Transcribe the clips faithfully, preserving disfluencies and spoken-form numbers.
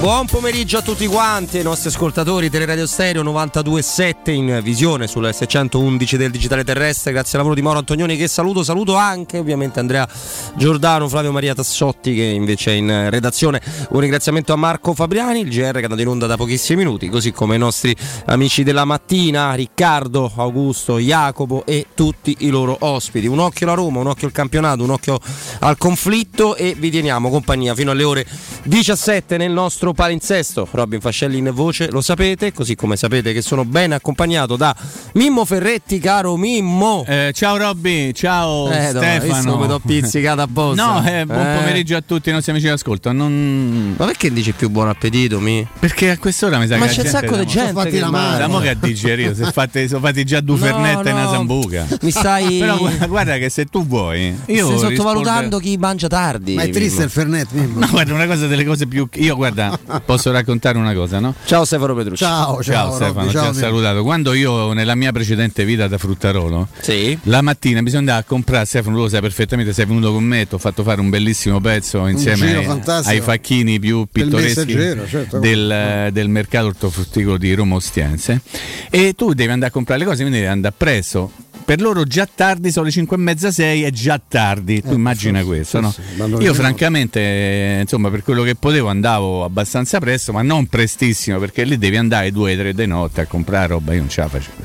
Buon pomeriggio a tutti quanti, i nostri ascoltatori. Teleradio Stereo novantadue virgola sette in visione sulle seicentoundici del digitale terrestre, grazie al lavoro di Mauro Antonioni, che saluto, saluto anche ovviamente Andrea Giordano, Flavio Maria Tassotti che invece è in redazione. Un ringraziamento a Marco Fabriani, il G R che è andato in onda da pochissimi minuti, così come i nostri amici della mattina, Riccardo, Augusto, Jacopo e tutti i loro ospiti. Un occhio alla Roma, un occhio al campionato, un occhio al conflitto e vi teniamo compagnia fino alle ore diciassette nel nostro palinsesto. Robin Fascelli in voce, lo sapete, così come sapete che sono ben accompagnato da Mimmo Ferretti. Caro Mimmo, eh, ciao Robby, ciao eh, Stefano. Mi do pizzicata apposta. No, eh, buon eh. pomeriggio a tutti i nostri amici d'ascolto. Non... Ma perché dici più buon appetito? Mi? Perché a quest'ora mi sa ma che c'è un sacco di gente che la mo che ha digerito, se fate, sono fatti già due fernette e no, no. una sambuca. Mi stai... Però guarda, guarda che se tu vuoi, io stai sottovalutando rispondo... chi mangia tardi. Ma è triste Mimmo. Il fernet, Mimmo. No, guarda, una cosa delle cose più io guarda. Posso raccontare una cosa, no? Ciao Stefano Petrucci. Ciao, ciao, ciao Stefano, Robby, ciao, ti ho salutato. Quando io nella mia precedente vita da fruttarolo, sì. La mattina bisogna andare a comprare, Stefano lo sai perfettamente, sei venuto con me, ti ho fatto fare un bellissimo pezzo insieme ai, ai facchini più pittoreschi del, certo. del, del mercato ortofrutticolo di Roma Ostiense. E tu devi andare a comprare le cose, quindi devi andare presso. Per loro già tardi, sono le cinque e mezza, sei, è già tardi, tu eh, immagina sì, questo sì, no? Sì, io no. francamente insomma per quello che potevo andavo abbastanza presto, ma non prestissimo, perché lì devi andare due o tre di notte a comprare roba, io non ce la facevo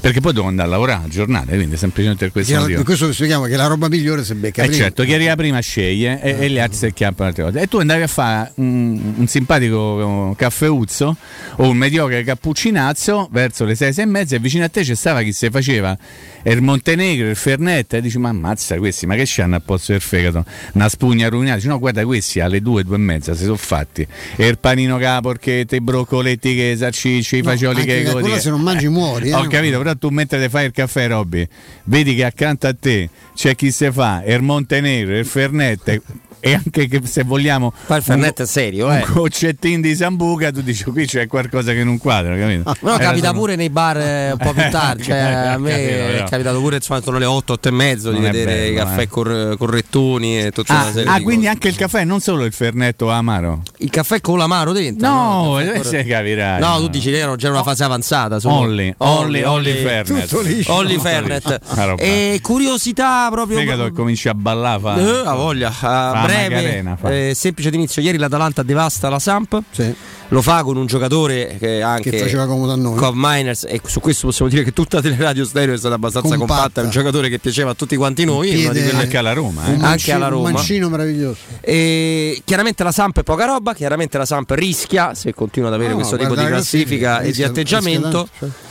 perché poi devo andare a lavorare a giornata, quindi semplicemente per questo motivo. Questo si chiama che la roba migliore si becca prima, eh certo, chi arriva prima sceglie e, eh, e gli altri si chiappano altre volte. E tu andavi a fare un, un simpatico caffeuzzo o un mediocre cappuccinazzo verso le sei, sei e mezza e vicino a te c'è stava chi si faceva il Montenegro, il Fernet, e dici ma ammazza questi, ma che c'hanno a posto del fegato? Una spugna rovinata, dici no guarda questi alle due, due e mezza si sono fatti e il panino che la porchetta, i broccoletti che salsicce, i fagioli no, che così. Quello se non mangi muori. Eh, ho capito, però tu mentre te fai il caffè Robby, vedi che accanto a te c'è chi se fa il Montenegro, il Fernet e anche che se vogliamo il Fernet un, serio, eh. un coccettino di sambuca, tu dici qui c'è qualcosa che non quadra, capito? Però era capita solo... pure nei bar eh, un po' più tardi, cioè, a me capito, è capitato pure insomma sono le otto, otto e mezzo di vedere bello, i caffè eh. cor, correttoni e tutta ah, una serie ah, di quindi cose. Anche il caffè, non solo il fernetto amaro, il caffè con l'amaro dentro no, no, se capirai, no, tu dici c'era una fase avanzata Olli, Olli, Olli Fernet Olli Fernet e curiosità proprio fegato cominci a ballare a voglia. Breve, eh, semplice d'inizio. Ieri l'Atalanta devasta la Samp. Sì. Lo fa con un giocatore che anche che faceva comodo a noi, Cov Miners, e su questo possiamo dire che tutta Teleradio Stereo è stata abbastanza compatta. compatta. Un giocatore che piaceva a tutti quanti noi, piede, di quelle... anche alla Roma, eh. un mancino, anche alla Roma. Un mancino meraviglioso. E chiaramente la Samp è poca roba. Chiaramente la Samp rischia se continua ad avere no, questo tipo di classifica rischia, e di atteggiamento.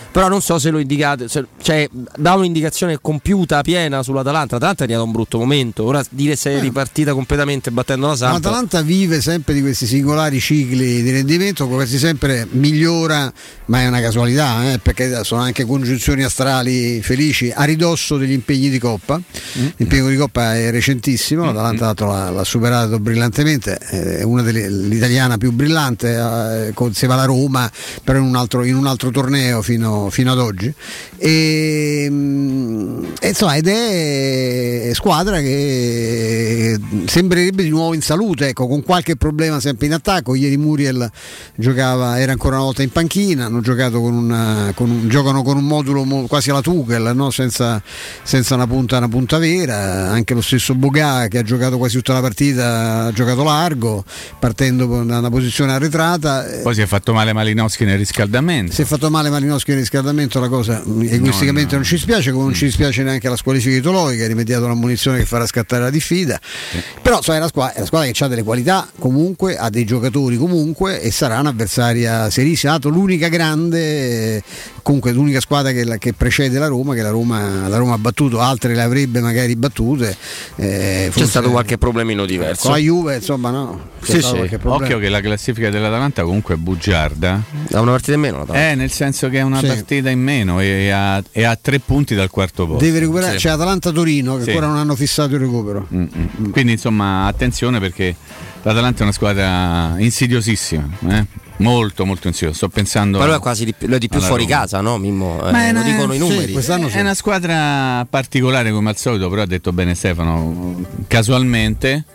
Però non so se lo indicate, cioè dà un'indicazione compiuta, piena sull'Atalanta. L'Atalanta è arrivata a un brutto momento, ora dire se è ripartita completamente battendo la Samp. L'Atalanta vive sempre di questi singolari cicli di rendimento, quasi sempre migliora, ma è una casualità, eh, perché sono anche congiunzioni astrali felici, a ridosso degli impegni di Coppa. Mm. L'impegno di Coppa è recentissimo, l'Atalanta mm. l'ha, l'ha superato brillantemente, è una delle, l'italiana più brillante, eh, consieva la Roma, però in un altro, in un altro torneo fino fino ad oggi e, e insomma, ed è squadra che sembrerebbe di nuovo in salute, ecco, con qualche problema sempre in attacco. Ieri Muriel giocava, era ancora una volta in panchina, hanno giocato con, una, con un giocano con un modulo quasi alla Tuchel, no? senza, senza una punta una punta vera. Anche lo stesso Bogà, che ha giocato quasi tutta la partita, ha giocato largo partendo da una posizione arretrata, poi si è fatto male Malinowski nel riscaldamento si è fatto male Malinowski nel riscaldamento, la cosa egoisticamente no, no. non ci spiace, come non ci spiace neanche la squalifica di Toloi, che ha rimediato una munizione che farà scattare la diffida. Sì. Però so, è, la squadra, è la squadra che ha delle qualità comunque, ha dei giocatori comunque, e sarà un'avversaria serissima. L'unica grande, comunque l'unica squadra che, la, che precede la Roma, che la Roma, la Roma ha battuto, altre le avrebbe magari battute. Eh, c'è stato qualche problemino diverso. Con la Juve, insomma, no. C'è sì, stato sì. Occhio che la classifica dell'Atalanta comunque è bugiarda. Ha una partita in meno l'Atalanta. Eh, nel senso che è una sì. partita in meno e ha, e ha tre punti dal quarto posto. Deve recuperare, sì. c'è Atalanta-Torino che sì. ancora non hanno fissato il recupero. Mm-mm. Quindi insomma attenzione, perché l'Atalanta è una squadra insidiosissima, eh? molto molto insidiosa. Sto pensando. Ma lui è quasi di, lo è di più fuori Roma. Casa, no Mimmo? Eh, Ma lo una, dicono i numeri. Sì, sono... È una squadra particolare come al solito, però ha detto bene Stefano, casualmente.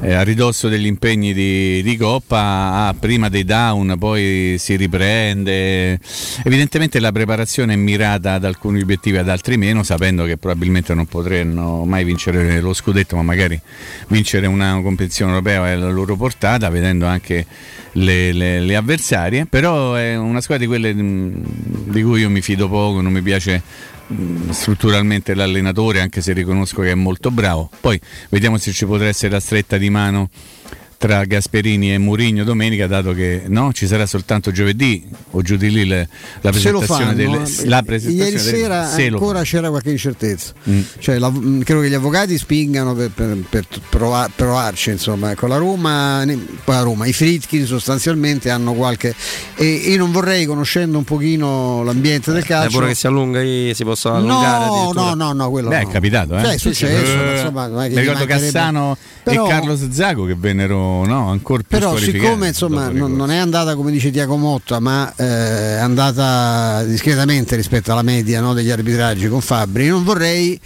eh, a ridosso degli impegni di, di Coppa, ah, prima dei down poi si riprende. Evidentemente la preparazione è mirata ad alcuni obiettivi, ad altri meno, sapendo che probabilmente non potranno mai vincere lo scudetto, ma magari vincere una competizione europea è alla loro portata, vedendo anche le, le, le avversarie. Però è una squadra di quelle di cui io mi fido poco, non mi piace strutturalmente l'allenatore, anche se riconosco che è molto bravo. Poi vediamo se ci potrà essere la stretta di mano tra Gasperini e Mourinho domenica, dato che no, ci sarà soltanto giovedì o giù di lì la presentazione delle, la presentazione ieri sera delle, ancora c'era qualche incertezza, mm. cioè, la, credo che gli avvocati spingano per, per, per provar, provarci insomma con la Roma, poi la Roma, i Friedkin sostanzialmente hanno qualche, e io non vorrei, conoscendo un pochino l'ambiente del calcio, è pure che si allunga, si possa allungare, no no no, no quello beh, no. È capitato, eh? Beh, è successo, sì, sì. Ma, insomma, non è che mi ricordo Cassano però, e Carlos Zago che vennero no, ancora più però siccome insomma non, non è andata come dice Tiago Motta, ma eh, è andata discretamente rispetto alla media, no, degli arbitraggi con Fabbri, non vorrei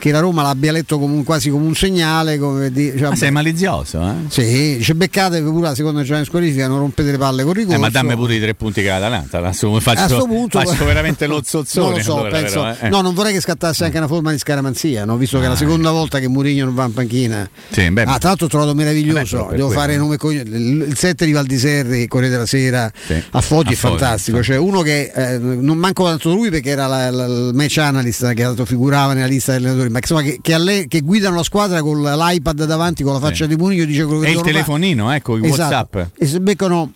che la Roma l'abbia letto come un, quasi come un segnale, come di, cioè, ma sei malizioso, eh? Sì, dice beccate pure la seconda giornata in squalifica, non rompete le palle con ricorso, eh, ma dammi pure i tre punti che l'Atalanta faccio, a questo punto faccio veramente lo zozzone, non lo so, allora, penso, però, eh. No, non vorrei che scattasse anche una forma di scaramanzia, no? Visto ah, che è la seconda eh. volta che Mourinho non va in panchina, sì, beh, ah, tra l'altro ho trovato meraviglioso, beh, devo quello. Fare nome con... il set di Valdiserri, Corriere della Sera, sì, a Foggia è fantastico, sì. Cioè uno che eh, non manco tanto lui perché era la, la, il match analyst che figurava nella lista delle allenatori, ma insomma che, che, alle, che guidano la squadra con l'iPad davanti, con la faccia eh. di Mourinho, dice quello che e il telefonino, fa. Ecco, il esatto. WhatsApp, e se beccano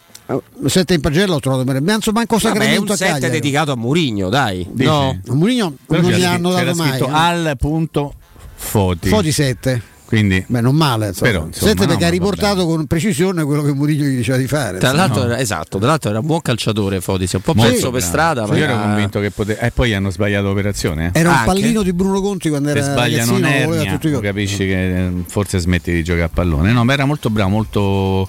sette in pagella, ho trovato meraviglioso, insomma anche un sacramento a Cagliari, è un set dedicato a Mourinho, dai, dice. No, a Mourinho non gli scritto, hanno dato mai, no? Al punto Foti Foti sette, quindi beh, non male insomma. Però, insomma, sette perché ha riportato con precisione quello che Mourinho gli diceva di fare, tra l'altro no. era, esatto, tra l'altro era un buon calciatore Foti, si è un po' perso per strada, cioè, io ero convinto che poteva, e eh, poi hanno sbagliato l'operazione, eh. Era un ah, pallino che... di Bruno Conti quando era ragazzino, ernia, lo capisci che forse smetti di giocare a pallone, no, ma era molto bravo, molto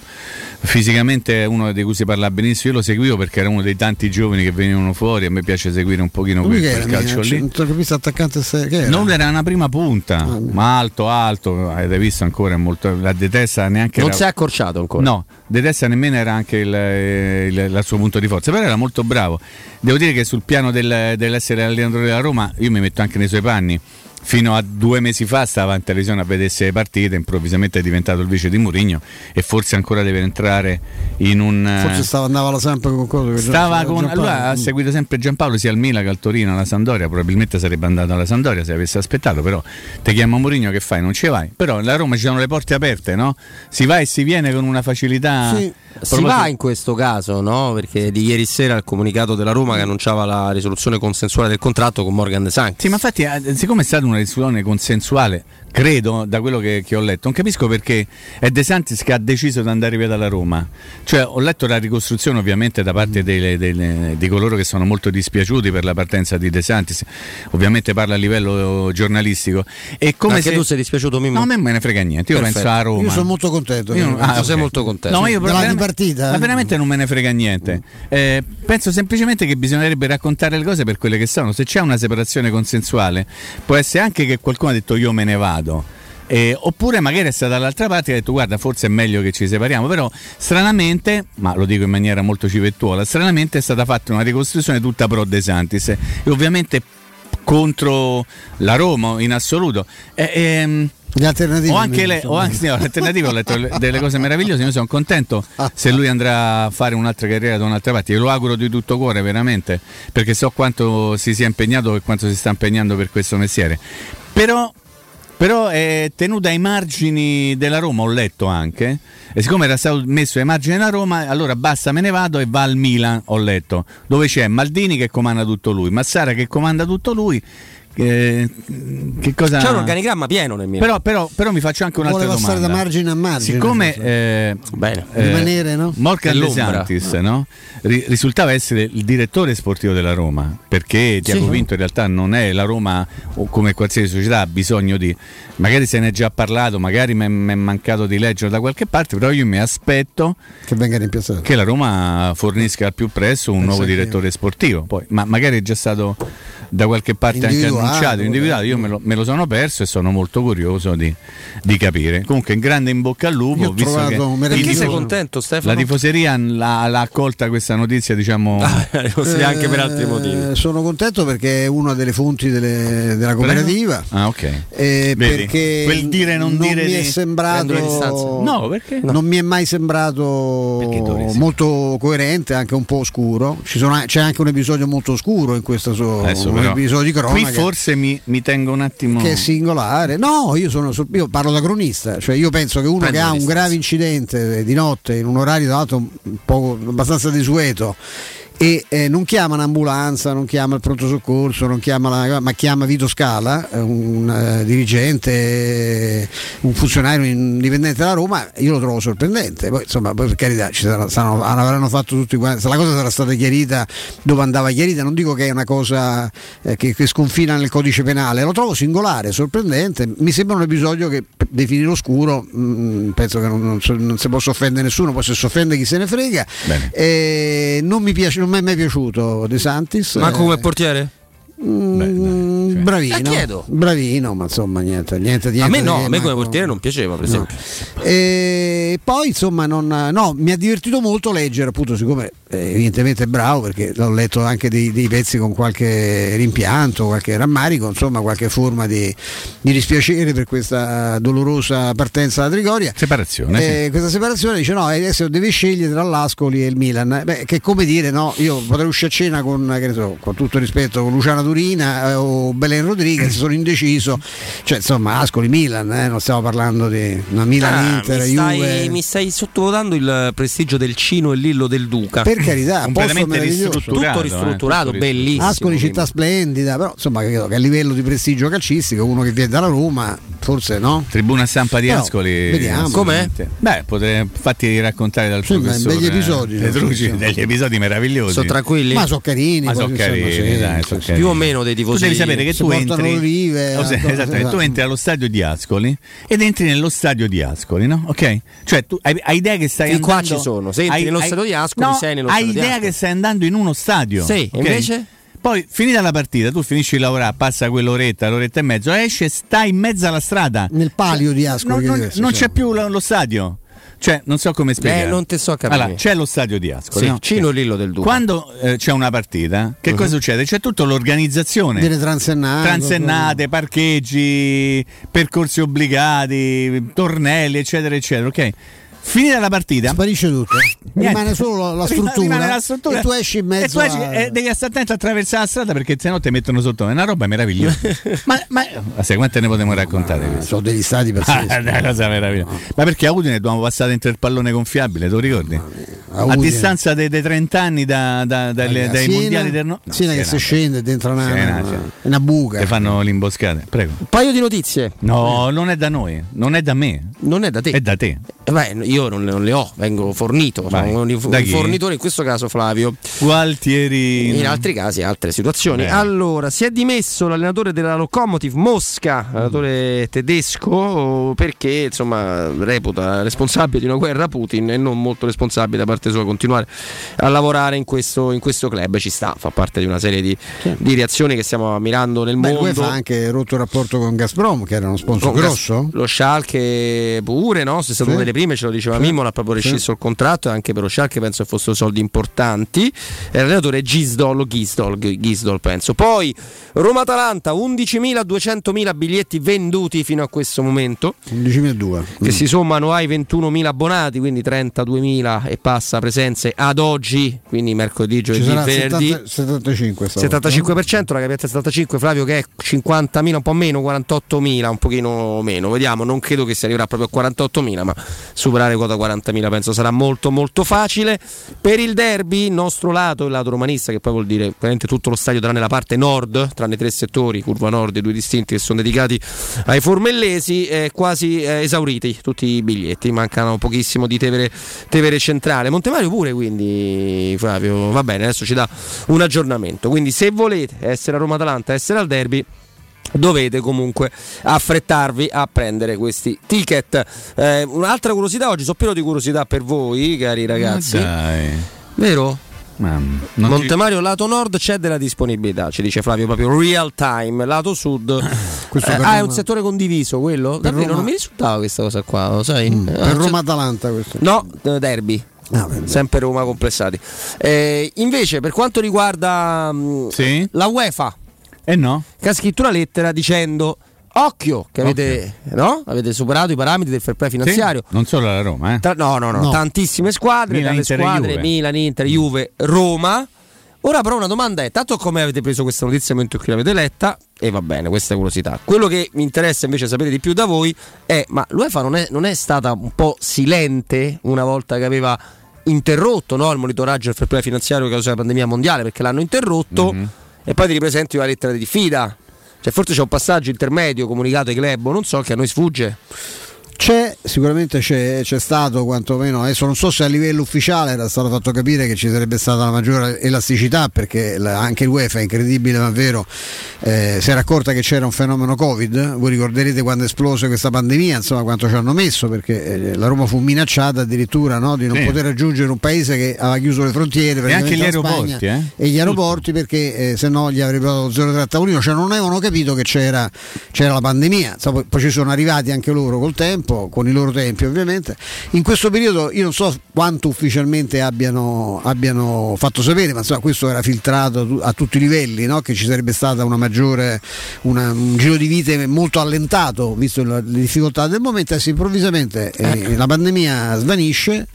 fisicamente, uno di cui si parla benissimo, io lo seguivo perché era uno dei tanti giovani che venivano fuori, a me piace seguire un pochino quel, quel era, calcio lì, non ho capito, attaccante se... non era una prima punta, ah, ma alto alto avete visto ancora molto, la De Testa neanche non era, si è accorciato ancora, no, De Testa nemmeno era anche il, il, il suo punto di forza, però era molto bravo. Devo dire che sul piano del, dell'essere allenatore della Roma io mi metto anche nei suoi panni, fino a due mesi fa stava in televisione a vedersi le partite, improvvisamente è diventato il vice di Mourinho e forse ancora deve entrare in un, forse stava, andava alla Samp con cosa, stava con, lui ha seguito sempre Giampaolo sia al Milan che al Torino, alla Sampdoria, probabilmente sarebbe andato alla Sampdoria se avesse aspettato, però te chiama Mourinho, che fai? Non ci vai. Però alla Roma ci sono le porte aperte, no? Si va e si viene con una facilità, sì. Si va in questo caso, no? Perché di ieri sera il comunicato della Roma che annunciava la risoluzione consensuale del contratto con Morgan De Sanctis. Sì, ma infatti, siccome è stata una risoluzione consensuale, credo, da quello che, che ho letto, non capisco perché è De Sanctis che ha deciso di andare via dalla Roma. Cioè, ho letto la ricostruzione ovviamente da parte dei, dei, di coloro che sono molto dispiaciuti per la partenza di De Sanctis, ovviamente parla a livello giornalistico. E come anche se... tu sei dispiaciuto, Mimmo? No, a me me ne frega niente, io Perfetto. penso a Roma. Io sono molto contento, io non... ah, okay. sei molto contento. No, io partita. Ma veramente non me ne frega niente, eh, penso semplicemente che bisognerebbe raccontare le cose per quelle che sono. Se c'è una separazione consensuale, può essere anche che qualcuno ha detto io me ne vado, eh, oppure magari è stata dall'altra parte e ha detto guarda forse è meglio che ci separiamo. Però stranamente, ma lo dico in maniera molto civettuola, stranamente è stata fatta una ricostruzione tutta pro De Sanctis e ovviamente contro la Roma in assoluto, eh, ehm, le alternative, ho anche le, ho anche, no, l'alternativa, ho letto le, delle cose meravigliose. Io sono contento se lui andrà a fare un'altra carriera da un'altra parte, io lo auguro di tutto cuore veramente, perché so quanto si sia impegnato e quanto si sta impegnando per questo mestiere. Però però è tenuta ai margini della Roma, ho letto anche, e siccome era stato messo ai margini della Roma, allora basta, me ne vado e va al Milan, ho letto, dove c'è Maldini che comanda tutto lui, Massara che comanda tutto lui. Che, che cosa... c'è un organigramma pieno nel mio. Però, però, però mi faccio anche un'altra domanda. Vuole passare da margine a margine. Siccome eh, bene. Eh, rimanere, no? Morgan De Sanctis, no? Risultava essere il direttore sportivo della Roma, perché Tiago sì. Pinto in realtà non è la Roma, o come qualsiasi società ha bisogno di, magari se ne è già parlato, magari mi è mancato di leggerlo da qualche parte, però io mi aspetto che venga rimpiazzato, che la Roma fornisca al più presto un nuovo direttore sportivo. Poi, ma magari è già stato da qualche parte anche annunciato, individuato, io me lo, me lo sono perso e sono molto curioso di, di capire. Comunque un grande in bocca al lupo, visto che perché sei contento, Stefano? La tifoseria l'ha, l'ha accolta questa notizia, diciamo, ah, eh, anche per altri motivi. Sono contento perché è una delle fonti delle, della cooperativa. Ah, ok. Eh, perché quel dire non, non dire mi di... è sembrato no, perché? No. Non mi è mai sembrato molto coerente, anche un po' oscuro. Ci sono, c'è anche un episodio molto oscuro in questo so, un episodio di cronaca. Qui forse mi, mi tengo un attimo. Che è singolare. No, io sono io parlo da cronista, cioè io penso che uno Prendo che ha un grave incidente di notte in un orario tra l'altro un poco abbastanza desueto e eh, non chiama un'ambulanza, non chiama il pronto soccorso, non chiama la, ma chiama Vito Scala, un uh, dirigente, un funzionario indipendente della Roma, io lo trovo sorprendente. Poi insomma, poi per carità ci saranno, saranno, avranno fatto tutti quanti, la cosa sarà stata chiarita dove andava chiarita, non dico che è una cosa eh, che, che sconfina nel codice penale, lo trovo singolare, sorprendente, mi sembra un episodio che per definire oscuro mh, penso che non, non, non si possa offendere nessuno, poi se si offende chi se ne frega. Eh, non mi piace, non mi è mai piaciuto De Sanctis. Ma come portiere? Mm, Beh, dai, cioè. Bravino, eh, bravino, ma insomma niente, niente, niente a me no, a me come portiere non piaceva, per esempio. No. E poi insomma non, no, mi ha divertito molto leggere, appunto, siccome eh, evidentemente è bravo, perché l'ho letto anche dei, dei pezzi con qualche rimpianto, qualche rammarico, insomma qualche forma di, di dispiacere per questa dolorosa partenza da Trigoria. Separazione. Eh, sì. Questa separazione dice no, adesso deve scegliere tra l'Ascoli e il Milan. Beh, che come dire, no, io potrei uscire a cena con, che ne so, con tutto rispetto, con Luciano Turina eh, o Belen Rodriguez, sono indeciso, cioè insomma Ascoli Milan, eh, non stiamo parlando di una Milan ah, Inter, mi stai, Juve. Mi stai sottovalutando il prestigio del Cino e Lillo del Duca. Per carità, completamente ristrutturato, tutto ristrutturato, eh, bellissimo. Ascoli città splendida, però insomma credo che a livello di prestigio calcistico uno che viene dalla Roma, forse no. Tribuna stampa di però, Ascoli. Vediamo com'è? Beh, potrei fatti raccontare dal suo sì, degli episodi, eh, Petrucci, degli sono. episodi meravigliosi. Sono tranquilli. Ma sono carini, ma sono carini, sì, dai, sono più carini. Meno dei tifosi. Tu devi sapere che tu entri, rive, se, esatto, esatto. tu entri allo stadio di Ascoli ed entri nello stadio di Ascoli, no? Ok? Cioè tu hai, hai idea che stai sì, andando qua ci sono, se entri hai, nello hai, stadio di Ascoli, no, sei nello hai stadio. Hai idea che stai andando in uno stadio. Sì, okay? Invece poi finita la partita, tu finisci di lavorare, passa quell'oretta, l'oretta e mezzo, esce, stai in mezzo alla strada, nel palio di Ascoli. Non, non, questo, non c'è più lo, lo stadio. Cioè, non so come spiegare. Eh, non te so capire. Allora, c'è lo stadio di Ascoli. Sì, no? Cino Lillo del Duca. Quando eh, c'è una partita, che uh-huh. cosa succede? C'è tutta l'organizzazione. Delle transennate. Transennate, parcheggi, percorsi obbligati, tornelli, eccetera, eccetera, ok? Finita la partita sparisce tutto, niente. Rimane solo la struttura, rimane la struttura e tu esci in mezzo e tu esci, a... eh, devi stare attento a attraversare la strada perché sennò ti mettono sotto, è una roba meravigliosa. ma, ma... ma sai quante ne potremmo raccontare? No, sono degli stati pazzeschi, ah, una cosa meravigliosa. No. Ma perché a Udine dobbiamo passare dentro il pallone gonfiabile, te lo ricordi? A, a distanza dei, dei trenta anni da, da, da, dalle, dai Siena, mondiali del no, Siena, Siena che si scende dentro una, Siena, una, una buca e fanno l'imboscata. Prego, un paio di notizie. No, non è da noi, non è da me, non è da te, è da te. Eh, beh, io Io non le, non le ho, vengo fornito. Sono un, un fornitore, in questo caso Flavio Gualtieri. In altri casi, altre situazioni. Beh. Allora, si è dimesso l'allenatore della Lokomotiv Mosca, allenatore tedesco, perché insomma reputa responsabile di una guerra Putin e non molto responsabile da parte sua continuare a lavorare in questo, in questo club. Ci sta, fa parte di una serie di, di reazioni che stiamo ammirando nel Beh, mondo. L'UEFA ha anche rotto il rapporto con Gazprom, che era uno sponsor con grosso. Gas, lo Schalke pure, no? Se è stato sì. una delle prime, ce lo dice. Cioè, Mimmo l'ha proprio rescisso il contratto, anche per lo Schalke penso che fossero soldi importanti. L'allenatore Gisdol, Gisdol, Gisdol penso. Poi Roma-Atalanta, undicimila duecentomila biglietti venduti fino a questo momento, undicimiladuecento che mm. si sommano ai ventunomila abbonati, quindi trentaduemila e passa presenze ad oggi, quindi mercoledì, giovedì, venerdì. settanta, settantacinque settantacinque per cento, la capienza settantacinque, Flavio, che è cinquantamila, un po' meno, quarantottomila, un pochino meno, vediamo, non credo che si arriverà proprio a quarantottomila, ma superare quota quarantamila penso sarà molto molto facile. Per il derby, il nostro lato, il lato romanista, che poi vuol dire praticamente tutto lo stadio tranne la parte nord, tranne tre settori, curva nord e due distinti che sono dedicati ai formellesi, eh, quasi eh, esauriti tutti i biglietti, mancano pochissimo di Tevere, Tevere Centrale, Montemario pure, quindi Flavio va bene, adesso ci dà un aggiornamento, quindi se volete essere a Roma-Atalanta, essere al derby, dovete comunque affrettarvi a prendere questi ticket. Eh, un'altra curiosità oggi, sono pieno di curiosità per voi, cari ragazzi. Vero? Man, Montemario ci... lato nord c'è della disponibilità, ci dice Flavio, proprio real time. Lato sud eh, ah Roma... è un settore condiviso quello? Per davvero Roma... non mi risultava questa cosa qua, lo sai? Mm, per no, Roma-Atalanta questo. No, derby. Ah, sempre Roma complessati. Eh, invece per quanto riguarda mh, sì? la UEFA, eh no, che ha scritto una lettera dicendo occhio che avete, okay. no? avete superato i parametri del fair play finanziario. Sì, non solo la Roma, eh. Tra, no, no, no, no, tantissime squadre, Milan, Inter, squadre Juve. Milan, Inter, Juve, Roma. Ora però una domanda è, tanto come avete preso questa notizia nel momento in cui l'avete letta, e va bene, questa è curiosità. Quello che mi interessa invece sapere di più da voi è, ma l'UEFA non è, non è stata un po' silente una volta che aveva interrotto, no, il monitoraggio del fair play finanziario a causa della pandemia mondiale, perché l'hanno interrotto, mm-hmm. e poi ti ripresenti una lettera di diffida? Cioè, forse c'è un passaggio intermedio comunicato ai club, non so, che a noi sfugge. C'è, sicuramente c'è, c'è stato, quantomeno adesso non so se a livello ufficiale era stato fatto capire che ci sarebbe stata la maggiore elasticità, perché la, anche l'UEFA è incredibile ma è vero, eh, si era accorta che c'era un fenomeno Covid. Voi ricorderete quando è esplosa questa pandemia, insomma, quanto ci hanno messo, perché eh, la Roma fu minacciata addirittura, no, di non sì. poter raggiungere un paese che aveva chiuso le frontiere, e anche gli aeroporti, Spagna, eh? e gli aeroporti, perché eh, se no gli avrebbero dato zero virgola tre a uno, cioè non avevano capito che c'era, c'era la pandemia, insomma, poi, poi ci sono arrivati anche loro col tempo, con i loro tempi ovviamente. In questo periodo io non so quanto ufficialmente abbiano, abbiano fatto sapere, ma insomma questo era filtrato a tutti i livelli, no? Che ci sarebbe stata una maggiore, una, un giro di vite molto allentato visto la, le difficoltà del momento. Adesso improvvisamente eh, la pandemia svanisce,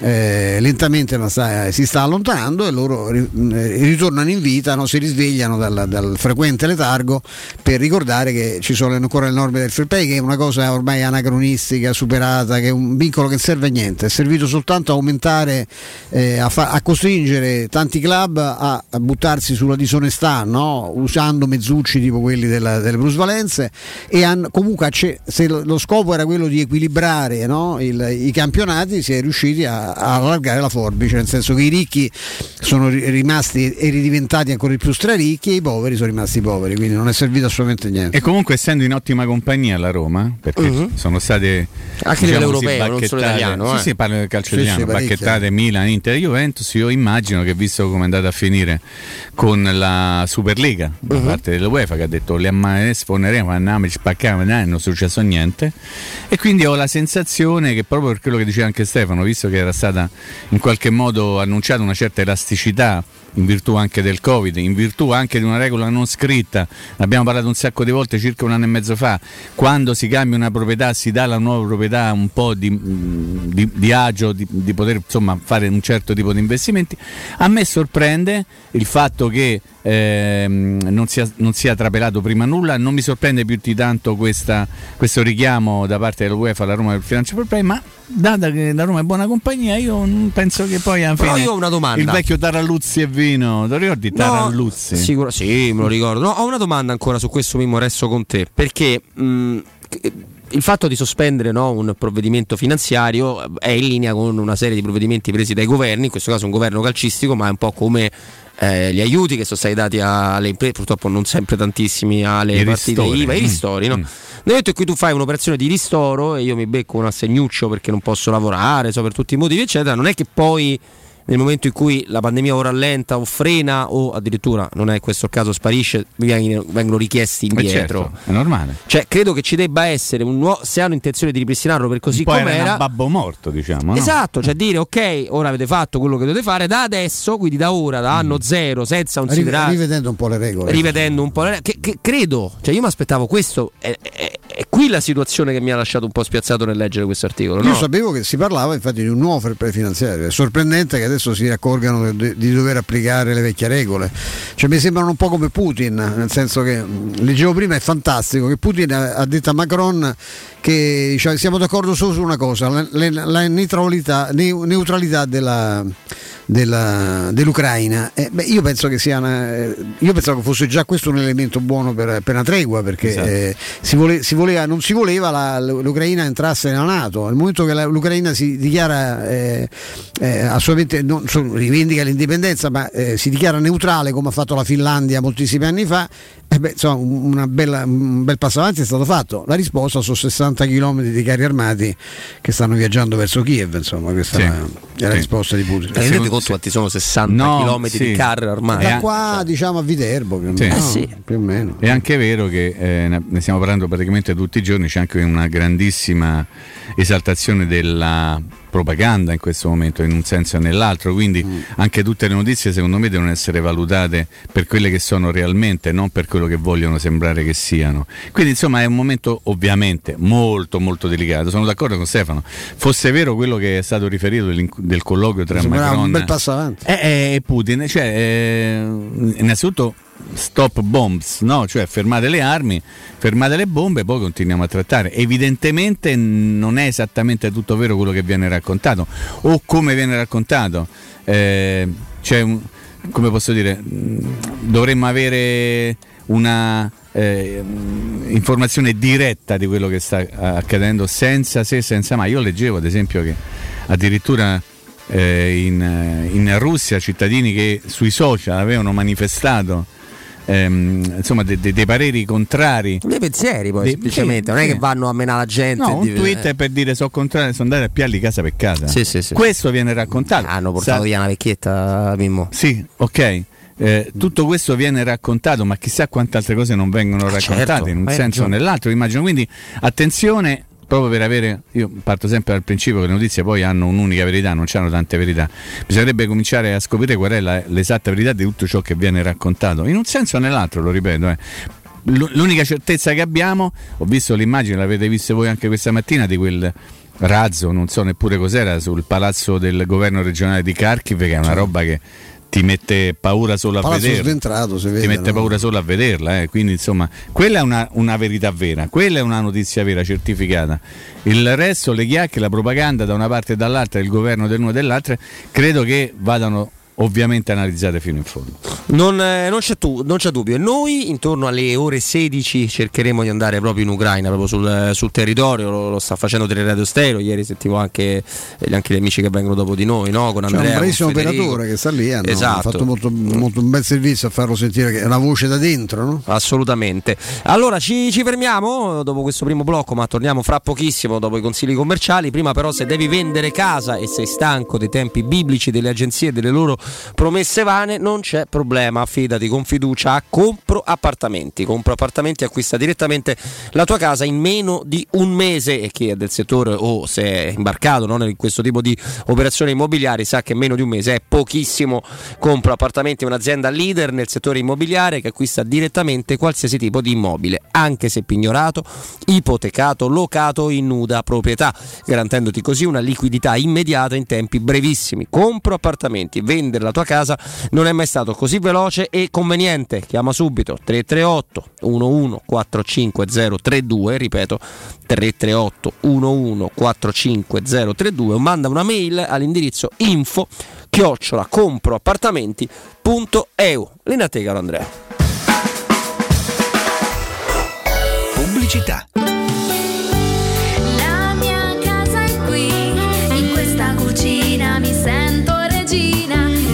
Eh, lentamente ma sta, si sta allontanando e loro ri, ritornano in vita, no? Si risvegliano dal, dal frequente letargo per ricordare che ci sono ancora le norme del fair play, che è una cosa ormai anacronistica, superata, che è un vincolo che non serve a niente, è servito soltanto a aumentare, eh, a, fa, a costringere tanti club a, a buttarsi sulla disonestà, no? Usando mezzucci tipo quelli della, delle plusvalenze, e an, comunque se lo scopo era quello di equilibrare, no? Il, i campionati, si è riusciti a a allargare la forbice, nel senso che i ricchi sono rimasti e ridiventati ancora di più straricchi e i poveri sono rimasti poveri, quindi non è servito assolutamente niente. E comunque essendo in ottima compagnia la Roma, perché uh-huh. sono state anche diciamo, europeo, non solo italiano, eh. sì, sì, parlo del calcio italiano, sì, sì, bacchettate Milan, Inter, Juventus, io immagino che visto come è andata a finire con la Superlega da uh-huh. parte dell'UEFA, che ha detto le sfoneremo, andiamo, spacchiamo, non è successo niente, e quindi ho la sensazione che proprio per quello che diceva anche Stefano, visto che era stata in qualche modo annunciata una certa elasticità in virtù anche del Covid, in virtù anche di una regola non scritta, abbiamo parlato un sacco di volte circa un anno e mezzo fa, quando si cambia una proprietà si dà alla nuova proprietà un po' di, di, di agio di, di poter insomma fare un certo tipo di investimenti. A me sorprende il fatto che eh, non sia, non sia trapelato prima nulla, non mi sorprende più di tanto questa, questo richiamo da parte dell'UEFA alla Roma per il Financial Fair Play, ma data che la Roma è buona compagnia io penso che poi alla fine. Però io ho una domanda. Il vecchio Taralluzzi e Vino, lo ricordi Taralluzzi? No, sicuro, sì, me lo ricordo. No, ho una domanda ancora su questo, Mimmo, resto con te, perché mh, il fatto di sospendere, no, un provvedimento finanziario è in linea con una serie di provvedimenti presi dai governi, in questo caso un governo calcistico, ma è un po' come eh, gli aiuti che sono stati dati alle imprese, purtroppo non sempre tantissimi, alle I partite ristori. I V A, i ristori, no? Mm. Nel momento in cui tu fai un'operazione di ristoro e io mi becco un assegnuccio perché non posso lavorare, so, per tutti i motivi eccetera, non è che poi nel momento in cui la pandemia o rallenta o frena o addirittura, non è questo il caso, sparisce, vengono richiesti indietro. Certo, è normale. Cioè credo che ci debba essere un nuovo, se hanno intenzione di ripristinarlo per così com'era. Poi era un babbo morto, diciamo. Esatto, no? Cioè dire ok, ora avete fatto quello che dovete fare da adesso, quindi da ora, da anno mm. zero, senza un considerare. Rivedendo un po' le regole. Rivedendo un po' le regole. Che, che, credo, cioè io mi aspettavo questo. È, è, è qui la situazione che mi ha lasciato un po' spiazzato nel leggere questo articolo. Io no? sapevo che si parlava infatti di un nuovo fair play finanziario. È sorprendente che adesso si accorgano di dover applicare le vecchie regole, cioè mi sembrano un po' come Putin, nel senso che leggevo prima, è fantastico che Putin ha detto a Macron che, cioè, siamo d'accordo solo su una cosa, la, la, la neutralità, neutralità della, della, dell'Ucraina. Eh, beh, io penso che sia una, io pensavo che fosse già questo un elemento buono per, per una tregua, perché esatto. eh, si vole, si voleva, non si voleva la, l'Ucraina entrasse nella NATO. Al momento che la, l'Ucraina si dichiara eh, eh, assolutamente non rivendica l'indipendenza, ma eh, si dichiara neutrale come ha fatto la Finlandia moltissimi anni fa, eh beh, insomma, una bella, un bel passo avanti è stato fatto. La risposta sono sessanta chilometri di carri armati che stanno viaggiando verso Kiev, insomma, questa sì. la sì. risposta di Putin. Ti rendi conto quanti sono sessanta chilometri sì. di carro ormai? Da qua sì. diciamo a Viterbo più o meno. Sì. No, sì. Più o meno. È anche vero che eh, ne stiamo parlando praticamente tutti i giorni, c'è anche una grandissima esaltazione della propaganda in questo momento, in un senso o nell'altro, quindi mm. anche tutte le notizie secondo me devono essere valutate per quelle che sono realmente, non per quello che vogliono sembrare che siano. Quindi insomma è un momento ovviamente molto molto delicato, sono d'accordo con Stefano. Fosse vero quello che è stato riferito del, del colloquio tra Macron un bel passo avanti. e, e Putin, cioè eh, innanzitutto stop bombs, no? Cioè fermate le armi, fermate le bombe, poi continuiamo a trattare. Evidentemente non è esattamente tutto vero quello che viene raccontato o come viene raccontato. Eh, cioè, un, come posso dire, dovremmo avere una eh, informazione diretta di quello che sta accadendo, senza se, senza ma. Io leggevo ad esempio che addirittura eh, in, in Russia cittadini che sui social avevano manifestato Ehm, insomma dei de, de pareri contrari, dei pensieri poi de, semplicemente sì, non è sì. che vanno a menare la gente, no, un tweet è per dire sono contrario, sono andati a piarli casa per casa, sì, sì, sì. questo viene raccontato, hanno portato Sa- via una vecchietta, Mimmo, sì, ok. Eh, tutto questo viene raccontato, ma chissà quante altre cose non vengono ah, raccontate certo, in un senso o nell'altro, immagino. Quindi attenzione, proprio per avere, io parto sempre dal principio che le notizie poi hanno un'unica verità, non c'hanno tante verità, bisognerebbe cominciare a scoprire qual è la, l'esatta verità di tutto ciò che viene raccontato, in un senso o nell'altro, lo ripeto, eh. L'unica certezza che abbiamo, ho visto l'immagine, l'avete vista voi anche questa mattina, di quel razzo, non so neppure cos'era, sul palazzo del governo regionale di Kharkiv, che è una roba che ti mette paura solo a vederla, ti vede, mette no? paura solo a vederla, eh. Quindi insomma quella è una, una verità vera, quella è una notizia vera certificata. Il resto, le chiacchiere, la propaganda da una parte e dall'altra, il governo dell'uno e dell'altra, credo che vadano ovviamente analizzate fino in fondo. Non, eh, non, c'è tu, non c'è dubbio. Noi intorno alle ore sedici cercheremo di andare proprio in Ucraina, proprio sul, sul territorio. Lo, lo sta facendo Teleradio Stereo. Ieri sentivo anche, anche gli amici che vengono dopo di noi, no? Con Andrea, c'è un bravissimo operatore che sta lì. Hanno esatto. fatto molto, molto un bel servizio a farlo sentire, che è una voce da dentro, no? Assolutamente. Allora ci, ci fermiamo dopo questo primo blocco, ma torniamo fra pochissimo dopo i consigli commerciali. Prima però, se devi vendere casa e sei stanco dei tempi biblici delle agenzie e delle loro promesse vane, non c'è problema, affidati con fiducia a Compro Appartamenti. Compro Appartamenti acquista direttamente la tua casa in meno di un mese, e chi è del settore o se è imbarcato non in questo tipo di operazioni immobiliari sa che meno di un mese è pochissimo. Compro Appartamenti è un'azienda leader nel settore immobiliare che acquista direttamente qualsiasi tipo di immobile, anche se pignorato, ipotecato, locato in nuda proprietà, garantendoti così una liquidità immediata in tempi brevissimi. Compro Appartamenti, vendere la tua casa non è mai stato così veloce e conveniente. Chiama subito tre tre otto uno uno quattro cinque zero tre due, ripeto tre tre otto uno uno quattro cinque zero tre due, o manda una mail all'indirizzo info chiocciola comproappartamenti punto eu. Lì da te, caro Andrea. Pubblicità. La mia casa è qui, in questa cucina mi sento regina.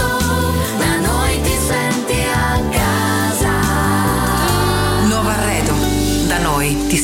Arredo, da noi ti senti a casa. Nuovo Arredo, da noi ti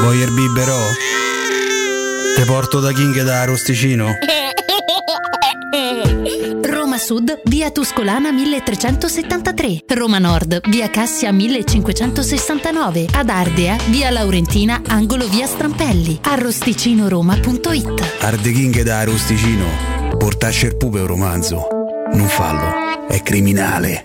Voyer biberò? Te porto da King e da Arosticino? Roma Sud, via Tuscolana milletrecentosettantatré. Roma Nord, via Cassia millecinquecentosessantanove. Ad Ardea, via Laurentina, angolo via Strampelli. Arrosticinoroma punto it. Arde King e da Arosticino. Portasce il pupe un romanzo. Non fallo, è criminale.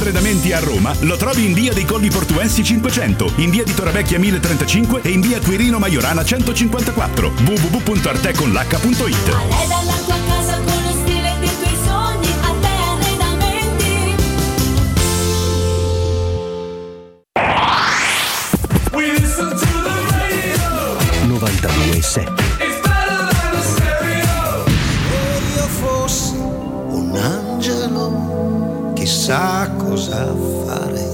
Arredamenti a Roma lo trovi in via dei Colli Portuensi cinquecento, in via di Toravecchia mille trentacinque e in via Quirino Maiorana centocinquantaquattro. w w w punto arte con l'h punto it. novantadue sette. Se io fossi un angelo, chissà cosa fare.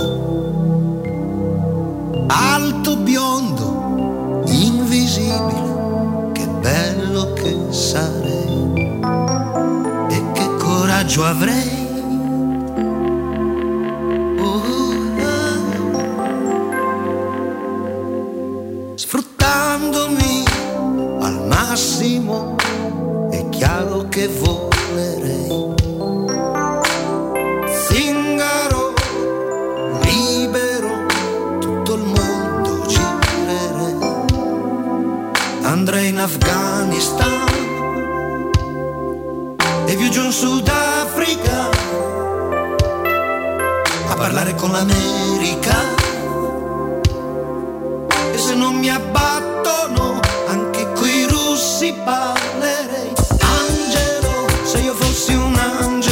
Alto, biondo, invisibile, che bello che sarei. E che coraggio avrei. Sfruttandomi al massimo, è chiaro che volerei. Zingaro, libero, tutto il mondo girerei. Andrei in Afghanistan e più giù in Sudafrica a parlare con l'America. E se non mi abbattono, anche coi russi parlerei. Angelo, se io fossi un angelo.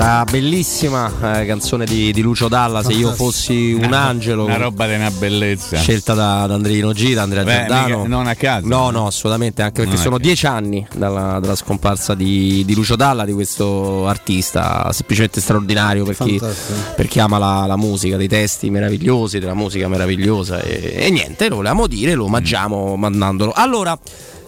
questa bellissima eh, canzone di, di Lucio Dalla, Se io fossi un angelo, una roba di una bellezza, scelta da, da Andrino G, da Andrea Giordano. Non a caso. No, no, assolutamente, anche perché sono dieci anni dalla, dalla scomparsa di, di Lucio Dalla, di questo artista semplicemente straordinario per chi, per chi ama la, la musica, dei testi meravigliosi, della musica meravigliosa. E, e niente, lo volevamo dire, lo omaggiamo mm. mandandolo. Allora,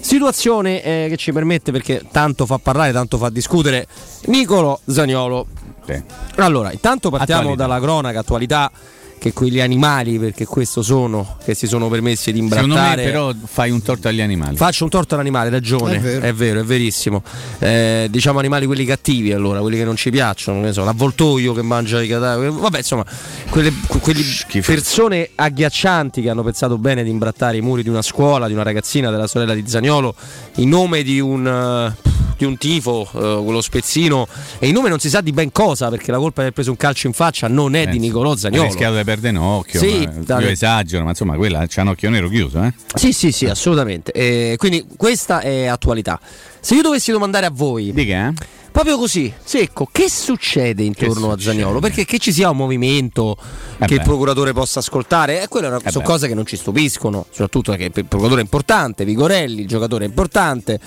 situazione eh, che ci permette, perché tanto fa parlare, tanto fa discutere, Nicolò Zaniolo. Sì. Allora, intanto partiamo attualità. dalla cronaca, attualità, che quegli animali, perché questo sono, che si sono permessi di imbrattare. Secondo me però fai un torto agli animali. Faccio un torto all'animale, ragione, è vero, è, vero, è verissimo. Eh, diciamo animali quelli cattivi, allora, quelli che non ci piacciono, che ne so, l'avvoltoio che mangia i cadaveri, vabbè, insomma, quelle quelli persone agghiaccianti che hanno pensato bene di imbrattare i muri di una scuola, di una ragazzina, della sorella di Zaniolo, in nome di un... Uh, di un tifo, eh, quello spezzino, e il nome non si sa di ben cosa, perché la colpa di aver preso un calcio in faccia non è eh, di Nicolò Zaniolo, ha rischiato di perdere un occhio, sì, ma, io esagero, ma insomma quella c'ha un occhio nero chiuso, eh? Sì sì sì, assolutamente, eh, quindi questa è attualità. Se io dovessi domandare a voi, di che? Eh? Proprio così, secco, che succede intorno che succede? a Zaniolo? Perché che ci sia un movimento eh che beh. il procuratore possa ascoltare, eh, quelle sono eh cose beh. che non ci stupiscono, soprattutto perché il procuratore è importante, Vigorelli, il giocatore è importante.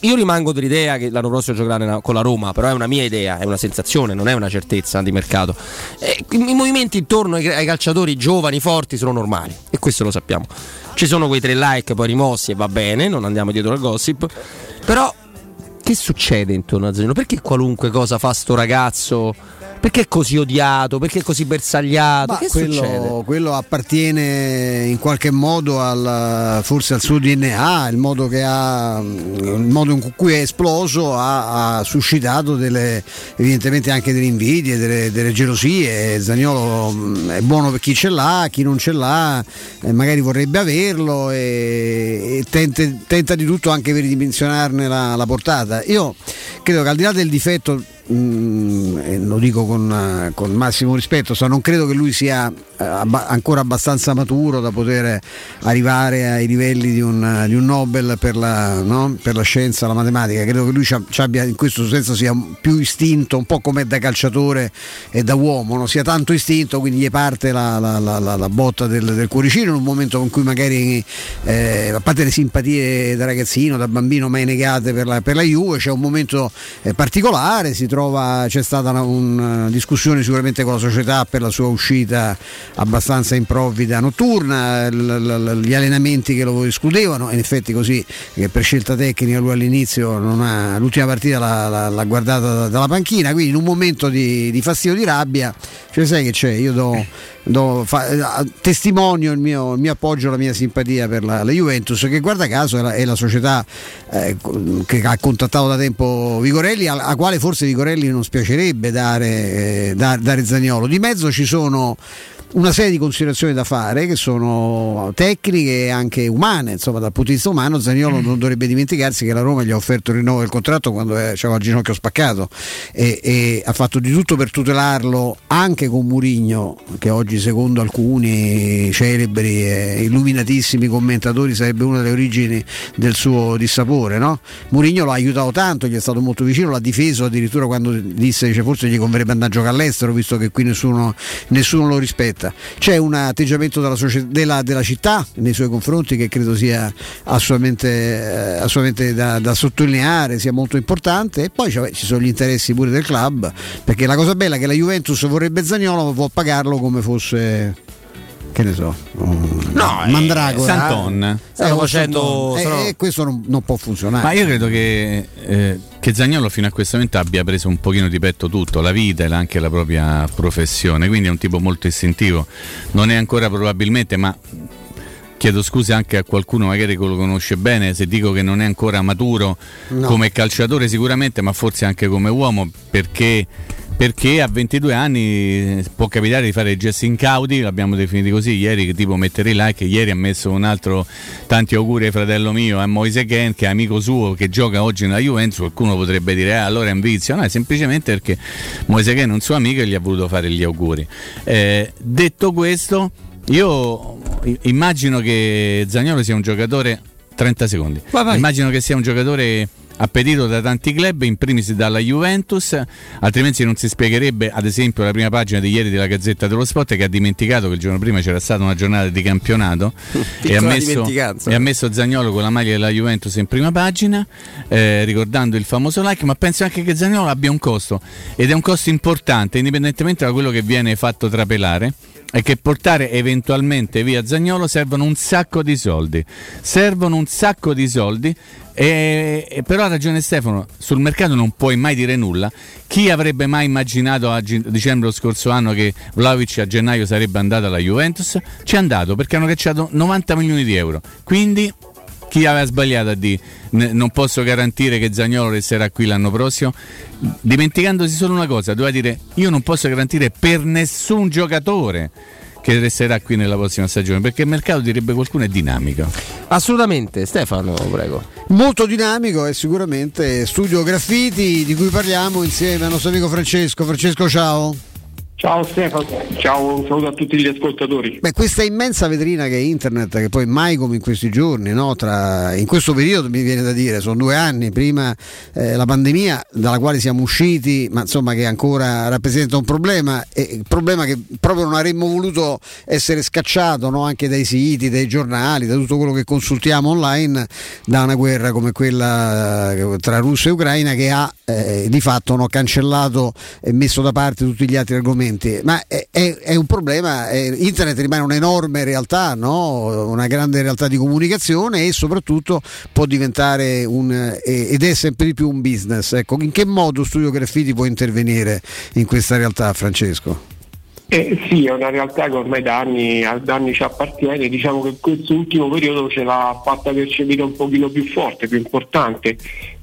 Io rimango dell'idea che l'anno prossimo giocherà con la Roma, però è una mia idea, è una sensazione, non è una certezza di mercato. Eh, i movimenti intorno ai, ai calciatori giovani, forti, sono normali, e questo lo sappiamo. Ci sono quei tre like poi rimossi e va bene, non andiamo dietro al gossip, però... Che succede intorno a Zaniolo? Perché qualunque cosa fa sto ragazzo? Perché è così odiato? Perché è così bersagliato? Che quello, succede? Quello appartiene in qualche modo al, forse al suo D N A, il modo, che ha, il modo in cui è esploso ha, ha suscitato delle, evidentemente anche delle invidie, delle, delle gelosie. Zaniolo è buono per chi ce l'ha, chi non ce l'ha magari vorrebbe averlo, e, e tente, tenta di tutto anche per ridimensionarne la, la portata. Io credo che al di là del difetto, Mm, lo dico con, con massimo rispetto, so, non credo che lui sia abba- ancora abbastanza maturo da poter arrivare ai livelli di un, di un Nobel per la, no? per la scienza, la matematica. Credo che lui ci abbia, in questo senso, sia più istinto, un po' come da calciatore e da uomo, no? Sia tanto istinto, quindi gli parte la, la, la, la, la botta del, del cuoricino in un momento in cui magari eh, a parte le simpatie da ragazzino, da bambino mai negate per la, per la Juve, c'è un momento eh, particolare, si trova Trova, c'è stata una, una discussione sicuramente con la società per la sua uscita abbastanza improvvida notturna, l, l, gli allenamenti che lo escludevano, e in effetti così, che per scelta tecnica lui all'inizio non ha, l'ultima partita l'ha, l'ha, l'ha guardata dalla panchina, quindi in un momento di, di fastidio, di rabbia, cioè sai che c'è, io do... Do, fa, testimonio il mio, il mio appoggio, la mia simpatia per la, la Juventus, che guarda caso è la, è la società eh, che ha contattato da tempo Vigorelli, alla quale forse Vigorelli non spiacerebbe dare, eh, da, dare Zaniolo. Di mezzo ci sono una serie di considerazioni da fare, che sono tecniche e anche umane, insomma dal punto di vista umano Zaniolo mm. non dovrebbe dimenticarsi che la Roma gli ha offerto il rinnovo del contratto quando eh, c'era il ginocchio spaccato, e, e ha fatto di tutto per tutelarlo anche con Mourinho, che oggi secondo alcuni celebri e illuminatissimi commentatori sarebbe una delle origini del suo dissapore, no? Mourinho l'ha aiutato tanto, gli è stato molto vicino, l'ha difeso addirittura quando disse, dice, forse gli converrebbe andare a giocare all'estero visto che qui nessuno, nessuno lo rispetta. C'è un atteggiamento della, società, della, della città nei suoi confronti che credo sia assolutamente, eh, assolutamente da, da sottolineare, sia molto importante, e poi cioè, ci sono gli interessi pure del club, perché la cosa bella è che la Juventus vorrebbe Zaniolo ma può pagarlo come fosse, che ne so, um, no, Mandragora, Santon, eh, facendo, eh, sono... eh, questo non, non può funzionare. Ma io credo che, eh, che Zaniolo fino a questo momento abbia preso un pochino di petto tutto, la vita e anche la propria professione, quindi è un tipo molto istintivo, non è ancora probabilmente, ma chiedo scusa anche a qualcuno magari che lo conosce bene se dico che non è ancora maturo, no, come calciatore sicuramente, ma forse anche come uomo, perché Perché a ventidue anni può capitare di fare gesti incaudi, l'abbiamo definiti così ieri, che tipo mettere il like. Ieri ha messo un altro tanti auguri ai fratello mio, a Moise Kean, che è amico suo, che gioca oggi nella Juventus. Qualcuno potrebbe dire ah, allora è un vizio, no, è semplicemente perché Moise Kean è un suo amico e gli ha voluto fare gli auguri. Eh, detto questo, io immagino che Zaniolo sia un giocatore, trenta secondi, vai vai. Immagino che sia un giocatore appetito da tanti club, in primis dalla Juventus, altrimenti non si spiegherebbe ad esempio la prima pagina di ieri della Gazzetta dello Sport, che ha dimenticato che il giorno prima c'era stata una giornata di campionato e, ha messo, e ha messo Zaniolo con la maglia della Juventus in prima pagina, eh, ricordando il famoso like, ma penso anche che Zaniolo abbia un costo, ed è un costo importante indipendentemente da quello che viene fatto trapelare, è che portare eventualmente via Zaniolo servono un sacco di soldi, servono un sacco di soldi. E però ha ragione Stefano, sul mercato non puoi mai dire nulla. Chi avrebbe mai immaginato a dicembre lo scorso anno che Vlahović a gennaio sarebbe andato alla Juventus? Ci è andato perché hanno cacciato novanta milioni di euro, quindi chi aveva sbagliato a dire non posso garantire che Zaniolo resterà qui l'anno prossimo, dimenticandosi solo una cosa, doveva dire io non posso garantire per nessun giocatore che resterà qui nella prossima stagione, perché il mercato, direbbe qualcuno, è dinamico. Assolutamente. Stefano, prego. Molto dinamico è sicuramente Studio Graffiti, di cui parliamo insieme al nostro amico Francesco. Francesco, ciao. Ciao Stefano, ciao, un saluto a tutti gli ascoltatori. Beh, questa immensa vetrina che è internet, che poi mai come in questi giorni, no? Tra, in questo periodo mi viene da dire, sono due anni, prima eh, la pandemia dalla quale siamo usciti, ma insomma che ancora rappresenta un problema, e il problema che proprio non avremmo voluto essere scacciato, no? Anche dai siti, dai giornali, da tutto quello che consultiamo online, da una guerra come quella tra Russia e Ucraina, che ha eh, di fatto, no, cancellato e messo da parte tutti gli altri argomenti. Ma è, è, è un problema, è, internet rimane un'enorme realtà, no? Una grande realtà di comunicazione, e soprattutto può diventare un, ed è sempre di più un business. Ecco, in che modo Studio Graffiti può intervenire in questa realtà, Francesco? Eh, sì, è una realtà che ormai da anni, da anni ci appartiene, diciamo che questo ultimo periodo ce l'ha fatta percepire un pochino più forte, più importante.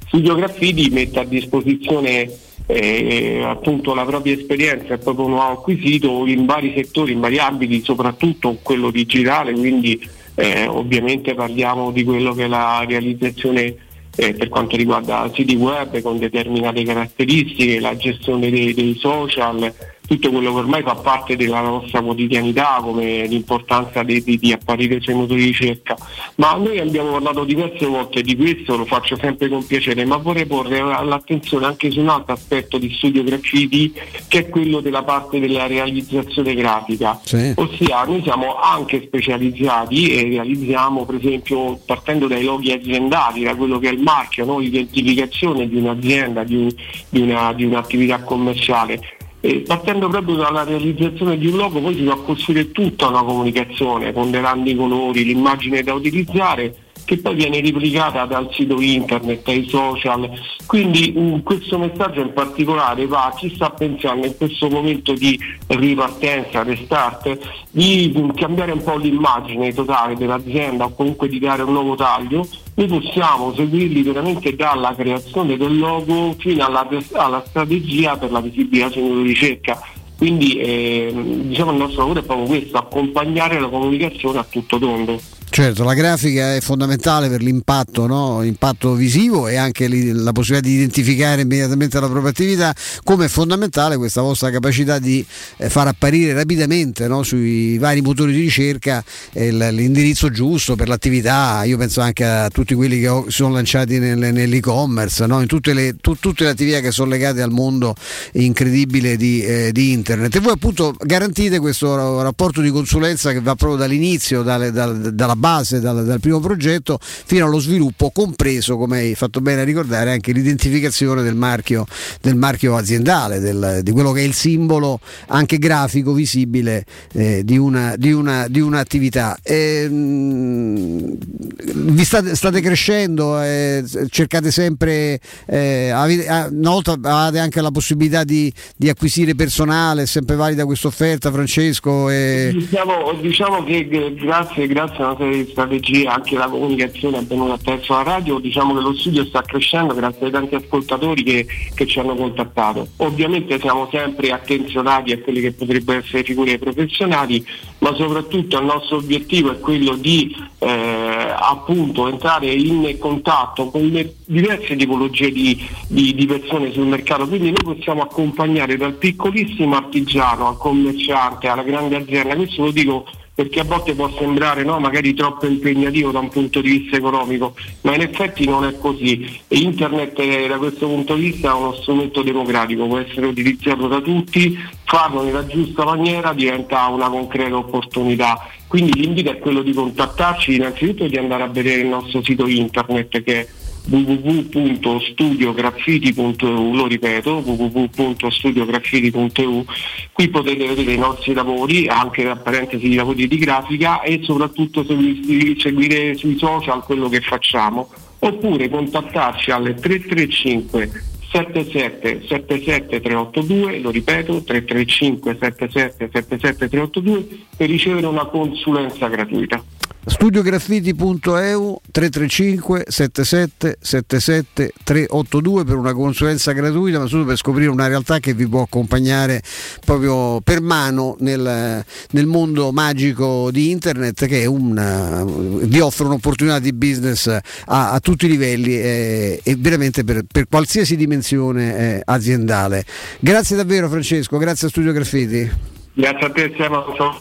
Studio Graffiti mette a disposizione Eh, appunto la propria esperienza e proprio lo ha acquisito in vari settori, in vari ambiti, soprattutto quello digitale, quindi eh, ovviamente parliamo di quello che è la realizzazione eh, per quanto riguarda siti web con determinate caratteristiche, la gestione dei, dei social, tutto quello che ormai fa parte della nostra quotidianità, come l'importanza di, di, di apparire sui motori di ricerca. Ma noi abbiamo parlato diverse volte di questo, lo faccio sempre con piacere, ma vorrei porre l'attenzione anche su un altro aspetto di Studio Graffiti, che è quello della parte della realizzazione grafica, sì. Ossia noi siamo anche specializzati e realizziamo, per esempio, partendo dai loghi aziendali, da quello che è il marchio, no? L'identificazione di un'azienda, di, di, una, di un'attività commerciale. E partendo proprio dalla realizzazione di un logo poi si va a costruire tutta una comunicazione, ponderando i colori, l'immagine da utilizzare, che poi viene replicata dal sito internet, dai social. Quindi mh, questo messaggio in particolare va a chi sta pensando in questo momento di ripartenza, restart, di mh, cambiare un po' l'immagine totale dell'azienda, o comunque di dare un nuovo taglio. Noi possiamo seguirli veramente dalla creazione del logo fino alla, alla strategia per la visibilità sulla ricerca. Quindi eh, diciamo il nostro lavoro è proprio questo, accompagnare la comunicazione a tutto tondo. Certo, la grafica è fondamentale per l'impatto, no? Impatto visivo, e anche la possibilità di identificare immediatamente la propria attività, come è fondamentale questa vostra capacità di far apparire rapidamente, no? Sui vari motori di ricerca l'indirizzo giusto per l'attività. Io penso anche a tutti quelli che si sono lanciati nell'e-commerce, no? In tutte le, tu, tutte le attività che sono legate al mondo incredibile di, eh, di internet. E voi appunto garantite questo rapporto di consulenza che va proprio dall'inizio, dalle, dal, dalla base, dal, dal primo progetto fino allo sviluppo, compreso, come hai fatto bene a ricordare, anche l'identificazione del marchio, del marchio aziendale, del, di quello che è il simbolo anche grafico visibile eh, di, una, di, una, di un'attività. E, mh, vi state, state crescendo, eh, cercate sempre, eh, avete, una volta avevate anche la possibilità di, di acquisire personale, è sempre valida questa offerta, Francesco? E... Diciamo, diciamo che grazie, grazie a una serie di strategie, anche la comunicazione è venuta attraverso la radio, diciamo che lo studio sta crescendo grazie ai tanti ascoltatori che, che ci hanno contattato. Ovviamente siamo sempre attenzionati a quelle che potrebbero essere figure professionali, ma soprattutto il nostro obiettivo è quello di eh, appunto entrare in contatto con le diverse tipologie di, di, di persone sul mercato, quindi noi possiamo accompagnare dal piccolissimo artigiano al commerciante alla grande azienda. Questo lo dico perché a volte può sembrare, no, magari troppo impegnativo da un punto di vista economico, ma in effetti non è così. E internet è, da questo punto di vista, è uno strumento democratico, può essere utilizzato da tutti, farlo nella giusta maniera diventa una concreta opportunità. Quindi l'invito è quello di contattarci, innanzitutto di andare a vedere il nostro sito internet, che è w w w punto studio graffiti punto e u, lo ripeto, w w w punto studio graffiti punto e u. Qui potete vedere i nostri lavori, anche da parentesi di lavori di grafica, e soprattutto seguire sui social quello che facciamo, oppure contattarci alle tre tre cinque sette sette sette sette tre otto due, lo ripeto, tre tre cinque sette sette sette sette tre otto due, per ricevere una consulenza gratuita. studio graffiti punto e u, tre tre cinque sette sette sette sette tre otto due, per una consulenza gratuita, ma solo per scoprire una realtà che vi può accompagnare proprio per mano nel, nel mondo magico di internet, che è una, vi offre un'opportunità di business a, a tutti i livelli, eh, e veramente per, per qualsiasi dimensione eh, aziendale. Grazie davvero Francesco, grazie a Studio Graffiti. Grazie a te Stefano.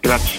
Grazie.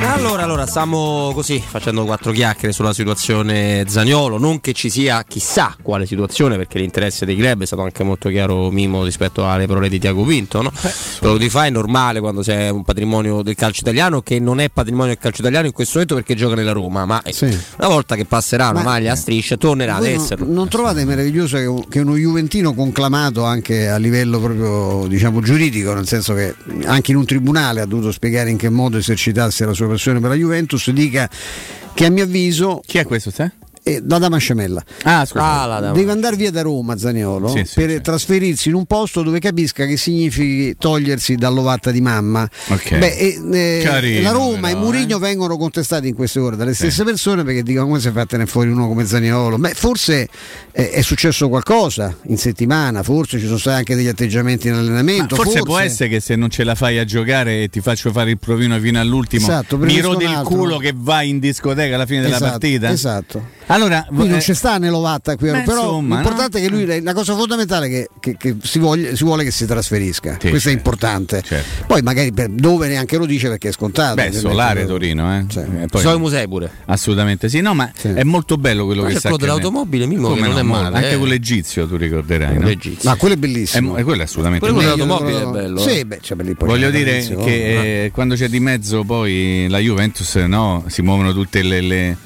Allora, allora, stiamo così facendo quattro chiacchiere sulla situazione Zaniolo. Non che ci sia chissà quale situazione, perché l'interesse dei club è stato anche molto chiaro, Mimmo, rispetto alle parole di Tiago Pinto, no? Eh, quello che ti fa è normale quando sei un patrimonio del calcio italiano, che non è patrimonio del calcio italiano in questo momento perché gioca nella Roma, ma sì, una volta che passerà una ma maglia a striscia tornerà ad esserlo. Non, non trovate meraviglioso che uno juventino conclamato anche a livello proprio, diciamo, giuridico, nel senso che anche in un tribunale ha dovuto spiegare in che modo esercitasse la sua passione per la Juventus, dica che, a mio avviso, chi è questo te? La Dama Sciamella. Ah, scusa. Ah, la Dama. Deve andare via da Roma Zaniolo, sì, sì, per sì. trasferirsi in un posto dove capisca che significhi togliersi dall'ovatta di mamma. Okay. Beh, e, eh, Carino, la Roma però, e Mourinho eh. vengono contestati in queste ore dalle stesse sì. persone, perché dicono: come si è fattene fuori uno come Zaniolo? Beh, forse eh, è successo qualcosa in settimana, forse ci sono stati anche degli atteggiamenti in allenamento. Forse, forse può essere che se non ce la fai a giocare e ti faccio fare il provino fino all'ultimo, esatto, mi rode il culo che vai in discoteca alla fine della esatto, partita. Esatto. Allora, lui non eh, ci sta nell'ovatta qui, beh, però insomma, l'importante no? è che lui, la cosa fondamentale è che, che, che si, voglia, si vuole che si trasferisca, sì, questo certo, è importante, certo. Poi magari per dove neanche lo dice perché è scontato. Beh, Solare Torino eh. Cioè, eh, poi, so i musei pure. Assolutamente sì, no, ma sì, è molto bello quello ma che sta accadendo. Quello dell'automobile Mimmo, che non, non è male, male. Anche eh. quello egizio tu ricorderai, no? Ma quello è bellissimo, è, è quello assolutamente quello meglio, dell'automobile però... è bello eh. Sì, beh, cioè, lì poi voglio dire che quando c'è di mezzo poi la Juventus, no, si muovono tutte le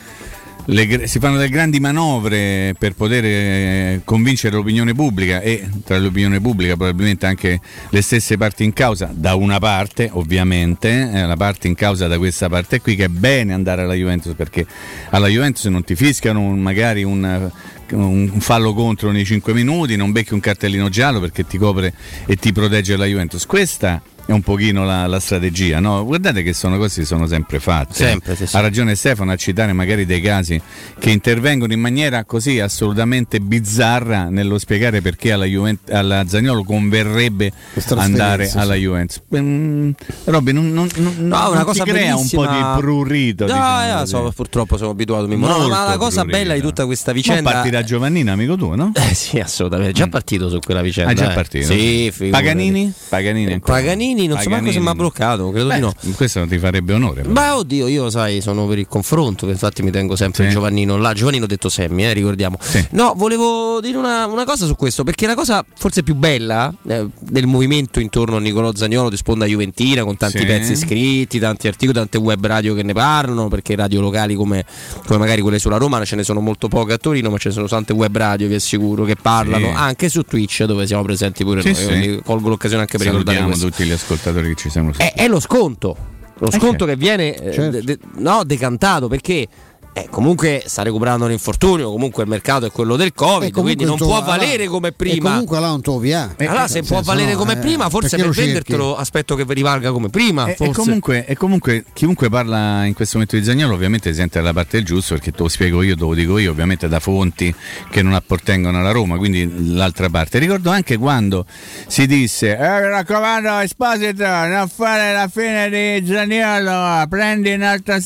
Le, si fanno delle grandi manovre per poter eh, convincere l'opinione pubblica, e tra l'opinione pubblica probabilmente anche le stesse parti in causa, da una parte ovviamente eh, la parte in causa da questa parte qui, che è bene andare alla Juventus, perché alla Juventus non ti fischiano un, magari un, un fallo contro nei cinque minuti, non becchi un cartellino giallo perché ti copre e ti protegge la Juventus. Questa è un pochino la, la strategia, no? Guardate che sono cose che sono sempre fatte, sempre, sì, sì. Ha ragione Stefano a citare magari dei casi che intervengono in maniera così assolutamente bizzarra nello spiegare perché alla, Juvent- alla Zaniolo converrebbe andare sì, alla Juventus. mm, Robby non, non, non, no, non una cosa crea bellissima, un po' di prurito, no, diciamo, no, so, purtroppo sono abituato, Mimmo. No, ma la cosa prurito, bella di tutta questa vicenda, ma partirà Giovannina, amico tuo, no? Eh, sì, assolutamente, è già partito su quella vicenda. Ah, già partito. Eh. Sì, Paganini? Paganini, Paganini non so manco se mi ha bloccato, credo. Beh, di no, questo non ti farebbe onore. Ma oddio, io sai sono per il confronto, infatti mi tengo sempre sì. Giovannino là, Giovannino detto Semmi, eh, ricordiamo sì. No, volevo dire una, una cosa su questo, perché la cosa forse più bella eh, del movimento intorno a Nicolò Zaniolo di Sponda Juventina, con tanti sì. pezzi scritti, tanti articoli, tante web radio che ne parlano, perché radio locali come, come magari quelle sulla Roma ce ne sono molto poche a Torino, ma ce ne sono tante web radio, vi assicuro, che parlano sì. anche su Twitch, dove siamo presenti pure sì, noi sì. Io colgo l'occasione anche per salutiamo ricordare questo. Tutti gli ascoltatori che ci siamo sentiti. È, è lo sconto, lo eh sconto certo. che viene eh, certo. de, de, no, decantato, perché eh, comunque sta recuperando l'infortunio, comunque il mercato è quello del Covid, quindi non tuo, può valere alla, come prima. E comunque là un tuo via. Eh, allora se può senso, valere no, come eh, prima, forse per vendertelo aspetto che rivalga come prima. E, forse. E, comunque, e comunque chiunque parla in questo momento di Zaniolo ovviamente sente dalla parte del giusto, perché te lo spiego io, te lo dico io, ovviamente da fonti che non appartengono alla Roma, quindi l'altra parte. Ricordo anche quando si disse: eh, mi raccomando Esposito, non fare la fine di Zaniolo, prendi un'altra.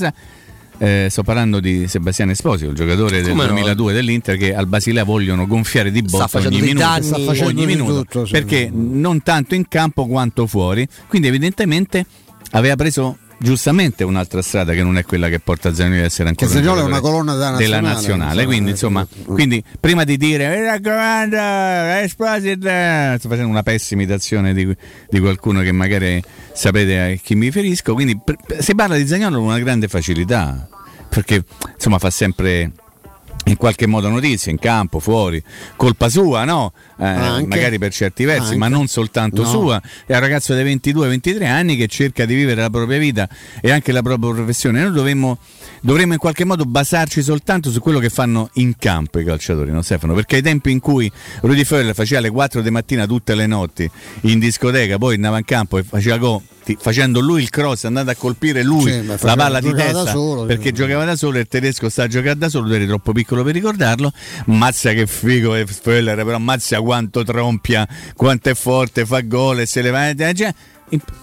Eh, sto parlando di Sebastiano Esposito, il giocatore del come duemiladue no? dell'Inter, che al Basilea vogliono gonfiare di botta ogni minuto, danni, sta facendo ogni minuto tutto, perché non tanto in campo quanto fuori, quindi evidentemente aveva preso giustamente un'altra strada che non è quella che porta Zaniolo ad essere ancora che Zaniolo è una colonna della nazionale, della nazionale. Quindi insomma, quindi prima di dire mi raccomando Esposito, sto facendo una pessima imitazione di, di qualcuno che magari sapete a chi mi riferisco, quindi se parla di Zaniolo con una grande facilità, perché insomma fa sempre in qualche modo notizia, in campo, fuori, colpa sua, no? Eh, anche, magari per certi versi, anche, ma non soltanto no. sua. È un ragazzo di ventidue ventitré anni che cerca di vivere la propria vita e anche la propria professione. Noi dovremmo, dovremmo in qualche modo basarci soltanto su quello che fanno in campo i calciatori, no Stefano? Perché ai tempi in cui Rudy Ferrell faceva le quattro di mattina tutte le notti in discoteca, poi andava in campo e faceva go, ti, facendo lui il cross, andando a colpire lui sì, la palla di testa solo, perché cioè. giocava da solo e il tedesco sta a giocare da solo, eri troppo piccolo per ricordarlo. Mazza che figo Ferrell, però mazza quanto trompia, quanto è forte, fa gol e se le va.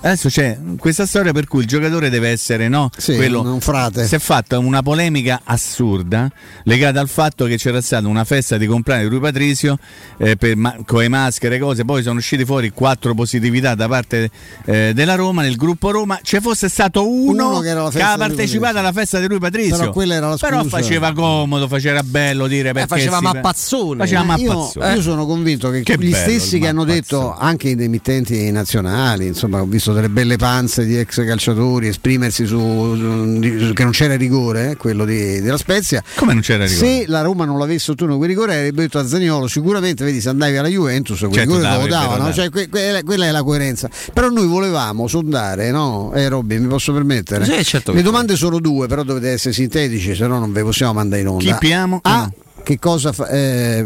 Adesso c'è questa storia per cui il giocatore deve essere no sì, quello non frate. Si è fatta una polemica assurda legata al fatto che c'era stata una festa di compleanno di Rui Patricio eh, per ma- con le maschere e cose, poi sono usciti fuori quattro positività da parte eh, della Roma, nel gruppo Roma c'è fosse stato uno, uno che, era che ha partecipato alla festa di Rui Patricio, però quella era la scusa, però faceva comodo, faceva bello dire eh, faceva si... mappazzone, faceva eh, mappazzone. Io, eh. io sono convinto che, che gli bello, stessi che hanno detto anche i emittenti nazionali, insomma ho visto delle belle panze di ex calciatori esprimersi su, su, su che non c'era rigore, eh, quello di, della Spezia. Come non c'era rigore? Se la Roma non l'avesse ottenuto quel rigore avrebbe detto a Zaniolo sicuramente, vedi, se andavi alla Juventus quel certo, rigore lo davano, no? Cioè, que, que, quella è la coerenza. Però noi volevamo sondare, no? Eh Robin, mi posso permettere? Sì, certo. Le domande sono due, però dovete essere sintetici, se no non ve possiamo mandare in onda. Chipiamo a che cosa fa, eh,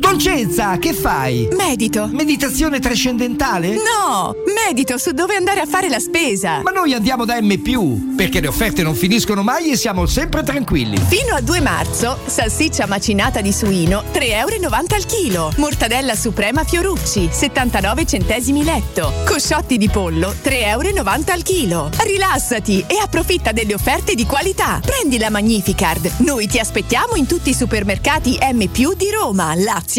Dolcenza, che fai? Medito. Meditazione trascendentale? No, medito su dove andare a fare la spesa. Ma noi andiamo da M+, perché le offerte non finiscono mai e siamo sempre tranquilli. Fino a due marzo, salsiccia macinata di suino, tre virgola novanta euro al chilo. Mortadella suprema Fiorucci, settantanove centesimi letto. Cosciotti di pollo, tre virgola novanta euro al chilo. Rilassati e approfitta delle offerte di qualità. Prendi la Magnificard. Noi ti aspettiamo in tutti i supermercati M+ di Roma, Lazio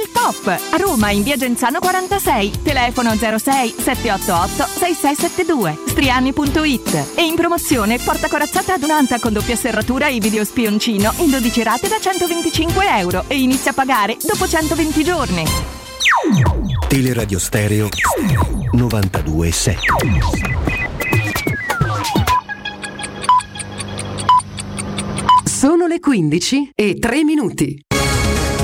top! A Roma in via Genzano quarantasei, telefono zero sei sette otto otto sei sei sette due, striani punto it. E in promozione porta corazzata ad un'anta con doppia serratura e video spioncino in dodici rate da centoventicinque euro e in inizia a pagare dopo centoventi giorni. Teleradio Stereo novantadue virgola sette. Sono le quindici e tre minuti.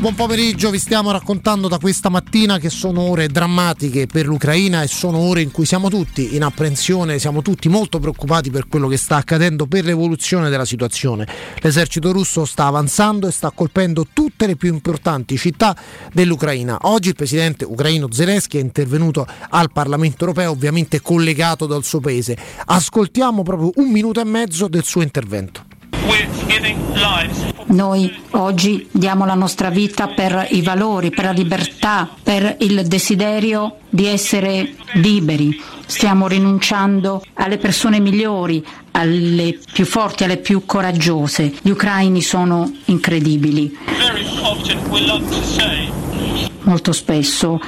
Buon pomeriggio, vi stiamo raccontando da questa mattina che sono ore drammatiche per l'Ucraina e sono ore in cui siamo tutti in apprensione, siamo tutti molto preoccupati per quello che sta accadendo, per l'evoluzione della situazione. L'esercito russo sta avanzando e sta colpendo tutte le più importanti città dell'Ucraina. Oggi il presidente ucraino Zelensky è intervenuto al Parlamento europeo, ovviamente collegato dal suo paese. Ascoltiamo proprio un minuto e mezzo del suo intervento. Noi oggi diamo la nostra vita per i valori, per la libertà, per il desiderio di essere liberi. Stiamo rinunciando alle persone migliori, alle più forti, alle più coraggiose. Gli ucraini sono incredibili. Molto spesso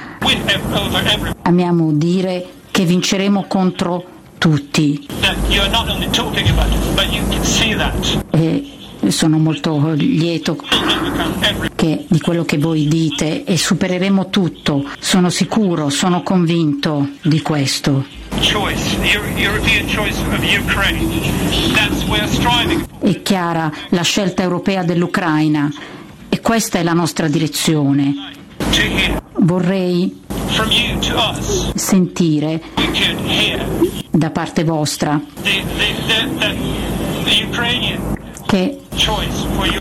amiamo dire che vinceremo contro tutti. E sono molto lieto che di quello che voi dite e supereremo tutto, sono sicuro, sono convinto di questo. È chiara la scelta europea dell'Ucraina e questa è la nostra direzione. Vorrei sentire da parte vostra che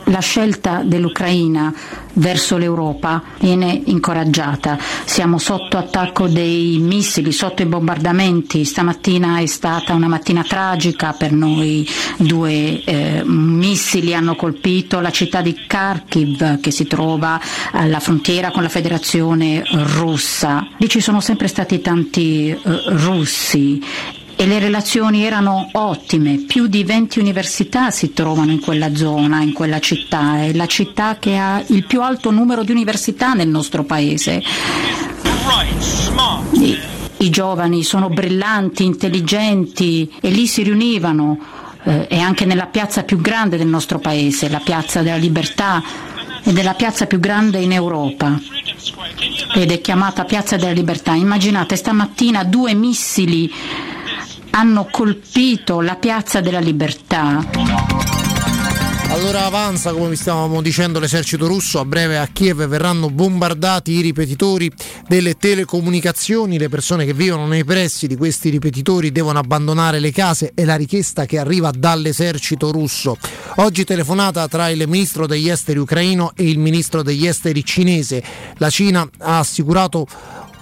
la scelta dell'Ucraina verso l'Europa viene incoraggiata. Siamo sotto attacco dei missili, sotto i bombardamenti. Stamattina è stata una mattina tragica per noi. Due eh, missili hanno colpito la città di Kharkiv, che si trova alla frontiera con la Federazione Russa. Lì ci sono sempre stati tanti eh, russi. E le relazioni erano ottime, più di venti università si trovano in quella zona, in quella città, è la città che ha il più alto numero di università nel nostro paese. I, i giovani sono brillanti, intelligenti e lì si riunivano, eh, e anche nella piazza più grande del nostro paese, la Piazza della Libertà, ed è la piazza più grande in Europa. Ed è chiamata Piazza della Libertà. Immaginate, stamattina due missili hanno colpito la Piazza della Libertà. Allora avanza, come vi stavamo dicendo, l'esercito russo. A breve a Kiev verranno bombardati i ripetitori delle telecomunicazioni. Le persone che vivono nei pressi di questi ripetitori devono abbandonare le case, è la richiesta che arriva dall'esercito russo. Oggi telefonata tra il ministro degli esteri ucraino e il ministro degli esteri cinese. La Cina ha assicurato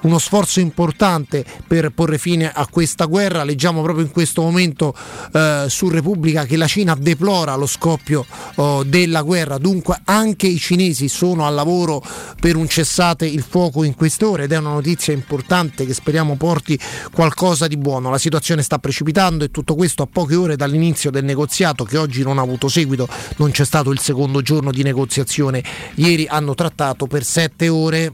uno sforzo importante per porre fine a questa guerra. Leggiamo proprio in questo momento eh, su Repubblica che la Cina deplora lo scoppio oh, della guerra, dunque anche i cinesi sono al lavoro per un cessate il fuoco in queste ore, ed è una notizia importante che speriamo porti qualcosa di buono. La situazione sta precipitando, e tutto questo a poche ore dall'inizio del negoziato, che oggi non ha avuto seguito, non c'è stato il secondo giorno di negoziazione. Ieri hanno trattato per sette ore.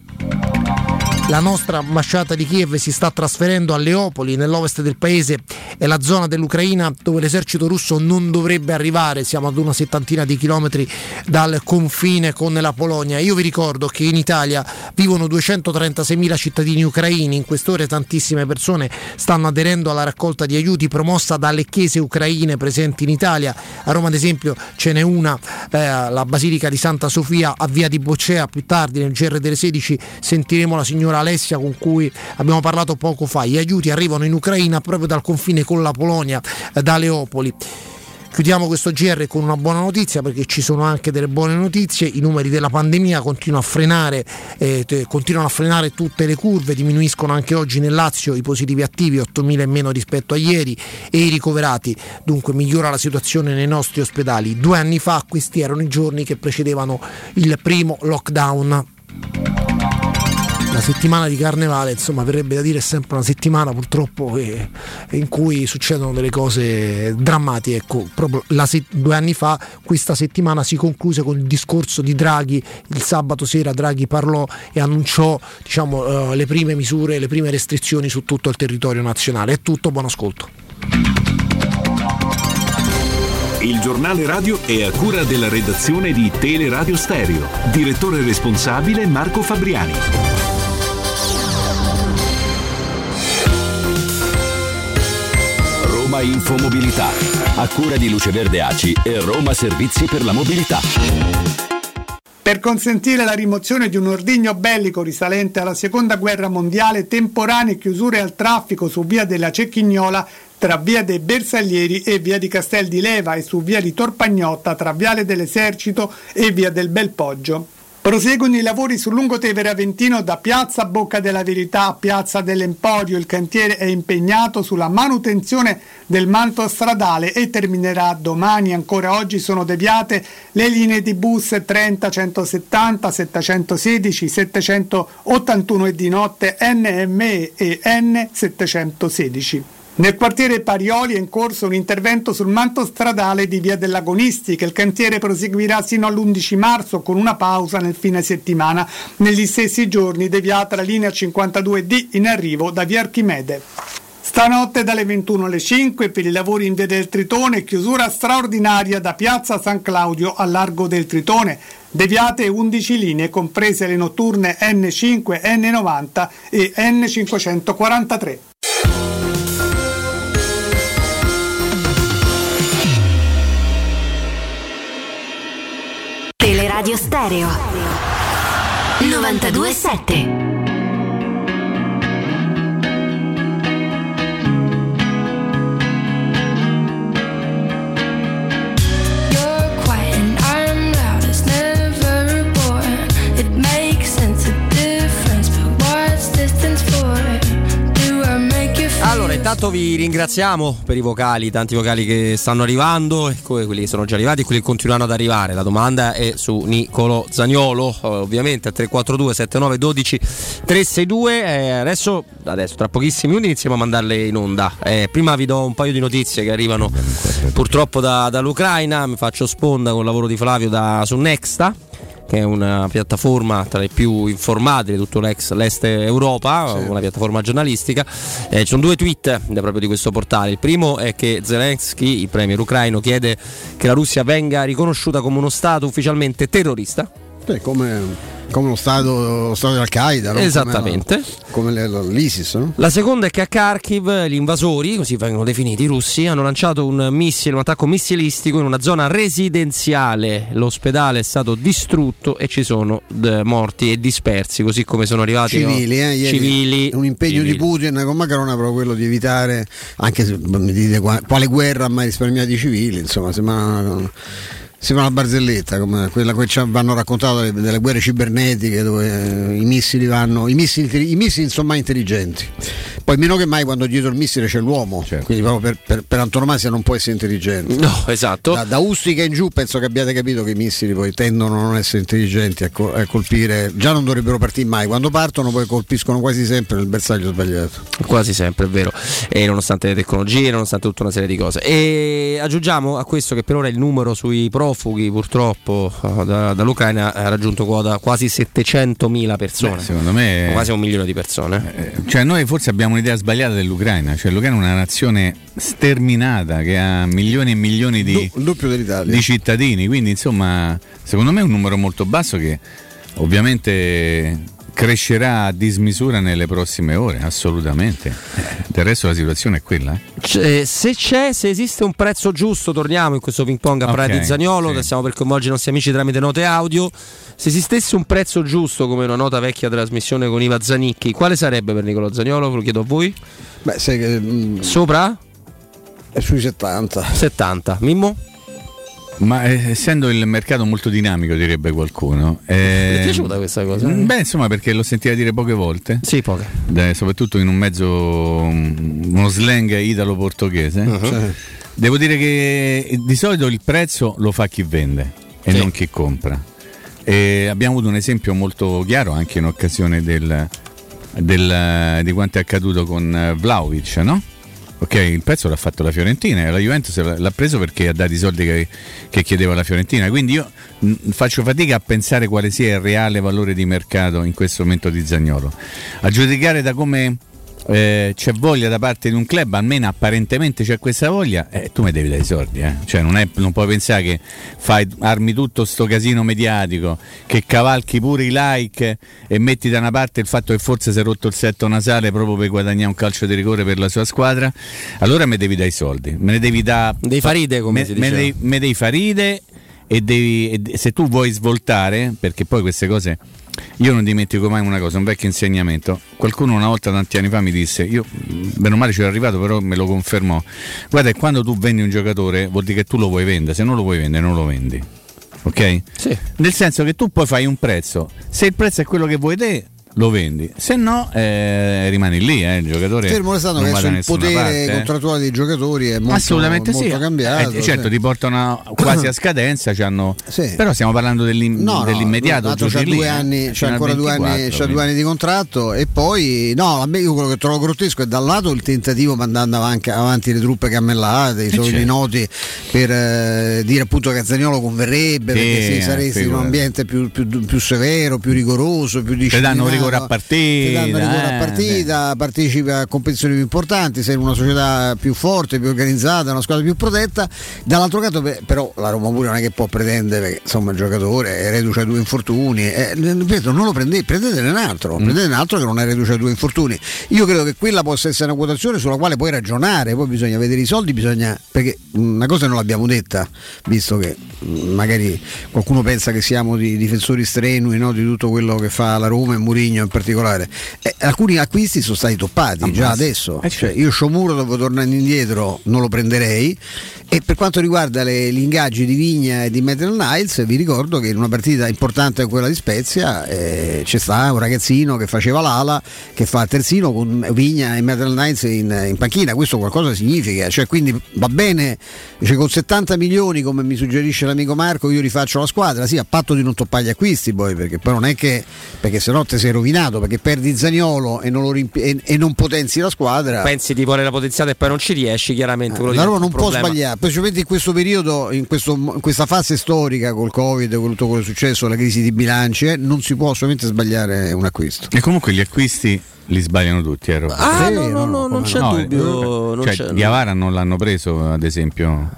La nostra ambasciata di Kiev si sta trasferendo a Leopoli, nell'ovest del paese, è la zona dell'Ucraina dove l'esercito russo non dovrebbe arrivare. Siamo ad una settantina di chilometri dal confine con la Polonia. Io vi ricordo che in Italia vivono duecentotrentasei mila cittadini ucraini. In quest'ore tantissime persone stanno aderendo alla raccolta di aiuti promossa dalle chiese ucraine presenti in Italia. A Roma, ad esempio, ce n'è una, eh, la Basilica di Santa Sofia a Via di Boccea. Più tardi nel G R delle sedici sentiremo la signora Alessia, con cui abbiamo parlato poco fa. Gli aiuti arrivano in Ucraina proprio dal confine con la Polonia, da Leopoli. Chiudiamo questo G R con una buona notizia, perché ci sono anche delle buone notizie. I numeri della pandemia continuano a frenare, eh, te, continuano a frenare tutte le curve, diminuiscono anche oggi nel Lazio i positivi attivi, ottomila in meno rispetto a ieri, e i ricoverati, dunque migliora la situazione nei nostri ospedali. Due anni fa questi erano i giorni che precedevano il primo lockdown. La settimana di Carnevale, insomma, verrebbe da dire, è sempre una settimana purtroppo eh, in cui succedono delle cose drammatiche. Ecco, proprio la se- due anni fa questa settimana si concluse con il discorso di Draghi. Il sabato sera Draghi parlò e annunciò, diciamo, eh, le prime misure, le prime restrizioni su tutto il territorio nazionale. È tutto, buon ascolto. Il giornale radio è a cura della redazione di Teleradio Stereo. Direttore responsabile Marco Fabriani. Infomobilità, a cura di Luce Verde A C I e Roma Servizi per la Mobilità. Per consentire la rimozione di un ordigno bellico risalente alla Seconda Guerra Mondiale, temporanee chiusure al traffico su via della Cecchignola tra via dei Bersaglieri e via di Castel di Leva, e su via di Torpagnotta tra viale dell'Esercito e via del Belpoggio. Proseguono i lavori sul lungotevere aventino da piazza Bocca della Verità a piazza dell'Emporio. Il cantiere è impegnato sulla manutenzione del manto stradale e terminerà domani. Ancora oggi sono deviate le linee di bus trenta centosettanta, settecentosedici, settecentottantuno e di notte N M E e N settecentosedici. Nel quartiere Parioli è in corso un intervento sul manto stradale di via dell'Agonistica. Il cantiere proseguirà sino all'undici marzo con una pausa nel fine settimana. Negli stessi giorni deviata la linea cinquantadue D in arrivo da via Archimede. Stanotte dalle ventuno alle cinque per i lavori in via del Tritone chiusura straordinaria da piazza San Claudio a largo del Tritone. Deviate undici linee comprese le notturne N cinque, N novanta e N cinquecentoquarantatré. Radio Stereo novantadue sette. You're quiet and I'm loud, it's never a bore. intanto vi ringraziamo per i vocali, tanti vocali che stanno arrivando, quelli che sono già arrivati e quelli che continuano ad arrivare. La domanda è su Nicolò Zaniolo, ovviamente, a tre quattro due sette nove uno due tre sei due. eh, adesso, adesso tra pochissimi minuti iniziamo a mandarle in onda. Eh, prima vi do un paio di notizie che arrivano purtroppo da, dall'Ucraina. Mi faccio sponda con il lavoro di Flavio da, su Nexta, che è una piattaforma tra le più informate di tutto l'ex, l'est Europa, sì, una piattaforma giornalistica. Eh, ci sono due tweet proprio di questo portale. Il primo è che Zelensky, il premier ucraino, chiede che la Russia venga riconosciuta come uno stato ufficialmente terrorista. Beh, come... come lo stato, lo stato di Al-Qaeda, no? Esattamente, come, la, come l'ISIS, no? La seconda è che a Kharkiv gli invasori, così vengono definiti i russi, hanno lanciato un missile, un attacco missilistico in una zona residenziale. L'ospedale è stato distrutto e ci sono d- morti e dispersi, così come sono arrivati civili, no? eh, ieri civili un impegno civili. Di Putin con Macron è proprio quello di evitare, anche se mi dite quale guerra ha mai risparmiato i civili, insomma, sembra sembra una barzelletta come quella che ci hanno raccontato delle, delle guerre cibernetiche, dove eh, i missili vanno, i missili, i missili sono mai intelligenti, poi meno che mai quando dietro il missile c'è l'uomo, certo. Quindi proprio per, per, per antonomasia non può essere intelligente, no? Esatto. Da, da Ustica in giù penso che abbiate capito che i missili poi tendono a non essere intelligenti, a, co- a colpire, già non dovrebbero partire mai, quando partono poi colpiscono quasi sempre il bersaglio sbagliato, quasi sempre, è vero, e nonostante le tecnologie, nonostante tutta una serie di cose. E aggiungiamo a questo che per ora il numero sui profughi profughi purtroppo da, dall'Ucraina ha raggiunto quota quasi settecentomila persone. Beh, secondo me quasi un milione di persone, eh, cioè noi forse abbiamo un'idea sbagliata dell'Ucraina, cioè l'Ucraina è una nazione sterminata che ha milioni e milioni di, du- doppio dell'Italia, di cittadini, quindi insomma secondo me è un numero molto basso che ovviamente crescerà a dismisura nelle prossime ore, assolutamente. Del resto la situazione è quella, eh? C'è, se c'è, se esiste un prezzo giusto, torniamo in questo ping pong a parlare, okay, di Zaniolo, sì, che stiamo per coinvolgere i nostri amici tramite note audio. Se esistesse un prezzo giusto, come una nota vecchia trasmissione con Iva Zanicchi, quale sarebbe per Nicolò Zaniolo? Ve lo chiedo a voi. Beh, se, mm, sopra? È sui settanta. settanta. Mimmo? Ma eh, essendo il mercato molto dinamico, direbbe qualcuno, eh, ti è piaciuta questa cosa? Beh, insomma, perché l'ho sentita dire poche volte. Sì, poche. De, soprattutto in un mezzo, uno slang italo-portoghese. Uh-huh. Cioè, devo dire che di solito il prezzo lo fa chi vende e sì, non chi compra. E abbiamo avuto un esempio molto chiaro anche in occasione del, del, di quanto è accaduto con Vlahović, no? Ok, il prezzo l'ha fatto la Fiorentina e la Juventus l'ha preso perché ha dato i soldi che, che chiedeva la Fiorentina. Quindi io faccio fatica a pensare quale sia il reale valore di mercato in questo momento di Zaniolo. A giudicare da come eh, c'è voglia da parte di un club, almeno apparentemente c'è questa voglia, eh, tu mi devi dare i soldi, eh. Cioè non, è, non puoi pensare che fai, armi tutto sto casino mediatico, che cavalchi pure i like e metti da una parte il fatto che forse si è rotto il setto nasale proprio per guadagnare un calcio di rigore per la sua squadra. Allora mi devi dare i soldi, me ne devi dare, devi faride, come me, si dice, me devi, me devi faride e devi, e se tu vuoi svoltare, perché poi queste cose, io non dimentico mai una cosa, un vecchio insegnamento. Qualcuno una volta tanti anni fa mi disse, io bene o male ci ero arrivato, però me lo confermò: guarda, quando tu vendi un giocatore vuol dire che tu lo vuoi vendere, se non lo vuoi vendere non lo vendi, ok? Sì. Nel senso che tu poi fai un prezzo, se il prezzo è quello che vuoi te lo vendi, se no eh, rimani lì, eh, il giocatore. Fermo restando che adesso il potere parte, contrattuale dei giocatori è molto, assolutamente molto, sì, molto cambiato, eh, certo, sì, ti portano quasi a scadenza, c'hanno, sì, però stiamo parlando dell'im- no, dell'immediato, no, c'ha due anni, c'ha ancora ventiquattro, due anni, c'ha due anni di contratto. E poi no, a me io quello che trovo grottesco è dal lato il tentativo mandando avanti, avanti le truppe cammellate, i soliti noti per eh, dire appunto che Zaniolo converrebbe, sì, perché se saresti in un ambiente più, più, più severo, più rigoroso, più disciplinato, a partita, ti danno rigore a partita, eh, partecipa a competizioni più importanti, sei in una società più forte, più organizzata, una squadra più protetta. Dall'altro canto però la Roma pure non è che può pretendere, insomma, il giocatore è reduce a due infortuni, eh, ripeto, non lo prendete, prendete un altro, mm. prendete un altro che non è reduce a due infortuni. Io credo che quella possa essere una quotazione sulla quale puoi ragionare, poi bisogna vedere i soldi, bisogna, perché una cosa non l'abbiamo detta, visto che magari qualcuno pensa che siamo di difensori strenui, no, di tutto quello che fa la Roma e Mourinho in particolare, eh, alcuni acquisti sono stati toppati, ah, già adesso, eh, cioè, io Sciomuro, dopo tornare indietro non lo prenderei, E per quanto riguarda le, gli ingaggi di Vigna e di Maitland-Niles, vi ricordo che in una partita importante come quella di Spezia eh, c'è sta un ragazzino che faceva l'ala, che fa terzino con Vigna e Maitland-Niles in, in panchina. Questo qualcosa significa, cioè, quindi va bene, cioè, con settanta milioni come mi suggerisce l'amico Marco io rifaccio la squadra, sì, a patto di non toppare gli acquisti poi, perché poi non è che, perché se no te sei rovinato, perché perdi Zaniolo e non, lo rimpi- e, e non potenzi la squadra, pensi di volerla potenziata e poi non ci riesci, chiaramente eh, la Roma non può sbagliare, specialmente in questo periodo, in, questo, in questa fase storica col Covid, con tutto quello che è successo, la crisi di bilanci, eh, non si può assolutamente sbagliare un acquisto. E comunque gli acquisti li sbagliano tutti, eh, ah, sì, no, no, no, no, non c'è no, dubbio non cioè, c'è, Diawara no. non l'hanno preso, ad esempio,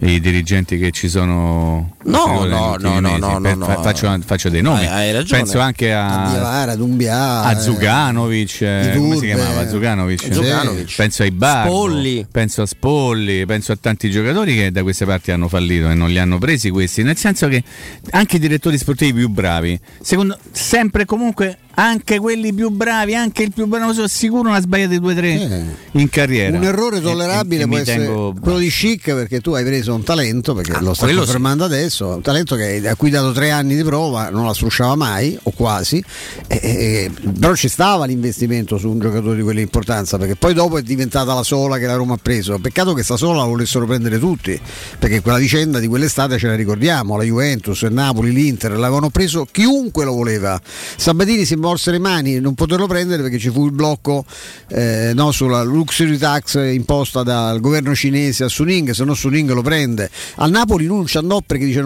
i dirigenti che ci sono no no no no, no, no, no. Faccio, faccio dei nomi, hai, hai ragione. Penso anche a, a Diawara, Dumbia, a Zuganovic, eh, come si chiamava Zuganovic, Zuganovic. Sì. Penso ai Barbo, Spolli. Penso a Spolli, penso a tanti giocatori che da queste parti hanno fallito e non li hanno presi questi, nel senso che anche i direttori sportivi più bravi, secondo sempre comunque anche quelli più bravi, anche il più bravo, sono sicuro una sbagliata di due tre eh. in carriera. Un errore tollerabile e, e, può essere tengo... quello di Schick, perché tu hai preso un talento, perché ah, lo sta confermando sì. adesso, un talento che, a cui dato tre anni di prova, non la strusciava mai o quasi, e, e, però ci stava l'investimento su un giocatore di quell'importanza, perché poi dopo è diventata la sola che la Roma ha preso. Peccato che sta sola la volessero prendere tutti, perché quella vicenda di quell'estate ce la ricordiamo, la Juventus, il Napoli, l'Inter l'avevano preso chiunque lo voleva. Sabatini si morse le mani non poterlo prendere perché ci fu il blocco eh, no, sulla luxury tax imposta dal governo cinese a Suning, se no Suning lo prende. Al Napoli non ci andò perché dice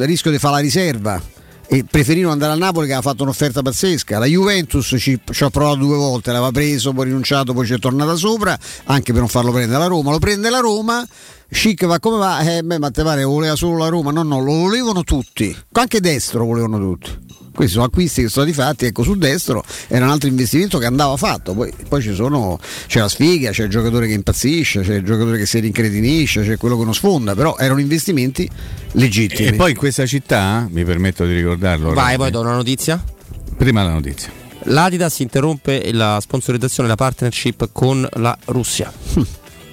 rischio di fare la riserva e preferirono andare al Napoli che ha fatto un'offerta pazzesca. La Juventus ci, ci ha provato due volte, l'aveva preso, poi rinunciato, poi ci è tornata sopra anche per non farlo prendere la Roma. Lo prende la Roma, Schick va come va, eh, beh, ma te pare voleva solo la Roma? No no, lo volevano tutti, anche destro volevano tutti. Questi sono acquisti che sono stati fatti, ecco, sul destro era un altro investimento che andava fatto. Poi, poi ci sono, c'è la sfiga, c'è il giocatore che impazzisce, c'è il giocatore che si rincretinisce, c'è quello che non sfonda, però erano investimenti legittimi. E poi in questa città, mi permetto di ricordarlo. Vai, poi do una notizia. Prima la notizia. L'Adidas interrompe la sponsorizzazione, la partnership con la Russia.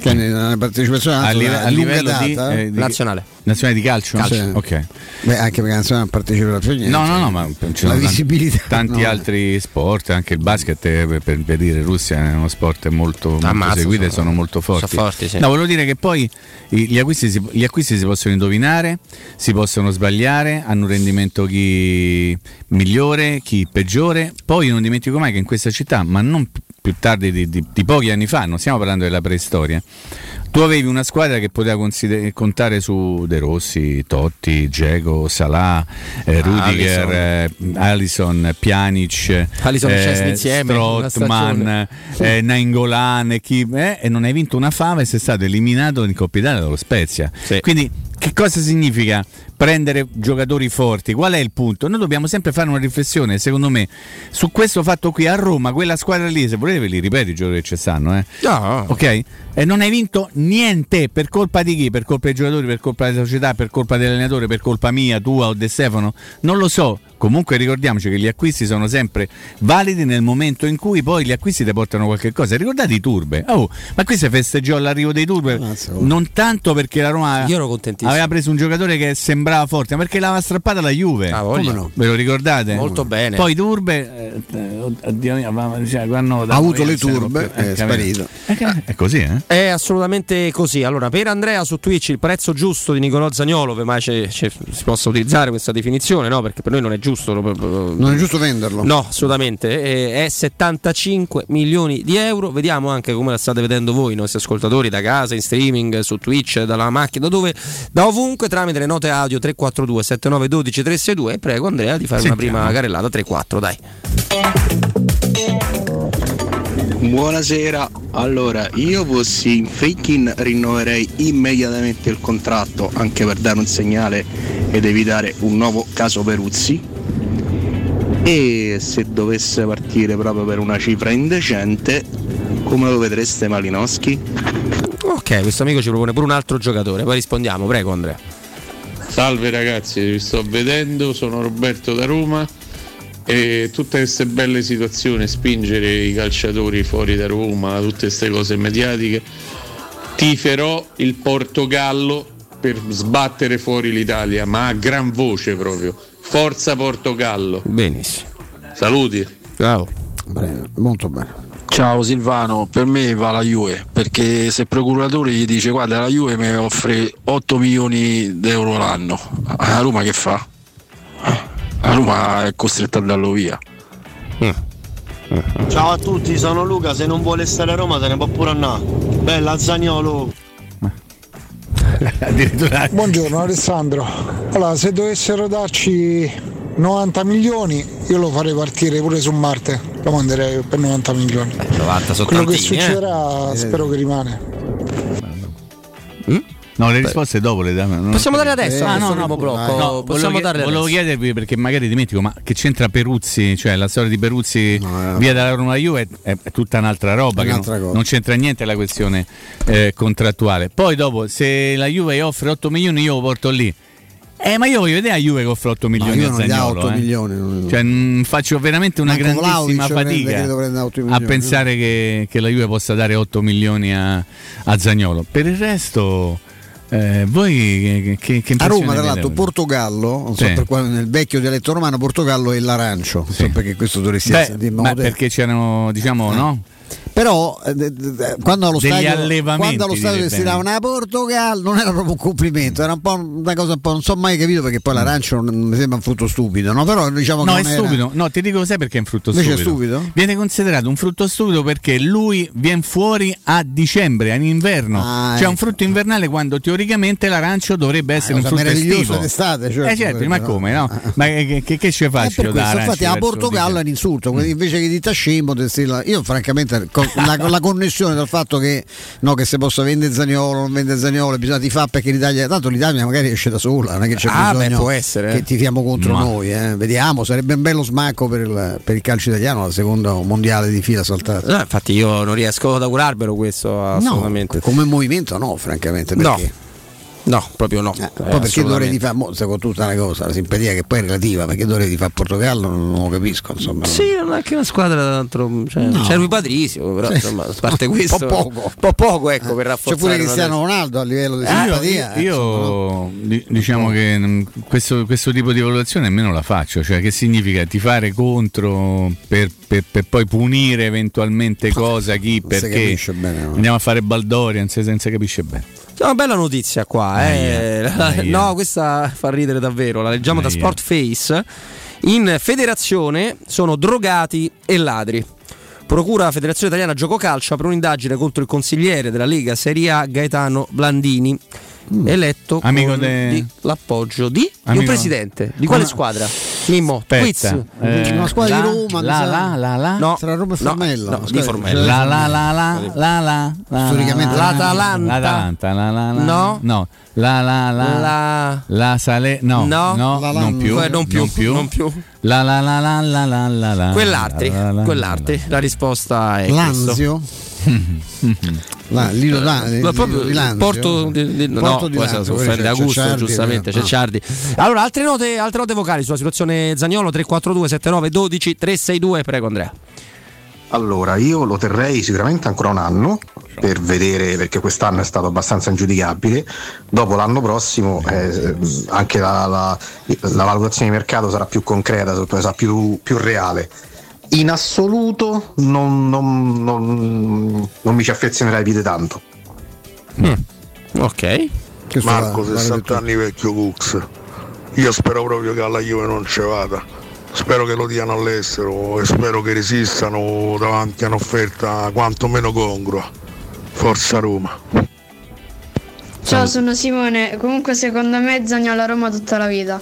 Cioè una partecipazione a, a, a livello di, eh, di nazionale nazionale di calcio, calcio. Sì. Ok. Beh, anche perché nazionale non partecipa più niente. No, no, no, ma la visibilità. Tanti no. altri sport, anche il basket per, per, per dire Russia è uno sport molto, molto Ammazzo, seguito sono, e sono molto forti. Sono forti sì. No, volevo dire che poi gli acquisti, si, gli acquisti si possono indovinare, si possono sbagliare, hanno un rendimento chi migliore, chi peggiore. Poi non dimentico mai che in questa città, ma non più tardi di, di, di pochi anni fa, non stiamo parlando della preistoria, tu avevi una squadra che poteva consider- contare su De Rossi, Totti, Dzeko, Salah, eh, Rudiger, eh, Alisson, Pjanic, Alisson eh, Strootman, eh, Nainggolan e chi eh, e non hai vinto una fava e sei stato eliminato in Coppa Italia dallo Spezia. Sì. Quindi che cosa significa prendere giocatori forti? Qual è il punto? Noi dobbiamo sempre fare una riflessione, secondo me, su questo fatto qui. A Roma, quella squadra lì, se volete ve li ripeto i giocatori che ci stanno, eh? No. Ok? E non hai vinto niente, per colpa di chi? Per colpa dei giocatori, per colpa della società, per colpa dell'allenatore, per colpa mia, tua o De Stefano? Non lo so. Comunque ricordiamoci che gli acquisti sono sempre validi nel momento in cui poi gli acquisti ti portano qualche cosa. Ricordate i Turbe? Oh, ma qui si festeggiò l'arrivo dei Turbe non tanto perché la Roma aveva preso un giocatore che sembrava forte, ma perché l'aveva strappata la Juve. Ah, come no? Ve lo ricordate? Molto bene. Poi Turbe eh, mio, cioè, quando ha avuto le Turbe più, è, è sparito. Eh, è così, eh? È assolutamente così. Allora, per Andrea su Twitch il prezzo giusto di Nicolò Zaniolo, ormai si possa utilizzare questa definizione, no? Perché per noi non è giusto. Giusto, non è giusto venderlo, no, assolutamente, è settantacinque milioni di euro. Vediamo anche come la state vedendo voi, i nostri ascoltatori, da casa, in streaming, su Twitch, dalla macchina, da dove, da ovunque, tramite le note audio tre quattro due sette nove uno due tre sei due. E prego Andrea di fare Sentiamo. una prima carrellata. Tre quattro, dai. Buonasera. Allora, io fossi in Fekkin rinnoverei immediatamente il contratto, anche per dare un segnale ed evitare un nuovo caso Peruzzi. E se dovesse partire proprio per una cifra indecente, come lo vedreste Malinowski? Ok, questo amico ci propone pure un altro giocatore, poi rispondiamo, prego Andrea. Salve ragazzi, vi sto vedendo, sono Roberto da Roma. E tutte queste belle situazioni, spingere i calciatori fuori da Roma, tutte queste cose mediatiche, tiferò il Portogallo per sbattere fuori l'Italia, ma a gran voce proprio. Forza Portogallo. Benissimo. Saluti. Ciao. Bene, molto bene. Ciao Silvano, per me va la Juve, perché se il procuratore gli dice guarda la Juve mi offre otto milioni di euro l'anno, a Roma che fa? A Roma è costretta a darlo via. Ciao a tutti, sono Luca, se non vuole stare a Roma se ne può pure andare. Bella Zaniolo. Buongiorno Alessandro. Allora, se dovessero darci novanta milioni io lo farei partire pure su Marte, lo manderei per novanta milioni. Beh, novanta sono quello tantini, che succederà, eh? Spero che rimane. Mm? No, le Beh. risposte dopo le danno. Possiamo darle adesso? Eh, ah no, no, dopo blocco. No, possiamo volevo darle volevo adesso. chiedervi, perché magari dimentico, ma che c'entra Peruzzi? Cioè la storia di Peruzzi no, no, no. via dalla Roma Juve è, è tutta un'altra roba, un'altra che non, non c'entra niente la questione eh, contrattuale. Poi dopo, se la Juve offre otto milioni io lo porto lì. Eh, ma io voglio vedere a Juve che offre otto milioni, no, io non a Zaniolo, otto eh. milioni, non cioè, mh, faccio veramente una Manco grandissima fatica milioni, a pensare no. che, che la Juve possa dare otto milioni a, a Zaniolo. Per il resto, eh, voi che, che a Roma, tra l'altro, Portogallo, non so sì. per quale, nel vecchio dialetto romano, Portogallo è l'arancio, non sì. so perché questo dovresti beh, essere di beh, perché c'erano, diciamo, eh. no? Però eh, eh, quando allo stadio quando allo stadio desideravano a Portogallo non era proprio un complimento, era un po' una cosa un po' non so mai capito, perché poi l'arancio non, mi sembra un frutto stupido, no? Però diciamo che no, non è era... stupido. No, ti dico sai perché è un frutto stupido. Invece è stupido? Viene considerato un frutto stupido perché lui viene fuori a dicembre, in inverno. Ah, cioè ecco. un frutto invernale quando teoricamente l'arancio dovrebbe essere ah, un frutto estivo. D'estate, certo, eh certo, ma però. come, no? Ah. Ma che che, che c'è facile da arancio? Infatti a Portogallo è un insulto, mm. invece che dita scemo, io francamente La, la connessione dal fatto che no, che se possa vendere Zaniolo non vende Zaniolo, bisogna ti fa perché l'Italia, tanto l'Italia magari esce da sola, non è che c'è ah, bisogno beh, può essere, che tifiamo contro no. noi, eh. Vediamo, sarebbe un bello smacco per il, per il calcio italiano, la seconda mondiale di fila saltata. No, infatti io non riesco ad augurarvelo questo assolutamente. No, come movimento no, francamente, perché? No. No, proprio no. Eh, poi perché dovrei di fare Monza con tutta una cosa, la simpatia che poi è relativa, perché dovrei di fare Portogallo non lo capisco, insomma. Sì, non è che una squadra d'altro, cioè, no. c'è lui Patrizio, però sì. insomma, a parte questo un po' poco, un po' poco ecco, per rafforzare. C'è pure Cristiano Ronaldo a livello di simpatia. Eh, io, io diciamo che questo, questo tipo di valutazione nemmeno la faccio, cioè che significa tifare contro per, per, per poi punire eventualmente cosa, chi, perché bene, no? andiamo a fare Baldoria, non si, non si capisce bene. C'è una bella notizia qua, eh. Aia, aia. No, questa fa ridere davvero, la leggiamo aia. da Sportface. In federazione sono drogati e ladri. Procura Federazione Italiana Gioco Calcio apre un'indagine contro il consigliere della Lega Serie A Gaetano Blandini, mm. eletto amico con de... di, l'appoggio di amico. un presidente. Di quale squadra? Mimmo, Quiz. Eh, una squadra la, di Roma. La la la la. No, tra Roma e Formella. No, no, di Formella. La la la la la la. la Storicamente l'Atalanta. L'Atalanta. La la la. No. No. La la la la. La Sale. No. No. no la, la, non più. Non più. Non più. Non più. La la la la la la la la. Quell'altri. Quell'altri. La risposta è Lazio. La, Lilo, la, Lilo, proprio, Lilo, Porto di, di, no, Porto di Lanzo, c'è Augusto, Ciardi, giustamente no. c'è Ciardi. Allora altre note, altre note vocali sulla situazione Zaniolo. Tre quattro due sette nove uno due tre sei due, prego Andrea. Allora io lo terrei sicuramente ancora un anno per vedere, perché quest'anno è stato abbastanza ingiudicabile. Dopo l'anno prossimo eh, anche la, la, la valutazione di mercato sarà più concreta, sarà più, più reale. In assoluto non, non, non, non mi ci affezionerai più di tanto. Mm. Ok. Che Marco, sessanta anni vecchio Cux. Io spero proprio che alla Juve non ci vada. Spero che lo diano all'estero e spero che resistano davanti a un'offerta quantomeno congrua. Forza Roma. Ciao, sono Simone. Comunque secondo me Zaniolo a Roma tutta la vita.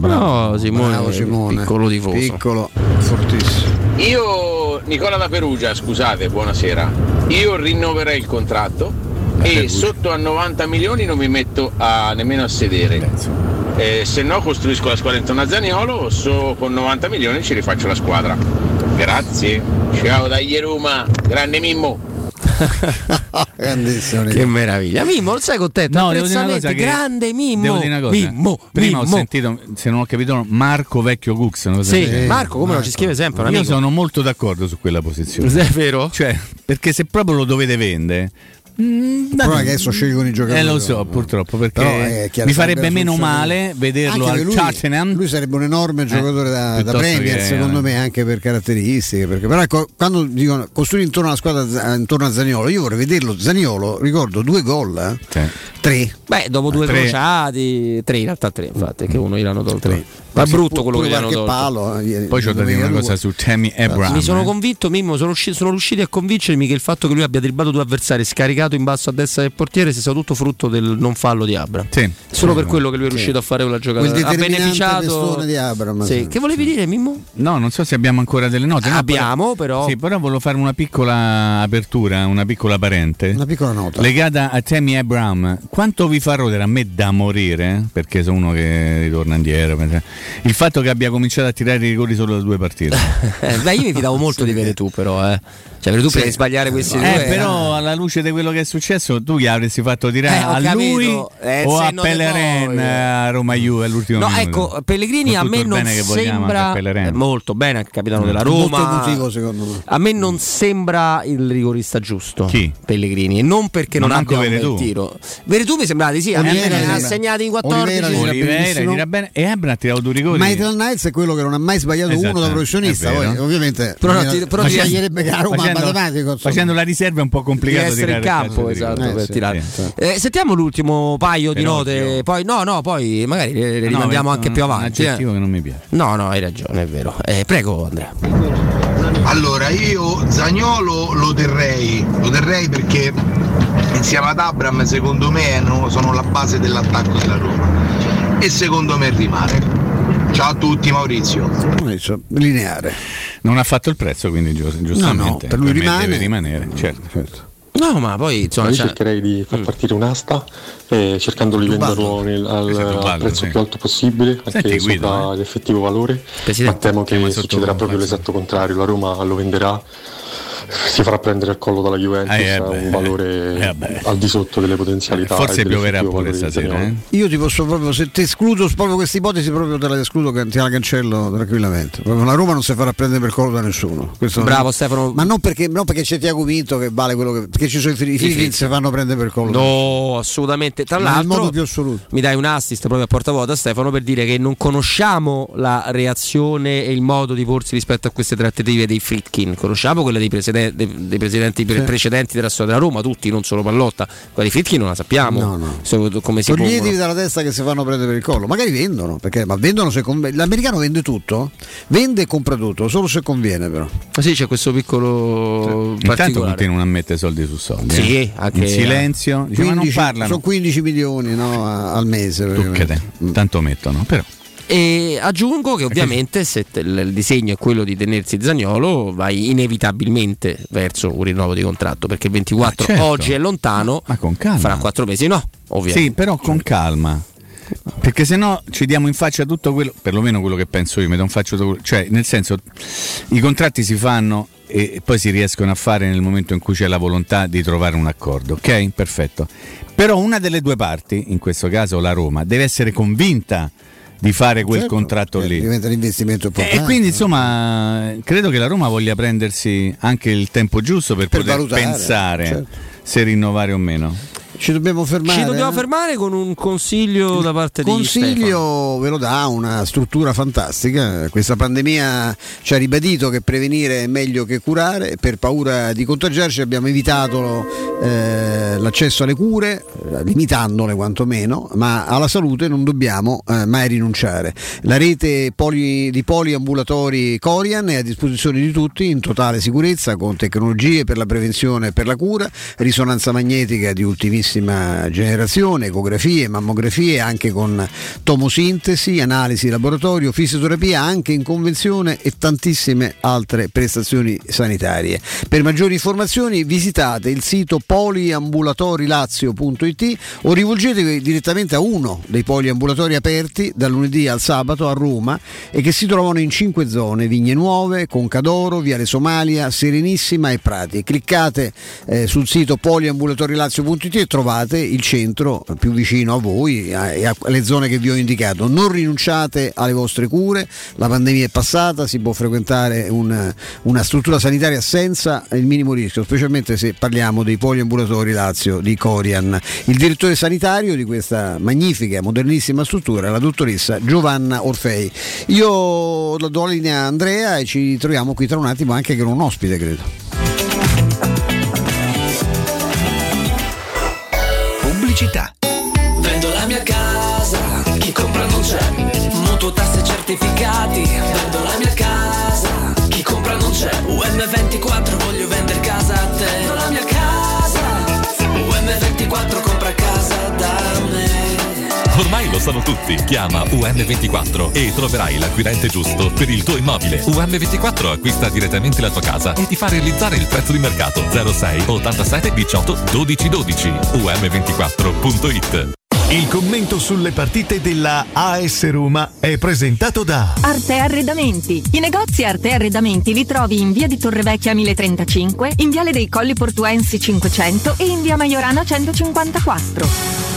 Bravo, no, Simone, bravo, Simone, piccolo tifoso. Piccolo, fortissimo. Io, Nicola da Perugia, scusate, buonasera. Io rinnoverei il contratto la e Perugia. Sotto a novanta milioni non mi metto a, nemmeno a sedere. Eh, se no costruisco la squadra intorno a Zaniolo, so, con novanta milioni ci rifaccio la squadra. Grazie. Ciao da Roma, grande Mimmo. Che meraviglia, Mimmo, non sei contento? No, devo dire una cosa, grande Mimmo. Devo dire una cosa. Mimmo, prima Mimmo. Ho sentito, se non ho capito, Marco Vecchio Cux. Non sì, eh, Marco, come Marco. Lo ci scrive sempre. Io amico. sono molto d'accordo su quella posizione. È vero? Cioè, perché se proprio lo dovete vendere, Mm, però adesso scelgono i giocatori. Eh lo so, purtroppo, perché mi farebbe meno male vederlo al lui, lui sarebbe un enorme giocatore eh, da, da Premier, che, secondo eh, me, anche per caratteristiche. Perché però co- quando dicono costruire intorno alla squadra, intorno a Zaniolo, io vorrei vederlo. Zaniolo, ricordo, due gol, eh? Sì. tre. Beh, dopo due tre. crociati, tre in realtà tre, infatti, mm. che uno gliel'hanno tolto. Tre. Ma è brutto quello che gli hanno tolto. Eh, Poi c'ho da dire una cosa su Tammy Abraham. Mi sono convinto, Mimmo, sono, usci- sono riusciti a convincermi che il fatto che lui abbia dribblato due avversari, scaricato in basso a destra del portiere, sia stato tutto frutto del non fallo di Abraham. Sì. Solo sì, per quello che lui è riuscito sì. a fare quella giocata. Quel ha beneficiato di Abraham. Sì. Sì. Che volevi dire, Mimmo? No, non so se abbiamo ancora delle note. No, abbiamo, però. Sì, però volevo fare una piccola apertura, una piccola parente. Una piccola nota legata a Tammy Abraham. Quanto vi fa rodere a me da morire? Perché sono uno che ritorna indietro. Il fatto che abbia cominciato a tirare i rigori solo da due partite. Beh, io mi fidavo molto sì. di Veretù, però eh. cioè Veretù sì. per sbagliare questi eh, due. Però eh. alla luce di quello che è successo, tu gli avresti fatto tirare eh, a capito. lui eh, o a Pellerin a Roma Juve all'ultimo no, minuto. Ecco, Pellegrini a me non sembra molto bene, capitano della Roma. Molto emotivo, secondo me. A me non sembra il rigorista giusto. Chi? Pellegrini, e non perché non, non abbia un tiro. Veretù mi sembrava di sì, a me ne ha segnati in quattordici. Oliveira tira bene e Ebra tirato due rigori. Maitland-Niles è quello che non ha mai sbagliato esatto, uno da professionista, poi, ovviamente. Però ti taglierebbe caro, ma matematico. Facendo la riserva è un po' complicato tirare in campo, esatto, eh, per sì, tirare. Sì. Eh, sentiamo l'ultimo paio per di note, occhio. Poi no, no, poi magari le no, rimandiamo no, anche no, più avanti. Un aggettivo eh. che non mi piace. No, no, hai ragione, è vero. Eh, prego Andrea. Allora, io Zaniolo lo terrei, lo terrei perché insieme ad Abraham, secondo me, sono la base dell'attacco della Roma. E secondo me rimane. Ciao a tutti, Maurizio. Maurizio lineare. Non ha fatto il prezzo, quindi giustamente no, no, per lui per rimane. Deve rimanere, no, certo, certo. No, ma poi insomma, io c'è... cercherei di far partire un'asta eh, cercando di venderlo nel, al, esatto, al prezzo sì. più alto possibile, anche sopra eh. l'effettivo valore. Presidente, ma temo che succederà proprio l'esatto contrario. La Roma lo venderà, si farà prendere al collo dalla Juventus eh, eh, beh, un valore eh, eh, al di sotto delle potenzialità. Forse pioverà pure stasera eh? Io ti posso proprio, se ti escludo proprio questa ipotesi, proprio te la escludo, te la cancello tranquillamente. La Roma non si farà prendere per collo da nessuno. Questo bravo non... Stefano, ma non perché, non perché c'è Tiago Pinto che vale quello che, perché ci sono i figli che si fanno prendere per collo, no, assolutamente. Tra l'altro, nel modo più assoluto, mi dai un assist proprio a porta vuota, Stefano, per dire che non conosciamo la reazione e il modo di porsi rispetto a queste trattative dei Friedkin. Conosciamo quella dei presidenti Dei, dei presidenti sì. precedenti della storia della Roma, tutti, non solo Pallotta. Quali Friedchi non la sappiamo. No, no. So, come si toglietevi dalla testa che si fanno prendere per il collo. Magari vendono, perché ma vendono se conv- l'americano vende tutto, vende e compra tutto, solo se conviene, però. Ma sì, c'è questo piccolo sì. particolare. Intanto continuano a mettere soldi su soldi. Sì, eh. anche in silenzio. quindici, dice, ma non parlano. Sono quindici milioni no, a, al mese. Tanto mettono, però. E aggiungo che ovviamente se te, il disegno è quello di tenersi Zaniolo, vai inevitabilmente verso un rinnovo di contratto, perché il ventiquattro ah, certo. oggi è lontano, ma con calma. Fra quattro mesi no, ovviamente. Sì, però con calma, perché se no ci diamo in faccia tutto quello, perlomeno quello che penso io, mi do in faccia tutto quello, cioè nel senso i contratti si fanno e poi si riescono a fare nel momento in cui c'è la volontà di trovare un accordo, ok? Perfetto. Però una delle due parti, in questo caso la Roma, deve essere convinta di fare quel certo, contratto lì, diventa un investimento importante. E quindi insomma credo che la Roma voglia prendersi anche il tempo giusto per, per poter valutare, pensare certo. se rinnovare o meno. Ci dobbiamo fermare. Ci dobbiamo eh? fermare con un consiglio da parte consiglio di Stefano. Ve lo dà una struttura fantastica. Questa pandemia ci ha ribadito che prevenire è meglio che curare. Per paura di contagiarci abbiamo evitato eh, l'accesso alle cure, limitandole quantomeno, ma alla salute non dobbiamo eh, mai rinunciare. La rete poli, di poliambulatori Corian è a disposizione di tutti in totale sicurezza, con tecnologie per la prevenzione e per la cura, risonanza magnetica di ultimissima generazione, ecografie, mammografie anche con tomosintesi, analisi laboratorio, fisioterapia anche in convenzione e tantissime altre prestazioni sanitarie. Per maggiori informazioni visitate il sito poliambulatorilazio punto it o rivolgetevi direttamente a uno dei poliambulatori aperti dal lunedì al sabato a Roma e che si trovano in cinque zone: Vigne Nuove, Concadoro, Viale Somalia, Serenissima e Prati. Cliccate eh, sul sito poliambulatorilazio punto it e trovate il centro più vicino a voi e alle zone che vi ho indicato. Non rinunciate alle vostre cure, la pandemia è passata, si può frequentare un, una struttura sanitaria senza il minimo rischio, specialmente se parliamo dei poliambulatori Lazio di Corian. Il direttore sanitario di questa magnifica, modernissima struttura è la dottoressa Giovanna Orfei. Io la do la linea a Andrea e ci troviamo qui tra un attimo anche con un ospite, credo. Città. Vendo la mia casa, chi compra non c'è, mutuo, tasse, certificati. Vendo la mia casa, chi compra non c'è, U M ventiquattro, voglio vendere casa a te. Vendo la mia casa, U M ventiquattro, compra casa da me. Ormai lo sanno tutti, chiama U M ventiquattro e troverai l'acquirente giusto per il tuo immobile. U M ventiquattro acquista direttamente la tua casa e ti fa realizzare il prezzo di mercato. Zero sei ottantasette diciotto dodici dodici. U M ventiquattro punto it. Il commento sulle partite della A S Roma è presentato da Arte Arredamenti. I negozi Arte Arredamenti li trovi in via di Torrevecchia mille e trentacinque, in viale dei Colli Portuensi cinquecento e in via Maiorana centocinquantaquattro.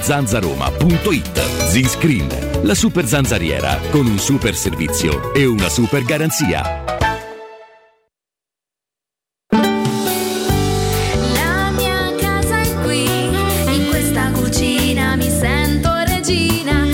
zanzaroma punto it. Z-Screen, la super zanzariera con un super servizio e una super garanzia. La mia casa è qui, in questa cucina mi sento regina.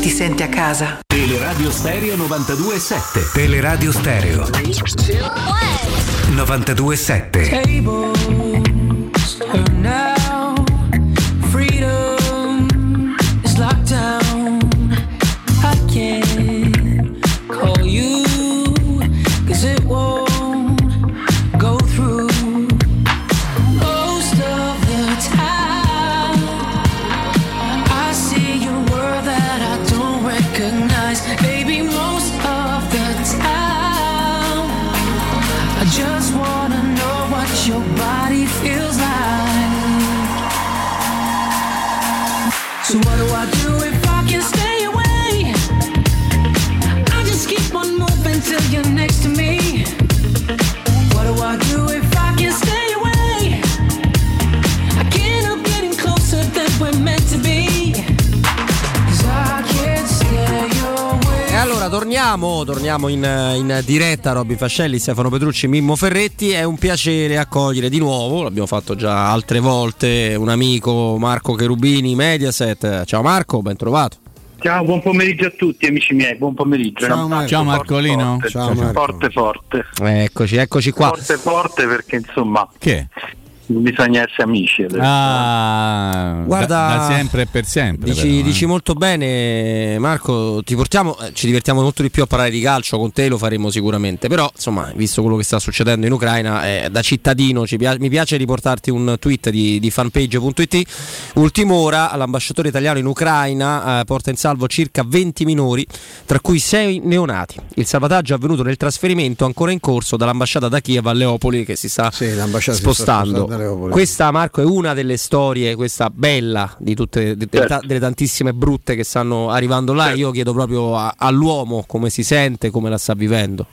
Ti senti a casa. Teleradio Stereo novantadue e sette. Teleradio Stereo novantadue e sette. Tables are now. Freedom is locked down. I can't call you 'cause it won't go through. Most of the time I see your world that recognize, baby, most of the time I just wanna know what your body feels like. So what do I do if I can't stay away? I just keep on moving till you're next to me. What do I do if I can't stay away? I can't help getting closer than we're meant to be. Allora torniamo, torniamo in, in diretta. Robin Fascelli, Stefano Petrucci, Mimmo Ferretti. È un piacere accogliere di nuovo, l'abbiamo fatto già altre volte, un amico, Marco Cherubini, Mediaset. Ciao Marco, ben trovato. Ciao, buon pomeriggio a tutti amici miei, buon pomeriggio. Ciao, Marco. Ciao Marcolino. Forte, ciao, Marco. Forte, forte. Eccoci, eccoci qua. Forte, forte perché insomma... Che? Bisogna essere amici adesso. Ah, guarda, da, da sempre e per sempre. Dici, però, eh. dici molto bene, Marco. Ti portiamo, ci divertiamo molto di più a parlare di calcio. Con te lo faremo sicuramente. Però, insomma, visto quello che sta succedendo in Ucraina, eh, da cittadino ci piace, mi piace riportarti un tweet di, di fanpage punto it. Ultim'ora, l'ambasciatore italiano in Ucraina eh, porta in salvo circa venti minori, tra cui sei neonati. Il salvataggio è avvenuto nel trasferimento ancora in corso dall'ambasciata da Kiev a Leopoli, che si sta sì, spostando. Questa, Marco, è una delle storie, questa bella, di tutte di, certo. delle tantissime brutte che stanno arrivando là. Certo. Io chiedo proprio a, all'uomo come si sente, come la sta vivendo.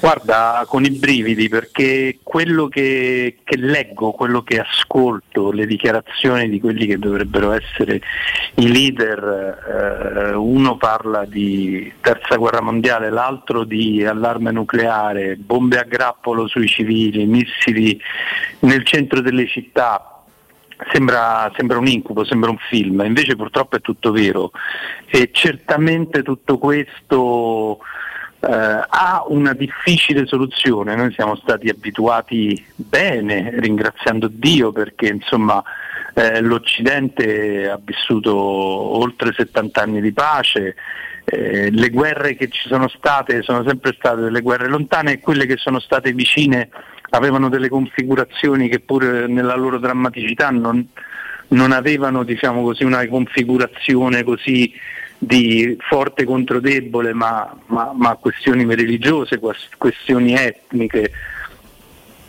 Guarda, con i brividi, perché quello che, che leggo, quello che ascolto, le dichiarazioni di quelli che dovrebbero essere i leader, eh, uno parla di terza guerra mondiale, l'altro di allarme nucleare, bombe a grappolo sui civili, missili nel centro delle città. Sembra, sembra un incubo, sembra un film, invece purtroppo è tutto vero e certamente tutto questo... Uh, ha una difficile soluzione. Noi siamo stati abituati bene, ringraziando Dio, perché insomma eh, l'Occidente ha vissuto oltre settant'anni di pace. Eh, le guerre che ci sono state sono sempre state delle guerre lontane e quelle che sono state vicine avevano delle configurazioni che pur nella loro drammaticità non, non avevano, diciamo così, una configurazione così di forte contro debole, ma, ma, ma questioni religiose, questioni etniche.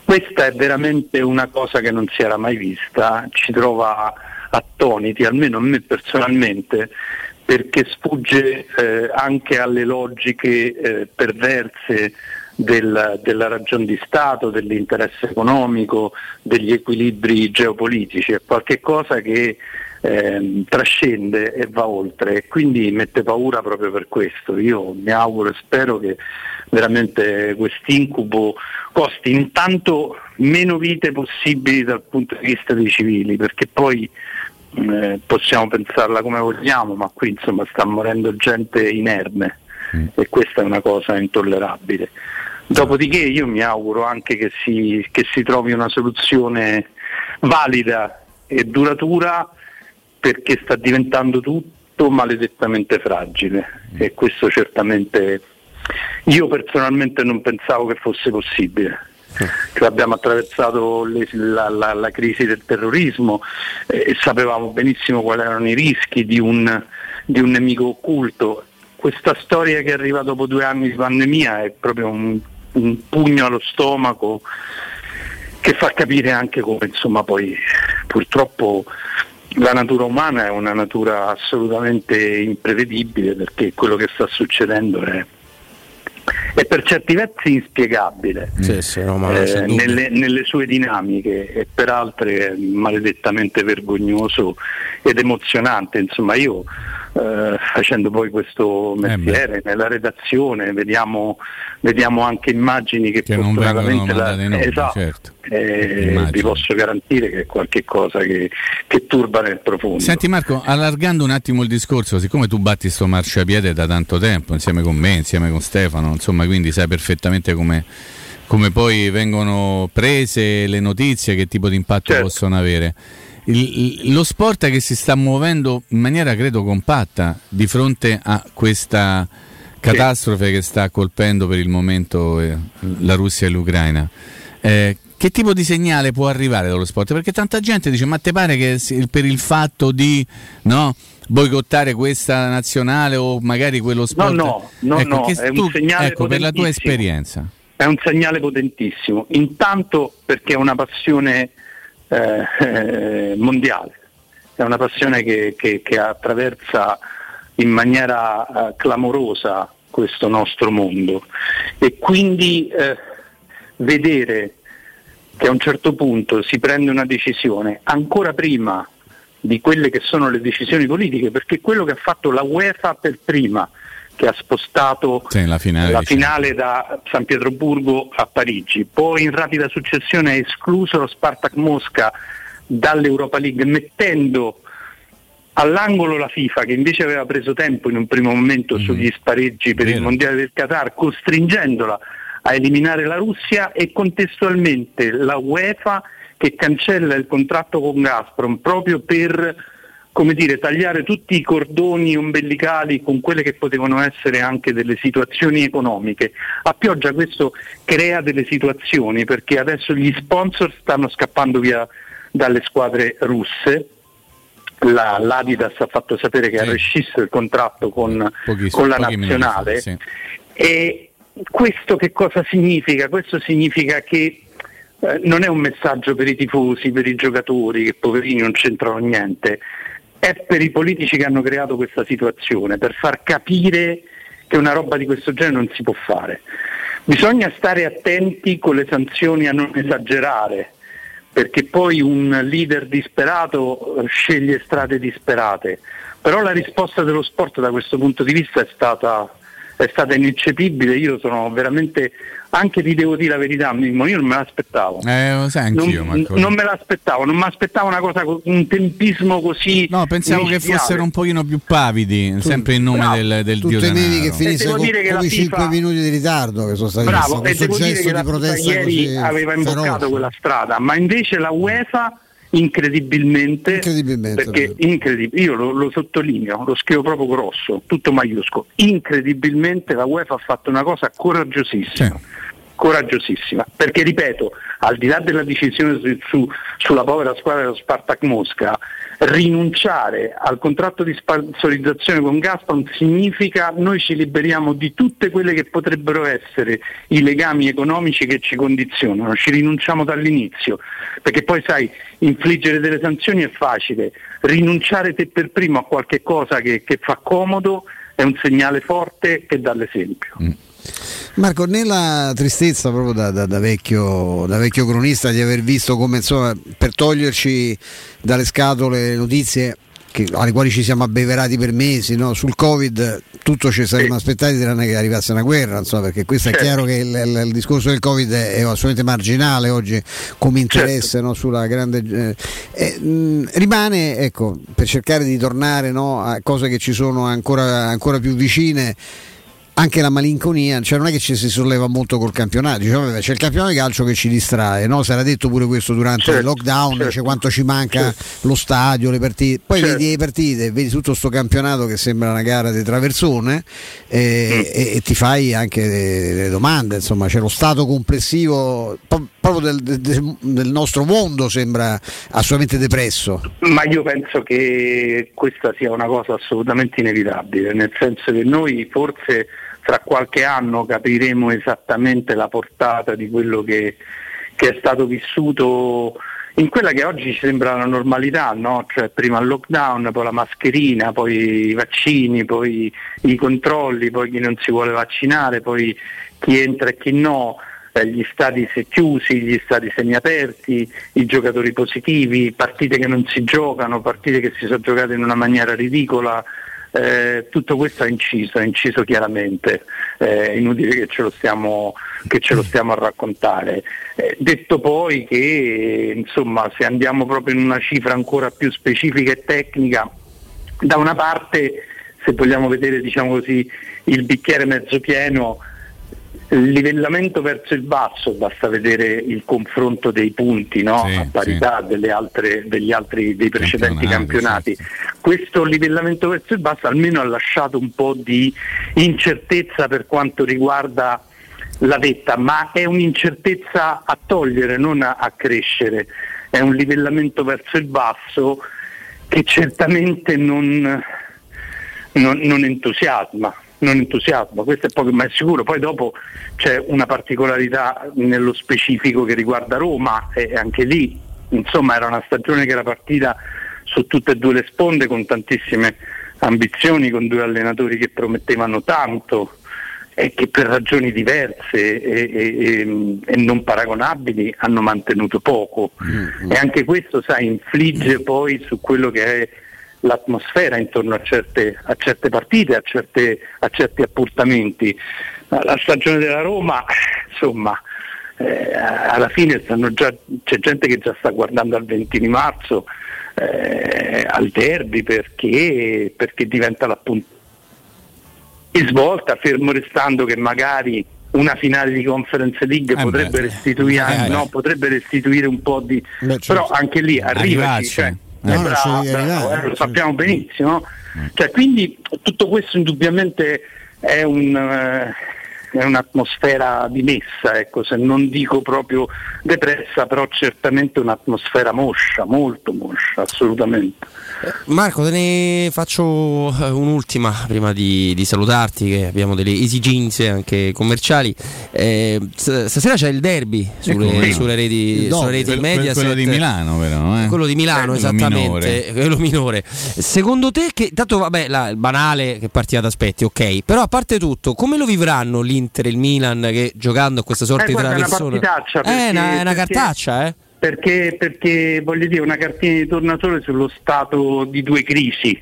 Questa è veramente una cosa che non si era mai vista, ci trova attoniti, almeno a me personalmente, perché sfugge eh, anche alle logiche eh, perverse del, della ragion di Stato, dell'interesse economico, degli equilibri geopolitici. È qualche cosa che Ehm, trascende e va oltre e quindi mette paura proprio per questo. Io mi auguro e spero che veramente quest'incubo costi intanto meno vite possibili dal punto di vista dei civili, perché poi eh, possiamo pensarla come vogliamo, ma qui insomma sta morendo gente inerme mm. e questa è una cosa intollerabile. Dopodiché io mi auguro anche che si, che si trovi una soluzione valida e duratura, perché sta diventando tutto maledettamente fragile e questo certamente io personalmente non pensavo che fosse possibile. Che abbiamo attraversato le, la, la, la crisi del terrorismo eh, e sapevamo benissimo quali erano i rischi di un, di un nemico occulto. Questa storia che arriva dopo due anni di pandemia è proprio un, un pugno allo stomaco che fa capire anche come insomma poi purtroppo la natura umana è una natura assolutamente imprevedibile, perché quello che sta succedendo è, è per certi versi inspiegabile, sì, sì, no, ma eh, nelle, nelle sue dinamiche, e per altre è maledettamente vergognoso ed emozionante. Insomma, io eh, facendo poi questo mestiere eh nella redazione vediamo, vediamo anche immagini che, che fortunatamente la, noi, esatto, certo. Eh, vi posso garantire che è qualche cosa che, che turba nel profondo. Senti Marco, allargando un attimo il discorso, siccome tu batti sto marciapiede da tanto tempo insieme con me, insieme con Stefano, insomma, quindi sai perfettamente come, come poi vengono prese le notizie, che tipo di impatto, certo, possono avere. Il, lo sport che si sta muovendo in maniera credo compatta di fronte a questa catastrofe, sì, che sta colpendo per il momento eh, la Russia e l'Ucraina, eh, che tipo di segnale può arrivare dallo sport? Perché tanta gente dice, ma te pare che per il fatto di, no, boicottare questa nazionale o magari quello sport? No, no, no, ecco, no, è tu, un segnale, ecco, per la tua esperienza. È un segnale potentissimo, intanto perché è una passione eh, mondiale, è una passione che, che, che attraversa in maniera eh, clamorosa questo nostro mondo, e quindi eh, vedere che a un certo punto si prende una decisione ancora prima di quelle che sono le decisioni politiche, perché quello che ha fatto la UEFA per prima, che ha spostato sì, la, finale, la finale da San Pietroburgo a Parigi, poi in rapida successione ha escluso lo Spartak Mosca dall'Europa League, mettendo all'angolo la FIFA, che invece aveva preso tempo in un primo momento mm. sugli spareggi per Vero. il Mondiale del Qatar, costringendola a eliminare la Russia, e contestualmente la UEFA che cancella il contratto con Gazprom proprio per, come dire, tagliare tutti i cordoni ombelicali con quelle che potevano essere anche delle situazioni economiche. A pioggia questo crea delle situazioni, perché adesso gli sponsor stanno scappando via dalle squadre russe. La, l'Adidas ha fatto sapere che sì. ha rescisso il contratto con, pochi, con la nazionale minuti, sì. e questo che cosa significa? Questo significa che eh, non è un messaggio per i tifosi, per i giocatori, che poverini non c'entrano niente, è per i politici che hanno creato questa situazione, per far capire che una roba di questo genere non si può fare. Bisogna stare attenti con le sanzioni, a non esagerare, perché poi un leader disperato sceglie strade disperate, però la risposta dello sport da questo punto di vista è stata... è stata ineccepibile. Io sono veramente, anche ti devo dire la verità Mimmo, io non me l'aspettavo, eh, lo sai anch'io, non, Marco. non me l'aspettavo non mi aspettavo una cosa, un tempismo così, no, pensavo iniziale. Che fossero un pochino più pavidi, tu, sempre in nome bravo, del, del tu Dio temevi che finisse con cinque FIFA... minuti di ritardo, che sono stati bravo, e devo dire che la FIFA ieri aveva imboccato quella strada, ma invece la UEFA incredibilmente, incredibilmente perché incredib- io lo, lo sottolineo, lo scrivo proprio grosso, tutto maiuscolo, incredibilmente la UEFA ha fatto una cosa coraggiosissima, sì. coraggiosissima, perché ripeto, al di là della decisione su, su, sulla povera squadra dello Spartak Mosca, rinunciare al contratto di sponsorizzazione con Gazprom significa noi ci liberiamo di tutte quelle che potrebbero essere i legami economici che ci condizionano, ci rinunciamo dall'inizio, perché poi sai, infliggere delle sanzioni è facile, rinunciare te per primo a qualche cosa che, che fa comodo è un segnale forte che dà l'esempio. Mm. Marco, nella tristezza proprio da, da, da, vecchio, da vecchio cronista di aver visto come, insomma, per toglierci dalle scatole notizie che, alle quali ci siamo abbeverati per mesi, no? Sul Covid tutto ci saremmo aspettati, tranne che arrivasse una guerra, insomma, perché questo è chiaro che il, il, il discorso del Covid è, è assolutamente marginale oggi come interesse, no? Sulla grande eh, eh, mh, rimane, ecco, per cercare di tornare, no? A cose che ci sono ancora, ancora più vicine, anche la malinconia, cioè non è che ci si solleva molto col campionato, diciamo, c'è il campionato di calcio che ci distrae, no? Sarà detto pure questo durante certo, il lockdown, certo, cioè quanto ci manca certo. lo stadio, le partite, poi certo. vedi le partite, vedi tutto sto campionato che sembra una gara di traversone e, mm. e, e ti fai anche delle domande, insomma, c'è lo stato complessivo po- proprio del, del, del nostro mondo, sembra assolutamente depresso. Ma io penso che questa sia una cosa assolutamente inevitabile, nel senso che noi forse tra qualche anno capiremo esattamente la portata di quello che, che è stato vissuto in quella che oggi ci sembra una normalità, no? Cioè prima il lockdown, poi la mascherina, poi i vaccini, poi i controlli, poi chi non si vuole vaccinare, poi chi entra e chi no, gli stadi chiusi, gli stadi semiaperti, i giocatori positivi, partite che non si giocano, partite che si sono giocate in una maniera ridicola. Eh, tutto questo ha inciso, ha inciso chiaramente, è eh, inutile che ce lo stiamo, che ce lo stiamo a raccontare. Eh, detto poi che, insomma, se andiamo proprio in una cifra ancora più specifica e tecnica, da una parte, se vogliamo vedere, diciamo così, il bicchiere mezzo pieno, il livellamento verso il basso, basta vedere il confronto dei punti, no? Sì, a parità sì. delle altre, degli altri, dei precedenti campionati. Sì, sì. Questo livellamento verso il basso almeno ha lasciato un po' di incertezza per quanto riguarda la vetta, ma è un'incertezza a togliere, non a, a crescere. È un livellamento verso il basso che certamente non, non, non entusiasma. non entusiasmo, questo è poco ma è sicuro. Poi dopo c'è una particolarità nello specifico che riguarda Roma, e anche lì, insomma, era una stagione che era partita su tutte e due le sponde, con tantissime ambizioni, con due allenatori che promettevano tanto e che per ragioni diverse e, e, e non paragonabili hanno mantenuto poco. Mm-hmm. E anche questo, sai, infligge poi su quello che è l'atmosfera intorno a certe, a certe partite, a, certe, a certi appuntamenti. La stagione della Roma, insomma, eh, alla fine stanno già, c'è gente che già sta guardando al venti di marzo, eh, al derby, perché, perché diventa l'appuntamento di svolta, fermo restando che magari una finale di Conference League eh potrebbe, restituire, eh, no, potrebbe restituire un po' di... Beh, certo. Però anche lì arriva... No, bravo, bravo, eh, lo sappiamo benissimo, no? Cioè, quindi tutto questo indubbiamente è, un, eh, è un'atmosfera dimessa, ecco, se non dico proprio depressa, però certamente un'atmosfera moscia, molto moscia, assolutamente. Marco, te ne faccio un'ultima prima di, di salutarti, che abbiamo delle esigenze anche commerciali. Eh, stasera c'è il derby sulle, sulle reti, no, sulle reti quello, media. Quello di Milano, però, eh? Quello di Milano, quello esattamente, minore. Quello minore. Secondo te, che tanto vabbè, la, il banale che partiva da aspetti, ok. Però a parte tutto, come lo vivranno l'Inter e il Milan, che giocando a questa sorta eh, di traversone? È una, è una cartaccia, eh? Perché, perché voglio dire, una cartina di tornasole sullo stato di due crisi,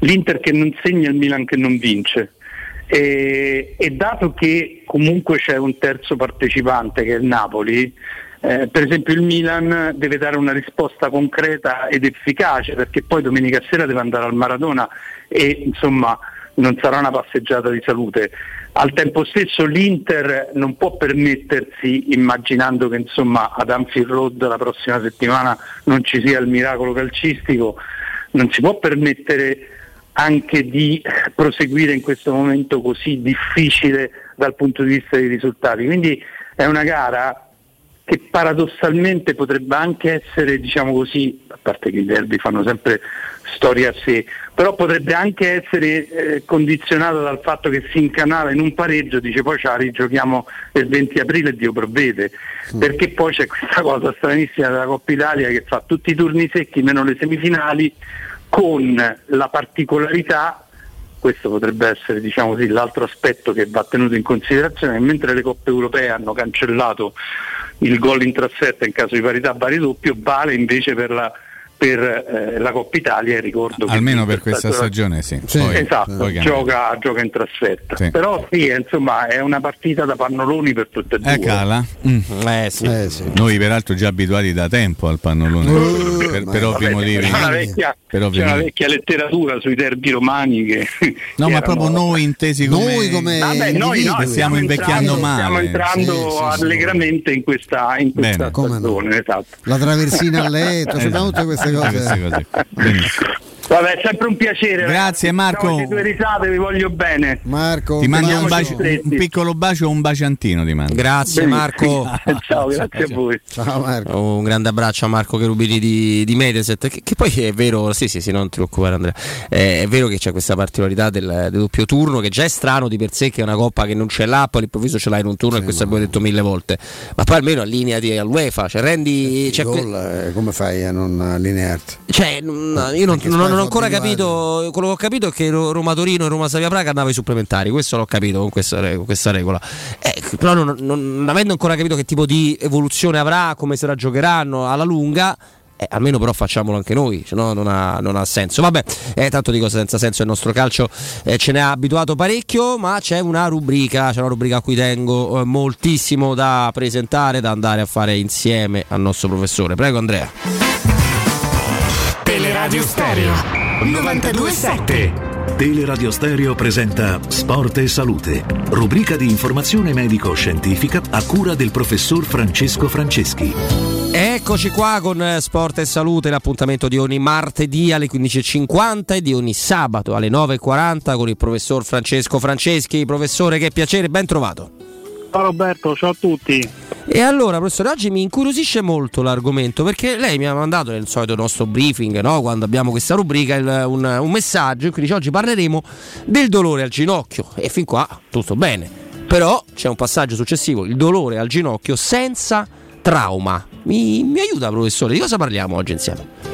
l'Inter che non segna e il Milan che non vince, e, e dato che comunque c'è un terzo partecipante che è il Napoli, eh, per esempio il Milan deve dare una risposta concreta ed efficace, perché poi domenica sera deve andare al Maradona e, insomma, non sarà una passeggiata di salute. Al tempo stesso l'Inter non può permettersi, immaginando che, insomma, ad Anfield Road la prossima settimana non ci sia il miracolo calcistico, non si può permettere anche di proseguire in questo momento così difficile dal punto di vista dei risultati. Quindi è una gara che paradossalmente potrebbe anche essere, diciamo così, a parte che i derby fanno sempre storia a sé, però potrebbe anche essere eh, condizionata dal fatto che si incanala in un pareggio, dice poi ce la rigiochiamo il venti aprile e Dio provvede, sì. Perché poi c'è questa cosa stranissima della Coppa Italia che fa tutti i turni secchi meno le semifinali, con la particolarità, questo potrebbe essere, diciamo così, l'altro aspetto che va tenuto in considerazione, mentre le Coppe Europee hanno cancellato il gol in trasferta in caso di parità pari doppio, vale invece per la per eh, la Coppa Italia, ricordo, almeno per questa stagione, stagione sì. Poi, esatto, poi gioca, gioca in trasferta, sì. Però sì, insomma, è una partita da pannoloni per tutte e due. Eh, cala. Mm. Eh, sì. Eh, sì. Noi peraltro già abituati da tempo al pannolone, uh, per, per ovvi vabbè, motivi. C'è una vecchia, c'è una vecchia letteratura sui derbi romani che no, che ma erano... proprio noi intesi come noi, come vabbè, noi no, stiamo invecchiando entrando, male. Stiamo entrando sì, sì, allegramente sì. in questa in questa stagione, no. Esatto. La traversina a letto, soltanto queste cose. Benissimo. Vabbè, è sempre un piacere. Grazie Marco. Le tue risate, vi voglio bene. Marco, ti mando un bacio, un piccolo bacio, un baciantino ti mando. Grazie Marco. Ciao, grazie a voi. Ciao Marco. Oh, un grande abbraccio a Marco Cherubini di, di Mediaset, che, che poi è vero, sì sì sì, non ti preoccupare Andrea. Eh, è vero che c'è questa particolarità del, del doppio turno, che già è strano di per sé, che è una coppa che non ce l'ha, poi all'improvviso ce l'ha in un turno, sì, e questo abbiamo detto mille volte. Ma poi almeno allineati all'UEFA, cioè rendi, cioè, gol, come fai a non allinearti? Cioè, no, io non, non, non ho ancora capito. Quello che ho capito è che Roma Torino e Roma Savia Praga andava ai supplementari, questo l'ho capito con questa, con questa regola. Eh, però non, non, non avendo ancora capito che tipo di evoluzione avrà, come se la giocheranno alla lunga. Eh, almeno però facciamolo anche noi, se no non ha, non ha senso. Vabbè, eh, tanto di cose senza senso il nostro calcio eh, ce ne ha abituato parecchio, ma c'è una rubrica, c'è una rubrica a cui tengo eh, moltissimo, da presentare, da andare a fare insieme al nostro professore. Prego Andrea. Teleradio Stereo novantadue sette. Teleradio Stereo presenta Sport e Salute, rubrica di informazione medico-scientifica a cura del professor Francesco Franceschi. Eccoci qua con Sport e Salute, l'appuntamento di ogni martedì alle quindici e cinquanta e di ogni sabato alle nove e quaranta con il professor Francesco Franceschi. Professore, che piacere, ben trovato. Ciao Roberto, ciao a tutti. E allora professore, oggi mi incuriosisce molto l'argomento, perché lei mi ha mandato nel solito nostro briefing, no? Quando abbiamo questa rubrica, il, un, un messaggio in cui dice: oggi parleremo del dolore al ginocchio. E fin qua tutto bene, però c'è un passaggio successivo, il dolore al ginocchio senza trauma. Mi, mi aiuta professore, di cosa parliamo oggi insieme?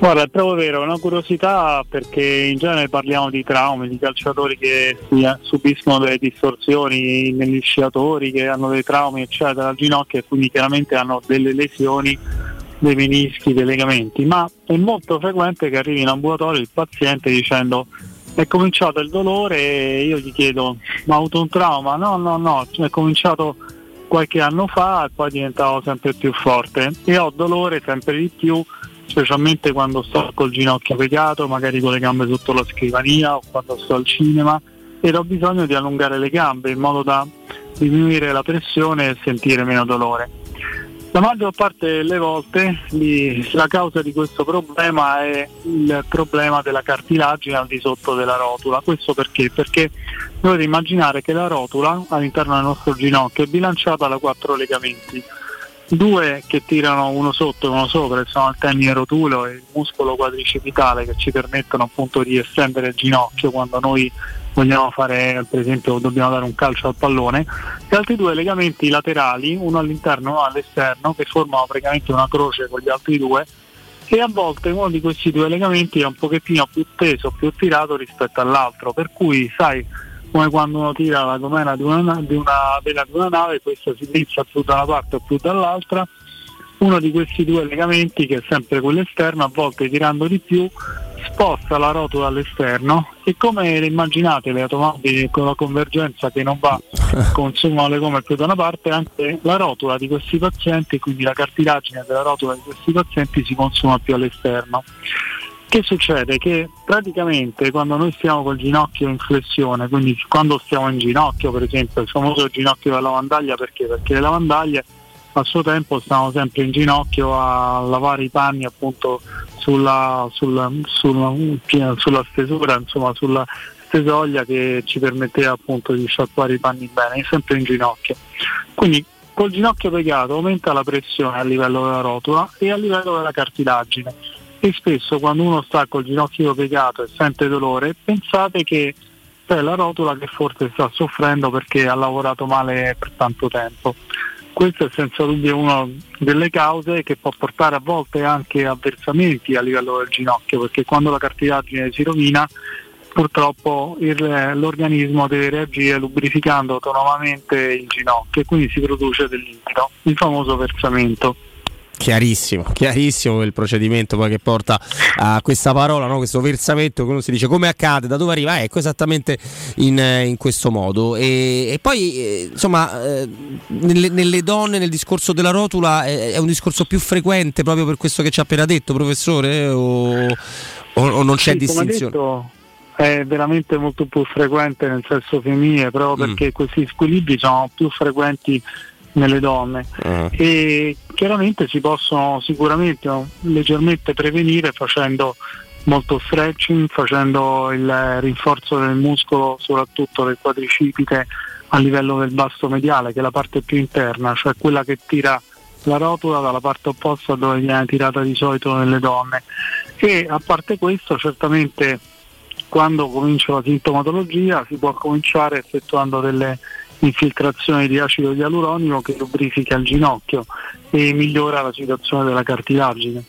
Guarda, è proprio vero, è una curiosità, perché in genere parliamo di traumi, di calciatori che subiscono delle distorsioni negli sciatori, che hanno dei traumi eccetera al ginocchio, e quindi chiaramente hanno delle lesioni dei menischi, dei legamenti, ma è molto frequente che arrivi in ambulatorio il paziente dicendo: è cominciato il dolore, e io gli chiedo: ma ha avuto un trauma? No, no, no, è cominciato qualche anno fa e poi diventavo sempre più forte e ho dolore sempre di più, specialmente quando sto col ginocchio piegato, magari con le gambe sotto la scrivania, o quando sto al cinema, ed ho bisogno di allungare le gambe in modo da diminuire la pressione e sentire meno dolore. La maggior parte delle volte la causa di questo problema è il problema della cartilagine al di sotto della rotula. Questo perché? Perché dovete immaginare che la rotula all'interno del nostro ginocchio è bilanciata da quattro legamenti, due che tirano uno sotto e uno sopra, che sono il tendine rotulo e il muscolo quadricipitale, che ci permettono appunto di estendere il ginocchio quando noi vogliamo fare, per esempio, dobbiamo dare un calcio al pallone, e altri due legamenti laterali, uno all'interno e uno all'esterno, che formano praticamente una croce con gli altri due, e a volte uno di questi due legamenti è un pochettino più teso, più tirato rispetto all'altro, per cui sai, come quando uno tira la gomera di una, di una vela di una nave, questa si drizza più da una parte o più dall'altra, uno di questi due legamenti, che è sempre quello esterno, a volte tirando di più sposta la rotula all'esterno, e come immaginate le automobili con la convergenza che non va, consumano le gomme più da una parte, anche la rotula di questi pazienti, quindi la cartilagine della rotula di questi pazienti, si consuma più all'esterno. Che succede? Che praticamente quando noi stiamo col ginocchio in flessione, quindi quando stiamo in ginocchio, per esempio il famoso ginocchio della lavandaglia, perché? Perché le lavandaglie a suo tempo stavano sempre in ginocchio a lavare i panni appunto sulla, sulla, sulla, sulla stesura, insomma sulla stesoglia che ci permetteva appunto di sciacquare i panni bene, sempre in ginocchio. Quindi col ginocchio piegato aumenta la pressione a livello della rotula e a livello della cartilagine. E spesso quando uno sta col ginocchio piegato e sente dolore, pensate che c'è la rotula che forse sta soffrendo perché ha lavorato male per tanto tempo. Questo è senza dubbio una delle cause, che può portare a volte anche a versamenti a livello del ginocchio, perché quando la cartilagine si rovina, purtroppo il, l'organismo deve reagire lubrificando autonomamente il ginocchio, e quindi si produce del liquido, il famoso versamento. Chiarissimo, chiarissimo il procedimento poi che porta a questa parola, no? Questo versamento, che uno si dice: come accade, da dove arriva? Ecco, esattamente in, in questo modo. E, e poi eh, insomma eh, nelle, nelle donne, nel discorso della rotula eh, è un discorso più frequente, proprio per questo che ci ha appena detto professore, o, o, o non c'è sì, distinzione? Detto, è veramente molto più frequente nel sesso femminile, proprio mm. perché questi squilibri sono più frequenti nelle donne uh. e chiaramente si possono sicuramente leggermente prevenire facendo molto stretching, facendo il rinforzo del muscolo soprattutto del quadricipite a livello del basto mediale, che è la parte più interna, cioè quella che tira la rotula dalla parte opposta dove viene tirata di solito nelle donne. E a parte questo, certamente quando comincia la sintomatologia si può cominciare effettuando delle infiltrazioni di acido ialuronico che lubrifica il ginocchio e migliora la situazione della cartilagine.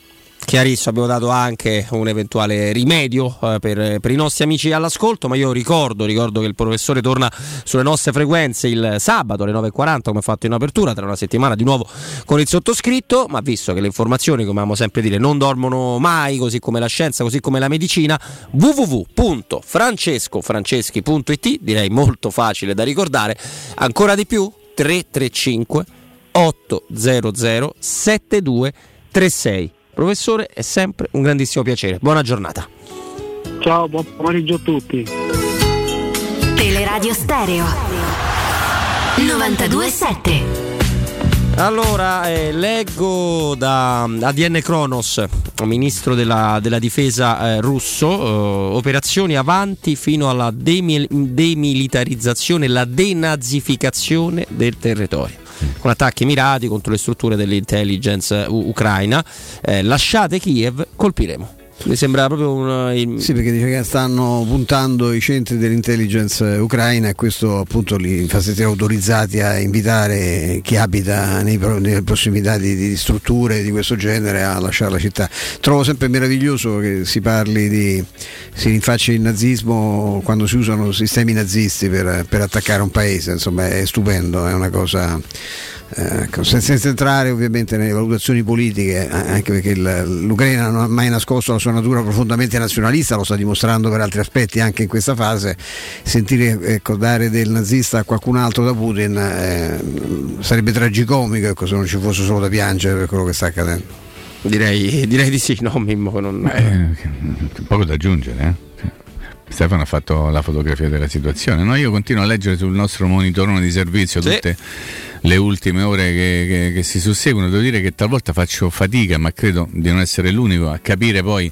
Chiarissimo, abbiamo dato anche un eventuale rimedio eh, per, per i nostri amici all'ascolto, ma io ricordo ricordo che il professore torna sulle nostre frequenze il sabato alle nove e quaranta, come fatto in apertura, tra una settimana di nuovo con il sottoscritto, ma visto che le informazioni, come amo sempre dire, non dormono mai, così come la scienza, così come la medicina, w w w punto francesco franceschi punto i t, direi molto facile da ricordare, ancora di più tre tre cinque otto zero zero sette due tre sei. Professore, è sempre un grandissimo piacere. Buona giornata. Ciao, buon pomeriggio a tutti. Teleradio Stereo novantadue sette. Allora, eh, leggo da A D N Kronos, ministro della, della difesa eh, russo, eh, operazioni avanti fino alla demil- demilitarizzazione, la denazificazione del territorio, con attacchi mirati contro le strutture dell'intelligence u- ucraina, eh, lasciate Kiev, colpiremo. Mi sembra proprio un... Il... Sì, perché dice che stanno puntando i centri dell'intelligence ucraina e questo appunto li fa sentire autorizzati a invitare chi abita nei pro... nelle prossimità di, di strutture di questo genere a lasciare la città. Trovo sempre meraviglioso che si parli di... si rinfaccia il nazismo quando si usano sistemi nazisti per, per attaccare un paese, insomma è stupendo, è una cosa... Eh, senza entrare ovviamente nelle valutazioni politiche, anche perché il, l'Ucraina non ha mai nascosto la sua natura profondamente nazionalista, lo sta dimostrando per altri aspetti anche in questa fase. Sentire ecco, dare del nazista a qualcun altro da Putin eh, sarebbe tragicomico ecco, se non ci fosse solo da piangere per quello che sta accadendo. Direi, direi di sì, no Mimmo? Non... Beh, poco da aggiungere, eh? Stefano ha fatto la fotografia della situazione. No, io continuo a leggere sul nostro monitorone di servizio tutte sì. le ultime ore che, che, che si susseguono. Devo dire che talvolta faccio fatica, ma credo di non essere l'unico, a capire poi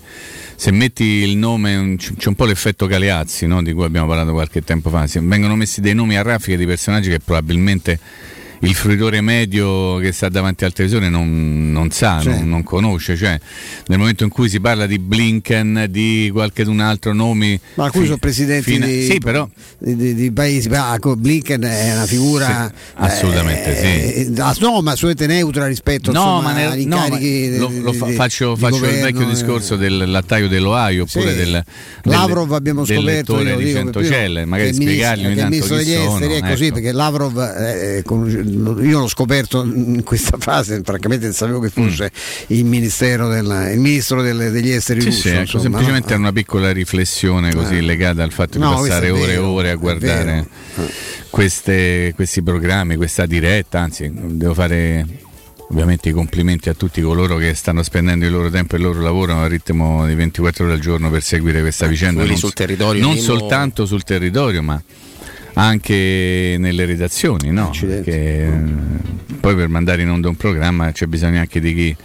se metti il nome, c'è un po' l'effetto Galeazzi, no? Di cui abbiamo parlato qualche tempo fa. Vengono messi dei nomi a raffica di personaggi che probabilmente il fruitore medio che sta davanti al televisore non, non sa, cioè. non, non conosce, cioè nel momento in cui si parla di Blinken, di qualche un altro nome, ma alcuni sono presidenti fino, di, sì, però, di, di, di paesi, ma Blinken è una figura sì, assolutamente eh, sì. Eh, no, ma assolutamente neutra rispetto no, insomma, ma nel, agli incarichi no, ma lo, lo fa, faccio, di faccio governo, il vecchio eh, discorso dell'attaio dell'Ohio oppure sì. del, Lavrov abbiamo del scoperto io, di Centocelle, magari spiegargli ogni tanto ministro degli esteri è così, perché Lavrov eh, con, io l'ho scoperto in questa fase, francamente non sapevo che fosse mm. il ministero della, il ministro delle, degli esteri sì, russo sì, insomma, semplicemente no? È una piccola riflessione così ah. legata al fatto di no, passare ore e ore a guardare queste, questi programmi, questa diretta, anzi devo fare ovviamente i complimenti a tutti coloro che stanno spendendo il loro tempo e il loro lavoro a ritmo di ventiquattro ore al giorno per seguire questa anche vicenda non, sul territorio, non soltanto sul territorio ma anche nelle redazioni, no? Che poi per mandare in onda un programma c'è bisogno anche di chi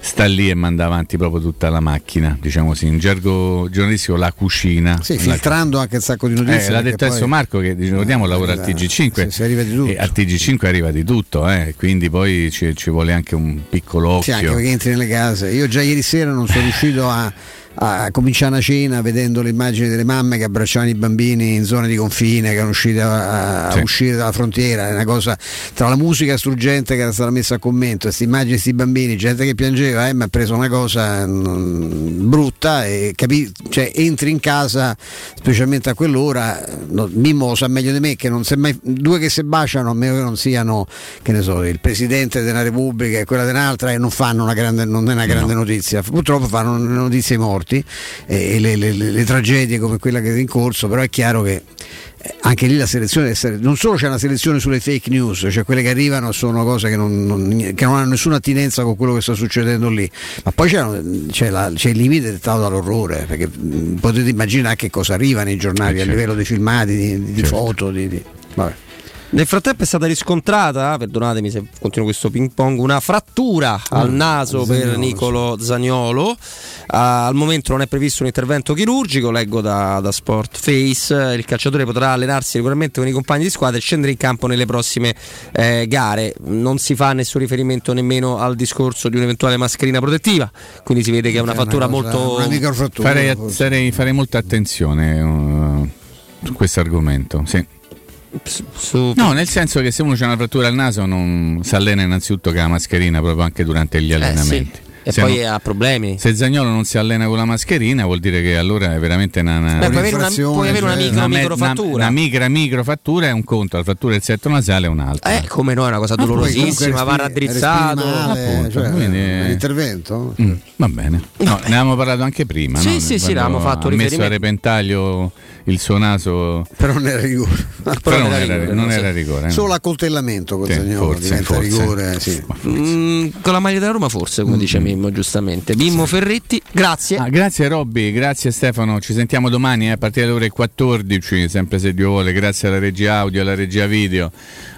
sta lì e manda avanti proprio tutta la macchina, diciamo così, in gergo giornalistico la cucina. Sì, la filtrando c- anche un sacco di notizie. Eh, l'ha detto adesso poi... Marco che ricordiamo eh, lavora al T G cinque, sì, arriva di tutto. E al T G cinque arriva di tutto, eh, quindi poi ci, ci vuole anche un piccolo occhio. Sì, anche perché entri nelle case. Io già ieri sera non sono riuscito a a cominciare una cena vedendo le immagini delle mamme che abbracciavano i bambini in zone di confine, che erano uscite a, a sì. uscire dalla frontiera, è una cosa tra la musica struggente che era stata messa a commento e queste immagini di questi bambini, gente che piangeva, eh, ma ha preso una cosa mh, brutta e capi, cioè entri in casa specialmente a quell'ora, no, Mimmo lo sa meglio di me che non si è mai, due che si baciano a meno che non siano, che ne so, il presidente della Repubblica e quella dell'altra e non fanno una grande, non è una grande no. notizia, purtroppo fanno notizie morte e le, le, le tragedie come quella che è in corso, però è chiaro che anche lì la selezione deve essere, non solo c'è una selezione sulle fake news, cioè quelle che arrivano sono cose che non, non, che non hanno nessuna attinenza con quello che sta succedendo lì, ma poi c'è, c'è, la, c'è il limite dettato dall'orrore, perché potete immaginare che cosa arriva nei giornali eh, certo. a livello di filmati, di, di certo. foto di, di... Vabbè. Nel frattempo è stata riscontrata, perdonatemi se continuo questo ping pong, una frattura al naso Zaniolo, per Nicolò Zaniolo. Uh, al momento non è previsto un intervento chirurgico, leggo da, da Sportface. Il calciatore potrà allenarsi regolarmente con i compagni di squadra e scendere in campo nelle prossime eh, gare. Non si fa nessun riferimento nemmeno al discorso di un'eventuale mascherina protettiva, quindi si vede che è una frattura molto... Farei, farei, farei molta attenzione uh, su questo argomento, sì. No, nel senso che se uno c'ha una frattura al naso non si allena innanzitutto con la mascherina proprio anche durante gli allenamenti. Eh, sì. E se poi non, ha problemi. Se Zaniolo non si allena con la mascherina vuol dire che allora è veramente una, una Beh, puoi avere una, puoi avere una, micro, una microfattura. Una, una micra microfattura è un conto, la frattura del setto nasale è un'altra. Eh, come no, è una cosa dolorosissima, va raddrizzato. Appunto, cioè, quindi, l'intervento. Mm, va bene. No, no, ne avevamo parlato anche prima. Sì, no? sì, sì, l'avevamo fatto riferimento. Ha messo a repentaglio il suo naso. Però non era rigore. Però Però non era rigore. Non era rigore eh. Solo accoltellamento con Zaniolo. Forse, forse. Rigore, sì. Mm, con la maglia della Roma forse, come mm. dice Mimmo. Giustamente, Mimmo Ferretti, grazie. Ah, grazie Robby, grazie Stefano. Ci sentiamo domani eh, a partire dalle ore quattordici, sempre se Dio vuole. Grazie alla regia audio, alla regia video,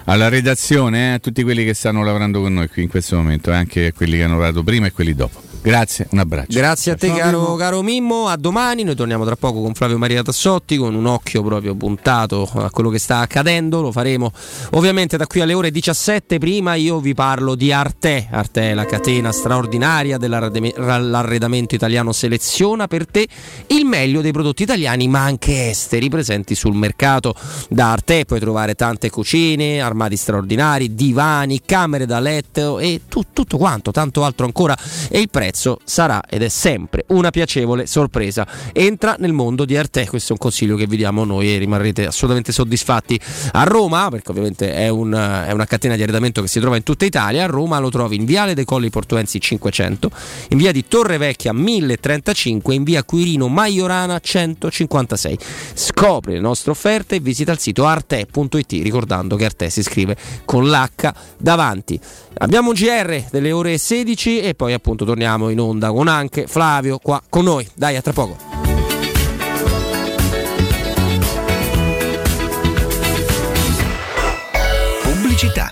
alla redazione, eh, a tutti quelli che stanno lavorando con noi qui in questo momento, eh, anche quelli che hanno lavorato prima e quelli dopo. Grazie, un abbraccio. Grazie a te, caro, caro Mimmo. A domani, noi torniamo tra poco con Flavio Maria Tassotti, con un occhio proprio puntato a quello che sta accadendo. Lo faremo ovviamente da qui alle ore diciassette. Prima io vi parlo di Arte. Arte è la catena straordinaria dell'arredamento italiano, seleziona per te il meglio dei prodotti italiani ma anche esteri presenti sul mercato. Da Arte puoi trovare tante cucine, armadi straordinari, divani, camere da letto e tu, tutto quanto, tanto altro ancora, e il prezzo sarà ed è sempre una piacevole sorpresa. Entra nel mondo di Arte, questo è un consiglio che vi diamo noi e rimarrete assolutamente soddisfatti. A Roma, perché ovviamente è, un, è una catena di arredamento che si trova in tutta Italia, a Roma lo trovi in Viale dei Colli Portuensi cinquecento, in via di Torre Vecchia mille e trentacinque, in via Quirino Maiorana centocinquantasei. Scopri le nostre offerte e visita il sito arte punto it, ricordando che Arte si scrive con l'H davanti. Abbiamo un G R delle ore sedici e poi appunto torniamo in onda con anche Flavio qua con noi. Dai, a tra poco. Pubblicità.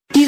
Il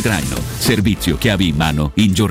traino. Servizio chiavi in mano in giornata.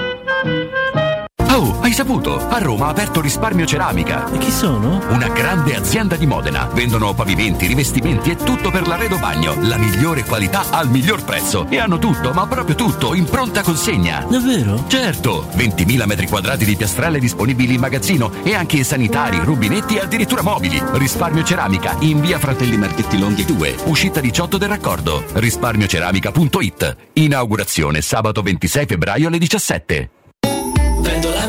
Oh, hai saputo? A Roma ha aperto Risparmio Ceramica. E chi sono? Una grande azienda di Modena. Vendono pavimenti, rivestimenti e tutto per l'arredo bagno. La migliore qualità al miglior prezzo. E hanno tutto, ma proprio tutto, in pronta consegna. Davvero? Certo! ventimila metri quadrati di piastrelle disponibili in magazzino e anche sanitari, rubinetti e addirittura mobili. Risparmio Ceramica, in via Fratelli Marchetti Longhi due, uscita diciotto del raccordo. risparmio ceramica punto it. Inaugurazione sabato ventisei febbraio alle diciassette. Vendo la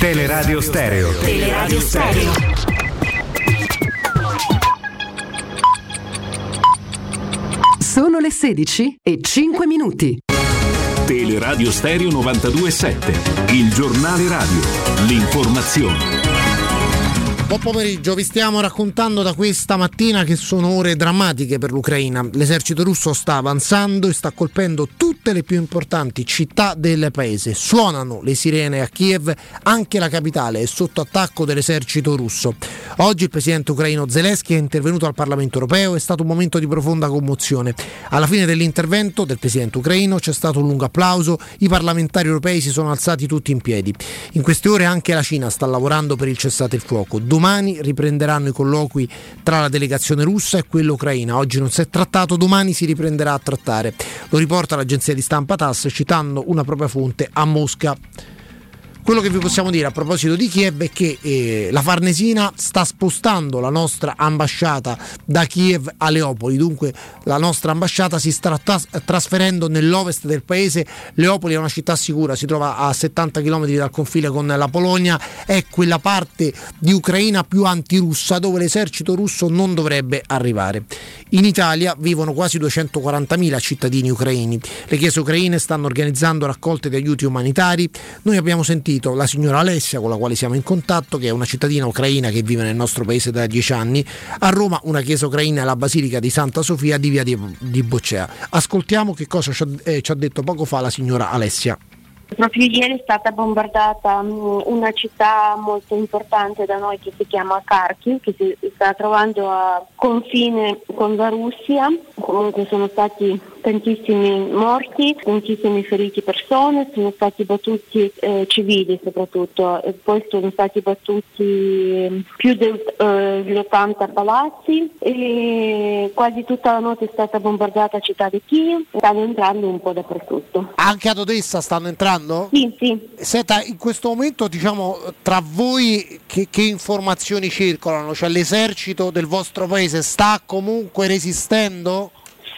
Teleradio Stereo. Teleradio Stereo. Sono le sedici e cinque minuti. Teleradio Stereo novantadue sette, il giornale radio, l'informazione. Buon pomeriggio, vi stiamo raccontando da questa mattina che sono ore drammatiche per l'Ucraina. L'esercito russo sta avanzando e sta colpendo tutte le più importanti città del paese. Suonano le sirene a Kiev, anche la capitale è sotto attacco dell'esercito russo. Oggi il presidente ucraino Zelensky è intervenuto al Parlamento europeo, è stato un momento di profonda commozione. Alla fine dell'intervento del presidente ucraino c'è stato un lungo applauso, i parlamentari europei si sono alzati tutti in piedi. In queste ore anche la Cina sta lavorando per il cessate il fuoco. Domani riprenderanno i colloqui tra la delegazione russa e quella ucraina. Oggi non si è trattato, domani si riprenderà a trattare. Lo riporta l'agenzia di stampa TASS citando una propria fonte a Mosca. Quello che vi possiamo dire a proposito di Kiev è che eh, la Farnesina sta spostando la nostra ambasciata da Kiev a Leopoli, dunque la nostra ambasciata si sta tas- trasferendo nell'ovest del paese. Leopoli è una città sicura, si trova a settanta chilometri dal confine con la Polonia, è quella parte di Ucraina più antirussa dove l'esercito russo non dovrebbe arrivare. In Italia vivono quasi duecentoquarantamila cittadini ucraini, le chiese ucraine stanno organizzando raccolte di aiuti umanitari. Noi abbiamo sentito la signora Alessia, con la quale siamo in contatto, che è una cittadina ucraina che vive nel nostro paese da dieci anni. A Roma una chiesa ucraina è la Basilica di Santa Sofia di via di Boccea. Ascoltiamo che cosa ci ha, eh, ci ha detto poco fa la signora Alessia. Proprio ieri è stata bombardata una città molto importante da noi che si chiama Kharkiv, che si sta trovando a confine con la Russia. Comunque sono stati tantissimi morti, tantissimi feriti persone, sono stati battuti eh, civili soprattutto, e poi sono stati battuti più di eh, ottanta palazzi e quasi tutta la notte è stata bombardata città di Kiev, stanno entrando un po' dappertutto. Anche ad Odessa stanno entrando? Sì, sì. Senta, in questo momento diciamo tra voi che, che informazioni circolano? Cioè l'esercito del vostro paese sta comunque resistendo?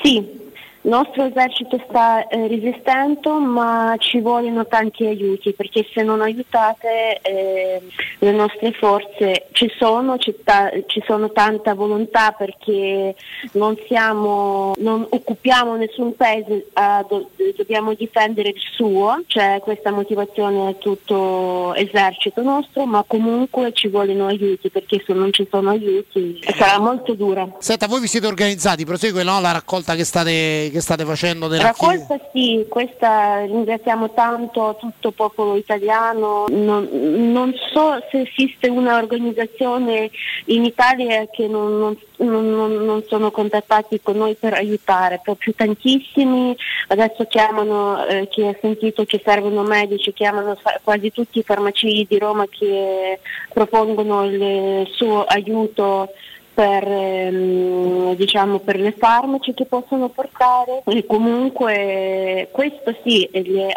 Sì. Il nostro esercito sta eh, resistendo, ma ci vogliono tanti aiuti, perché se non aiutate eh, le nostre forze ci sono, ci, ta- ci sono tanta volontà, perché non siamo, non occupiamo nessun paese, eh, do- dobbiamo difendere il suo, c'è questa motivazione tutto esercito nostro, ma comunque ci vogliono aiuti, perché se non ci sono aiuti sarà molto dura. Senta, voi vi siete organizzati, prosegue no, la raccolta che state che state facendo della raccolta? Sì, questa ringraziamo tanto tutto il popolo italiano. Non, non so se esiste una organizzazione in Italia che non, non, non, non sono contattati con noi per aiutare, proprio tantissimi. Adesso chiamano, eh, chi ha sentito che servono medici, chiamano fa- quasi tutti i farmaci di Roma che propongono il suo aiuto per, ehm, diciamo, per le farmaci che possono portare, e comunque questo sì,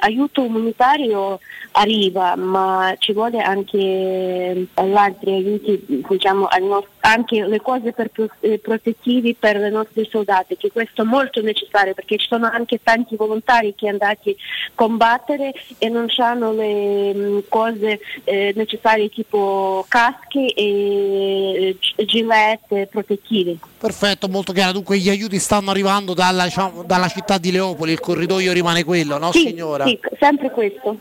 l'aiuto umanitario arriva, ma ci vuole anche altri aiuti, diciamo, al nostro, anche le cose per eh, protettivi per le nostre soldate, che questo è molto necessario, perché ci sono anche tanti volontari che andati a combattere e non hanno le mh, cose eh, necessarie, tipo caschi e eh, gilette protettive. Perfetto, molto chiaro. Dunque gli aiuti stanno arrivando dalla, diciamo, dalla città di Leopoli, il corridoio rimane quello, no, sì, signora? Sì, sempre questo.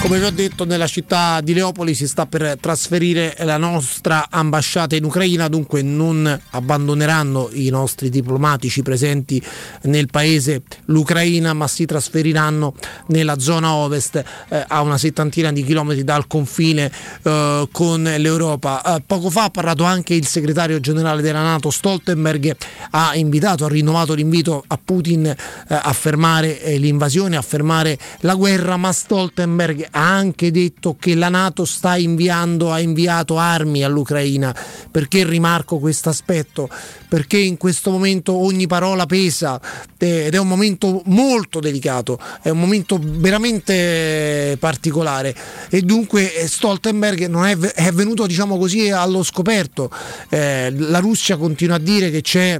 Come vi ho detto, nella città di Leopoli si sta per trasferire la nostra ambasciata in Ucraina, dunque non abbandoneranno i nostri diplomatici presenti nel paese l'Ucraina, ma si trasferiranno nella zona ovest, eh, a una settantina di chilometri dal confine eh, con l'Europa. Eh, poco fa ha parlato anche il segretario generale della NATO Stoltenberg, ha invitato, ha rinnovato l'invito a Putin eh, a fermare eh, l'invasione, a fermare la guerra, ma Stoltenberg ha anche detto che la NATO sta inviando, ha inviato armi all'Ucraina. Perché rimarco questo aspetto? Perché in questo momento ogni parola pesa ed è un momento molto delicato, è un momento veramente particolare, e dunque Stoltenberg non è, è venuto, diciamo così, allo scoperto. Eh, la Russia continua a dire che c'è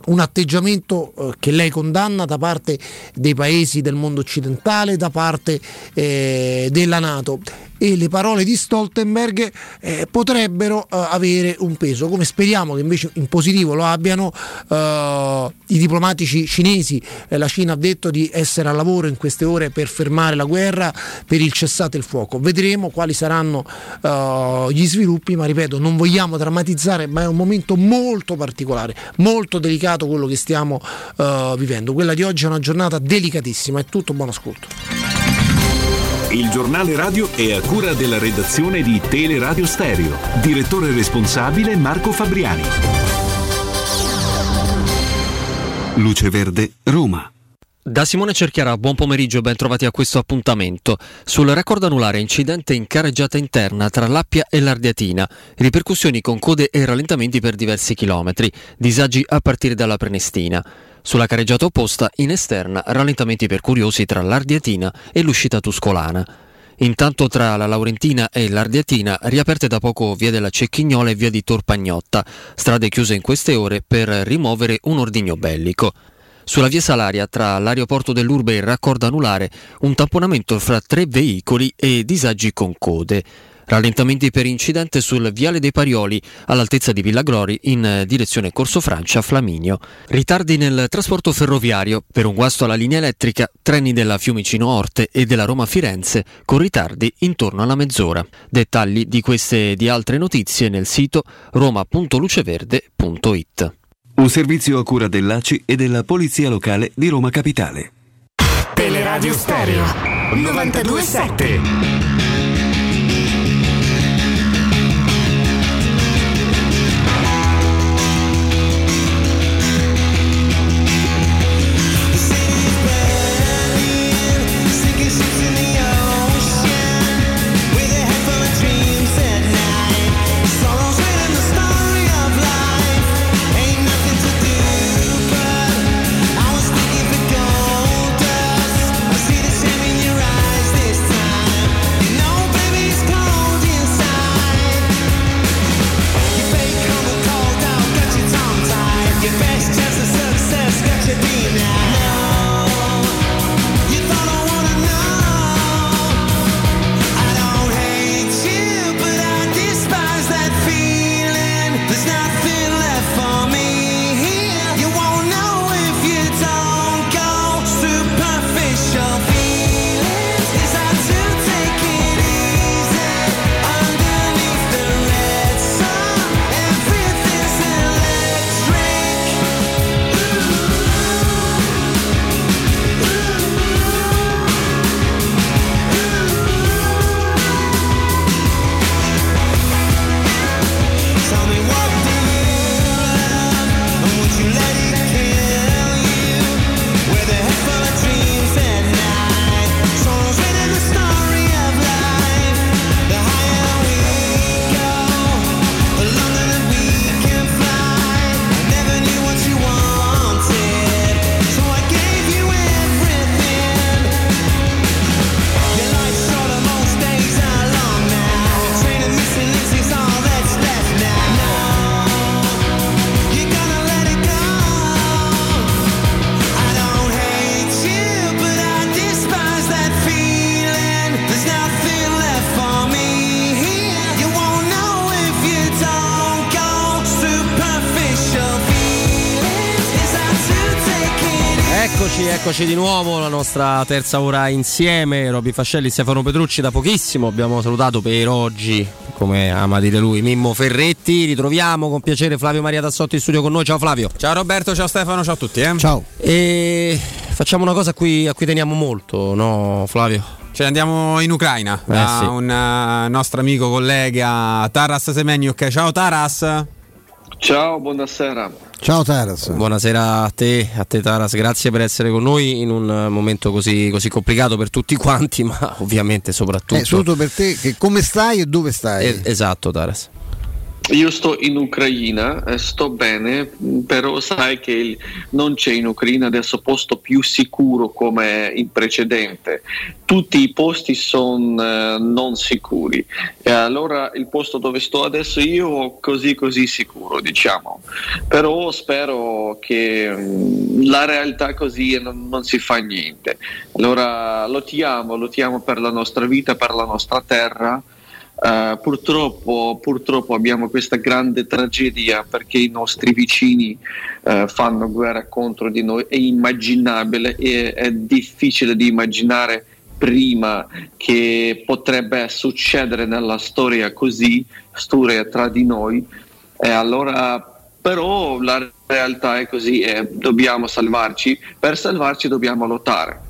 un atteggiamento che lei condanna da parte dei paesi del mondo occidentale, da parte eh, della NATO, e le parole di Stoltenberg eh, potrebbero eh, avere un peso, come speriamo che invece in positivo lo abbiano eh, i diplomatici cinesi. Eh, la Cina ha detto di essere al lavoro in queste ore per fermare la guerra, per il cessate il fuoco. Vedremo quali saranno eh, gli sviluppi, ma ripeto, non vogliamo drammatizzare, ma è un momento molto particolare, molto delicato quello che stiamo eh, vivendo. Quella di oggi è una giornata delicatissima. È tutto, buon ascolto. Il giornale radio è a cura della redazione di Teleradio Stereo. Direttore responsabile Marco Fabriani. Luce Verde, Roma. Da Simone Cerchiara, buon pomeriggio e ben trovati a questo appuntamento. Sul record anulare, incidente in carreggiata interna tra l'Appia e l'Ardeatina, ripercussioni con code e rallentamenti per diversi chilometri, disagi a partire dalla Prenestina. Sulla carreggiata opposta, in esterna, rallentamenti per curiosi tra l'Ardeatina e l'uscita tuscolana. Intanto tra la Laurentina e l'Ardeatina, riaperte da poco via della Cecchignola e via di Torpagnotta, strade chiuse in queste ore per rimuovere un ordigno bellico. Sulla via Salaria, tra l'aeroporto dell'Urbe e il raccordo anulare, un tamponamento fra tre veicoli e disagi con code. Rallentamenti per incidente sul viale dei Parioli all'altezza di Villa Glori in direzione Corso Francia Flaminio. Ritardi nel trasporto ferroviario per un guasto alla linea elettrica, treni della Fiumicino Orte e della Roma Firenze con ritardi intorno alla mezz'ora. Dettagli di queste e di altre notizie nel sito roma punto luceverde punto it. Un servizio a cura dell'A C I e della Polizia Locale di Roma Capitale. Teleradio Stereo novantadue sette. No! amici, eccoci di nuovo, la nostra terza ora insieme, Robin Fascelli, Stefano Petrucci. Da pochissimo abbiamo salutato per oggi, come ama dire lui, Mimmo Ferretti. Ritroviamo con piacere Flavio Maria Tassotti in studio con noi. Ciao Flavio. Ciao Roberto, ciao Stefano, ciao a tutti. eh. Ciao. E facciamo una cosa a cui, a cui teniamo molto, no Flavio? Cioè andiamo in Ucraina, eh, da sì. un uh, nostro amico collega Taras Semeniuk. Ciao Taras. Ciao, buonasera. Ciao Taras. Buonasera a te, a te Taras, grazie per essere con noi in un momento così, così complicato per tutti quanti, ma ovviamente soprattutto eh, soprattutto per te, che come stai e dove stai? Eh, esatto Taras. Io sto in Ucraina, eh, sto bene, però sai che il, non c'è in Ucraina adesso posto più sicuro come in precedente. Tutti i posti sono eh, non sicuri, e allora il posto dove sto adesso io così così sicuro, diciamo. Però spero che mh, la realtà così non, non si fa niente. Allora lottiamo, lottiamo per la nostra vita, per la nostra terra. Uh, purtroppo, purtroppo abbiamo questa grande tragedia perché i nostri vicini uh, fanno guerra contro di noi. È immaginabile e è difficile di immaginare prima che potrebbe succedere nella storia così, storia tra di noi. E allora, però la realtà è così e dobbiamo salvarci. Per salvarci dobbiamo lottare.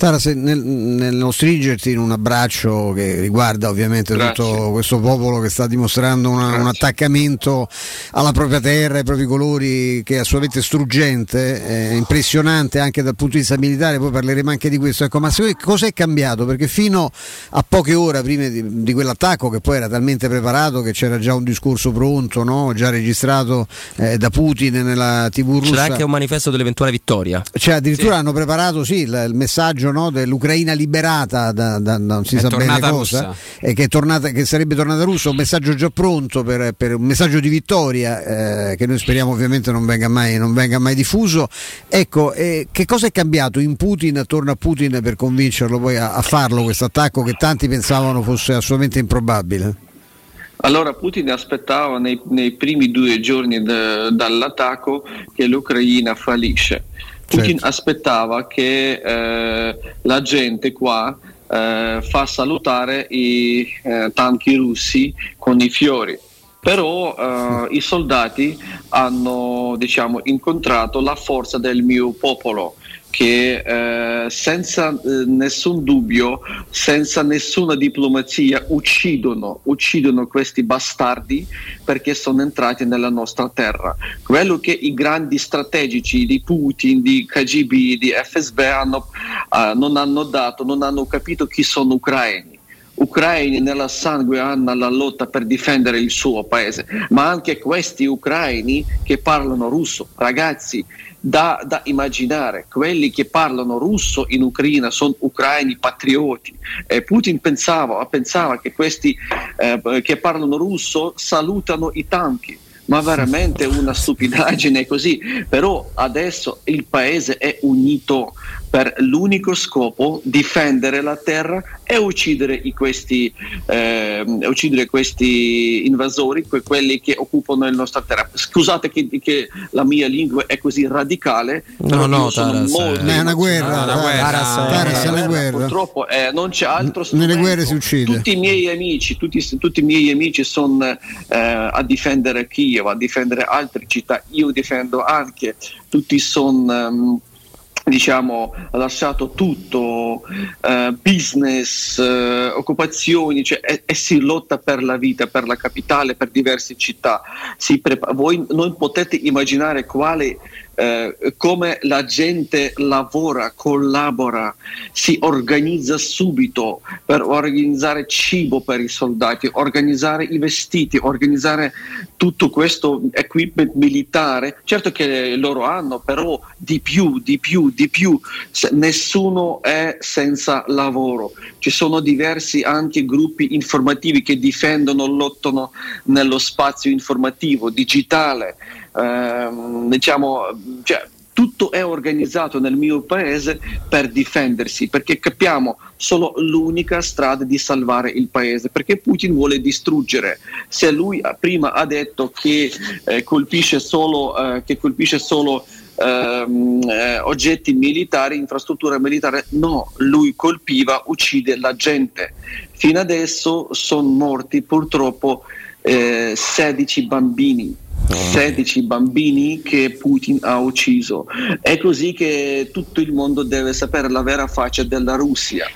Tara, se nel, nello stringerti in un abbraccio che riguarda ovviamente Grazie. tutto questo popolo che sta dimostrando una, un attaccamento alla propria terra, ai propri colori, che è assolutamente struggente, è impressionante anche dal punto di vista militare, poi parleremo anche di questo. Ecco, ma se, cos'è cambiato? Perché fino a poche ore prima di, di quell'attacco, che poi era talmente preparato che c'era già un discorso pronto, no? Già registrato eh, da Putin nella tivù russa. C'era anche un manifesto dell'eventuale vittoria. Cioè addirittura sì. hanno preparato sì il, il messaggio, no, dell'Ucraina liberata da, da, da non si è sa bene cosa, e che, è tornata, che sarebbe tornata russa, un messaggio già pronto per, per un messaggio di vittoria eh, che noi speriamo ovviamente non venga mai, non venga mai diffuso. Ecco, eh, che cosa è cambiato in Putin, attorno a Putin, per convincerlo poi a, a farlo questo attacco che tanti pensavano fosse assolutamente improbabile? Allora Putin aspettava nei, nei primi due giorni de, dall'attacco che l'Ucraina fallisce. Putin certo. aspettava che eh, la gente qua eh, fa salutare i eh, tanchi russi con i fiori, però eh, i soldati hanno, diciamo, incontrato la forza del mio popolo, che eh, senza eh, nessun dubbio, senza nessuna diplomazia uccidono, uccidono questi bastardi perché sono entrati nella nostra terra. Quello che i grandi strategici di Putin, di K G B, di F S B hanno, eh, non hanno dato, non hanno capito chi sono ucraini. Ucraini nella sangue hanno la lotta per difendere il suo paese, ma anche questi ucraini che parlano russo, ragazzi, da, da immaginare, quelli che parlano russo in Ucraina sono ucraini patrioti. eh, Putin pensava, pensava che questi eh, che parlano russo salutano i tanchi, ma veramente una stupidaggine così. Però adesso il paese è unito per l'unico scopo: difendere la terra e uccidere i questi eh, uccidere questi invasori, que- quelli che occupano la nostra terra. Scusate che, che la mia lingua è così radicale, no, no, Taras, è una guerra, Taras, Taras, è una guerra. Purtroppo eh, non c'è altro strumento. Nelle guerre si uccide. Tutti i miei amici, tutti, tutti i miei amici sono eh, a difendere Kiev, a difendere altre città. Io difendo anche. Tutti sono um, diciamo lasciato tutto, eh, business, eh, occupazioni, cioè, e, e si lotta per la vita, per la capitale, per diverse città. Si prepa- voi non potete immaginare quale eh, come la gente lavora, collabora, si organizza subito per organizzare cibo per i soldati, organizzare i vestiti, organizzare tutto questo equipment militare. Certo che loro hanno, però di più, di più, di più. Nessuno è senza lavoro. Ci sono diversi anche gruppi informativi che difendono, lottano nello spazio informativo, digitale. Ehm, diciamo, cioè, tutto è organizzato nel mio paese per difendersi, perché capiamo solo l'unica strada di salvare il paese, perché Putin vuole distruggere. Se lui prima ha detto che eh, colpisce solo, eh, che colpisce solo ehm, eh, oggetti militari, infrastruttura militare. No, lui colpiva, uccide la gente. Fino adesso sono morti purtroppo eh, sedici bambini. sedici bambini che Putin ha ucciso. È così che tutto il mondo deve sapere la vera faccia della Russia.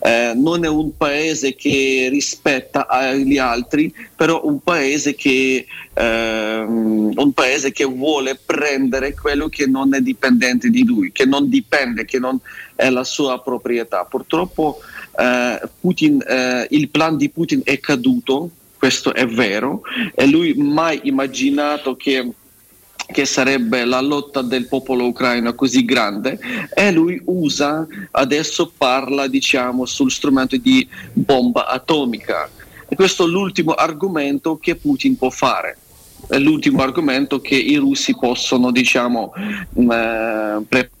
Eh, non è un paese che rispetta gli altri, però un paese che ehm, un paese che vuole prendere quello che non è dipendente di lui, che non dipende, che non è la sua proprietà. Purtroppo eh, Putin, eh, il plan di Putin è caduto. Questo è vero, e lui mai immaginato che, che sarebbe la lotta del popolo ucraino così grande, e lui usa, adesso parla diciamo sul strumento di bomba atomica, e questo è l'ultimo argomento che Putin può fare, è l'ultimo argomento che i russi possono diciamo eh, preparare.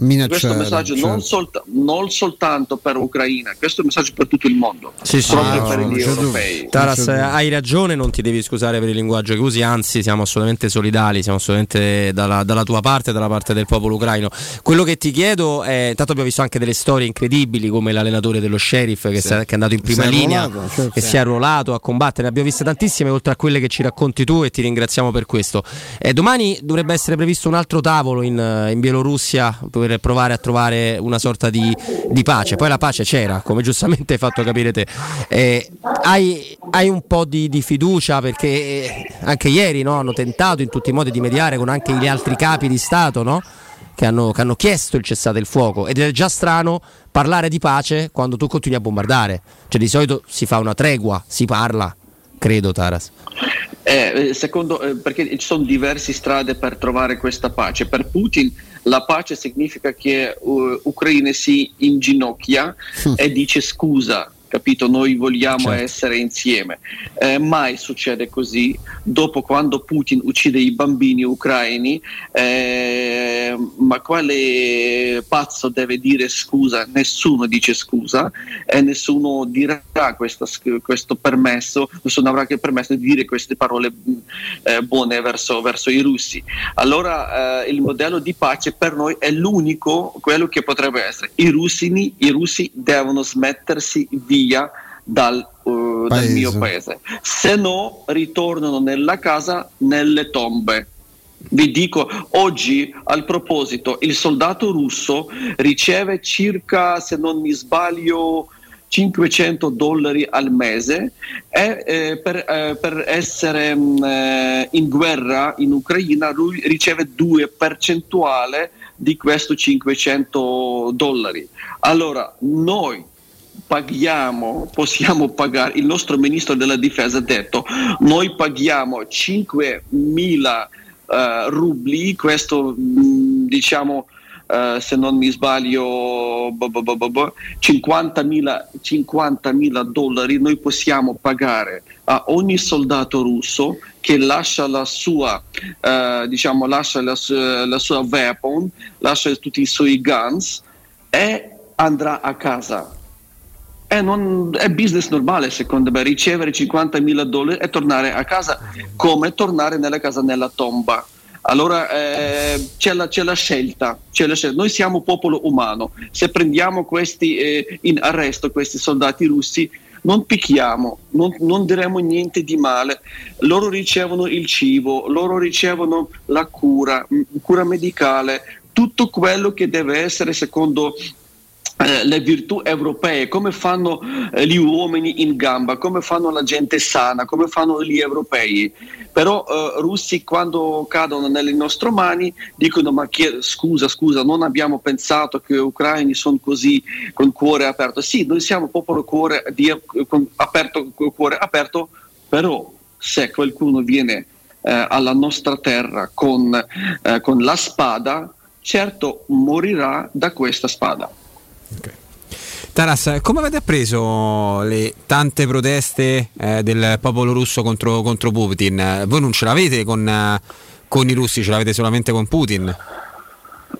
Minacciare, questo messaggio cioè. non, solt- non soltanto per l'Ucraina, questo è un messaggio per tutto il mondo, sì, sì, proprio no, per gli europei. Taras, hai ragione, non ti devi scusare per il linguaggio che usi, anzi siamo assolutamente solidali, siamo assolutamente dalla, dalla tua parte, dalla parte del popolo ucraino. Quello che ti chiedo è, tanto abbiamo visto anche delle storie incredibili come l'allenatore dello Sheriff che, sì. sa, che è andato in prima linea, arruolato, cioè, che sì. si è arruolato a combattere, ne abbiamo viste tantissime oltre a quelle che ci racconti tu, e ti ringraziamo per questo. Eh, domani dovrebbe essere previsto un altro tavolo in, in Bielorussia per provare a trovare una sorta di, di pace. Poi la pace c'era, come giustamente hai fatto capire te. Eh, hai, hai un po' di, di fiducia, perché anche ieri no, hanno tentato in tutti i modi di mediare con anche gli altri capi di Stato, no? che, hanno, che hanno chiesto il cessate il fuoco, ed è già strano parlare di pace quando tu continui a bombardare. Cioè di solito si fa una tregua, si parla, credo Taras. Eh, secondo, eh, perché ci sono diverse strade per trovare questa pace. Per Putin la pace significa che uh, Ucraina si inginocchia sì. e dice scusa, capito? Noi vogliamo certo. essere insieme. Eh, mai succede così. Dopo, quando Putin uccide i bambini ucraini, eh, ma quale pazzo deve dire scusa? Nessuno dice scusa e nessuno dirà questa, questo permesso, nessuno avrà che permesso di dire queste parole eh, buone verso, verso i russi. Allora eh, il modello di pace per noi è l'unico, quello che potrebbe essere. I russi, i russi devono smettersi di via dal, uh, dal mio paese, se no ritornano nella casa, nelle tombe. Vi dico, oggi al proposito il soldato russo riceve circa, se non mi sbaglio, cinquecento dollari al mese e eh, per, eh, per essere mh, in guerra in Ucraina lui riceve due percentuali di questo cinquecento dollari. Allora noi paghiamo, possiamo pagare, il nostro ministro della difesa ha detto noi paghiamo cinquemila uh, rubli, questo mh, diciamo uh, se non mi sbaglio bo, bo, bo, bo, cinquantamila dollari noi possiamo pagare a ogni soldato russo che lascia la sua uh, diciamo lascia la, su, la sua weapon, lascia tutti i suoi guns e andrà a casa. Eh, non, è business normale secondo me, ricevere cinquantamila dollari e tornare a casa come tornare nella casa nella tomba. Allora eh, c'è, la, c'è, la scelta, c'è la scelta, noi siamo popolo umano, se prendiamo questi eh, in arresto questi soldati russi non picchiamo, non, non diremo niente di male, loro ricevono il cibo, loro ricevono la cura, cura medicale, tutto quello che deve essere secondo Eh, le virtù europee, come fanno eh, gli uomini in gamba, come fanno la gente sana, come fanno gli europei. Però eh, russi quando cadono nelle nostre mani dicono ma che, scusa, scusa, non abbiamo pensato che gli ucraini sono così con cuore aperto. Sì, noi siamo popolo cuore di, con, aperto, cuore aperto, però se qualcuno viene eh, alla nostra terra con, eh, con la spada, certo morirà da questa spada. Okay. Taras, come avete appreso le tante proteste eh, del popolo russo contro, contro Putin? Voi non ce l'avete con, eh, con i russi, ce l'avete solamente con Putin?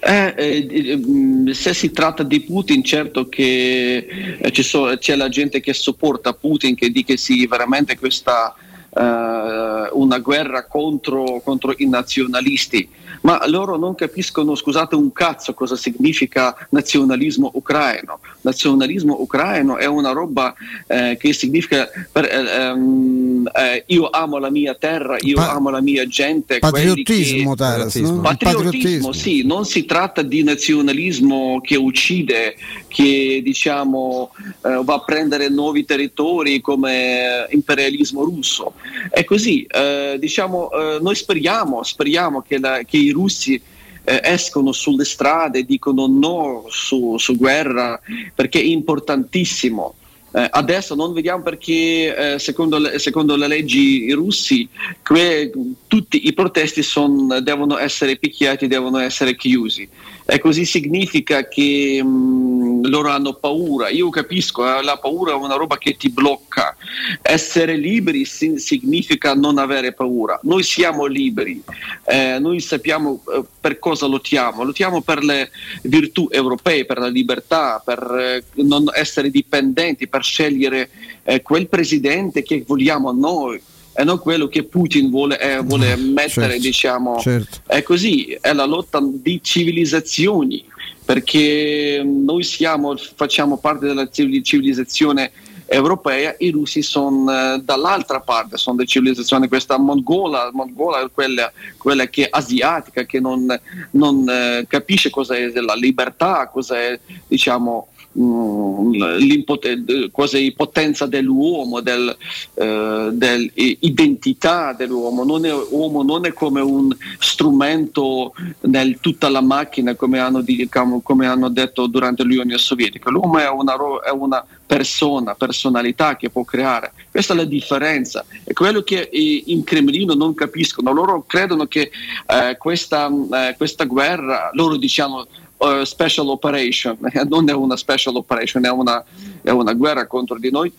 Eh, eh, se si tratta di Putin, certo che eh, ci so, c'è la gente che sopporta Putin, che dice sì, veramente questa eh, una guerra contro, contro i nazionalisti, ma loro non capiscono, scusate, un cazzo cosa significa nazionalismo ucraino. Nazionalismo ucraino è una roba eh, che significa per, eh, ehm, eh, io amo la mia terra, io pa- amo la mia gente. Patriottismo, che... Taras, patriottismo. No? Patriottismo, patriottismo, sì, non si tratta di nazionalismo che uccide, che diciamo eh, va a prendere nuovi territori come imperialismo russo. È così, eh, diciamo eh, noi speriamo, speriamo che, la, che i russi Eh, escono sulle strade, dicono no su, su guerra, perché è importantissimo. Eh, adesso non vediamo perché eh, secondo, le, secondo le leggi russi que, tutti i protesti son, devono essere picchiati, devono essere chiusi, e così significa che mh, loro hanno paura. Io capisco, eh, la paura è una roba che ti blocca. Essere liberi si, significa non avere paura. Noi siamo liberi, eh, noi sappiamo eh, per cosa lottiamo. Lottiamo per le virtù europee, per la libertà, per eh, non essere dipendenti, per scegliere eh, quel presidente che vogliamo noi e non quello che Putin vuole, eh, vuole mettere, certo, diciamo, certo. È così, è la lotta di civilizzazioni, perché noi siamo, facciamo parte della civilizzazione europea, i russi sono eh, dall'altra parte, sono delle civilizzazioni, questa mongola, mongola è quella, quella che è asiatica, che non, non eh, capisce cosa è la libertà, cosa è, diciamo, l'impotenza, quasi potenza dell'uomo, del, eh, dell'identità dell'uomo. Non è uomo, non è come un strumento nel tutta la macchina, come hanno, di, come hanno detto durante l'Unione Sovietica. L'uomo è una, è una persona, personalità che può creare. Questa è la differenza. È quello che in Cremlino non capiscono. Loro credono che eh, questa, eh, questa guerra, loro diciamo Uh, special operation, non è una special operation, è una, è una guerra contro di noi,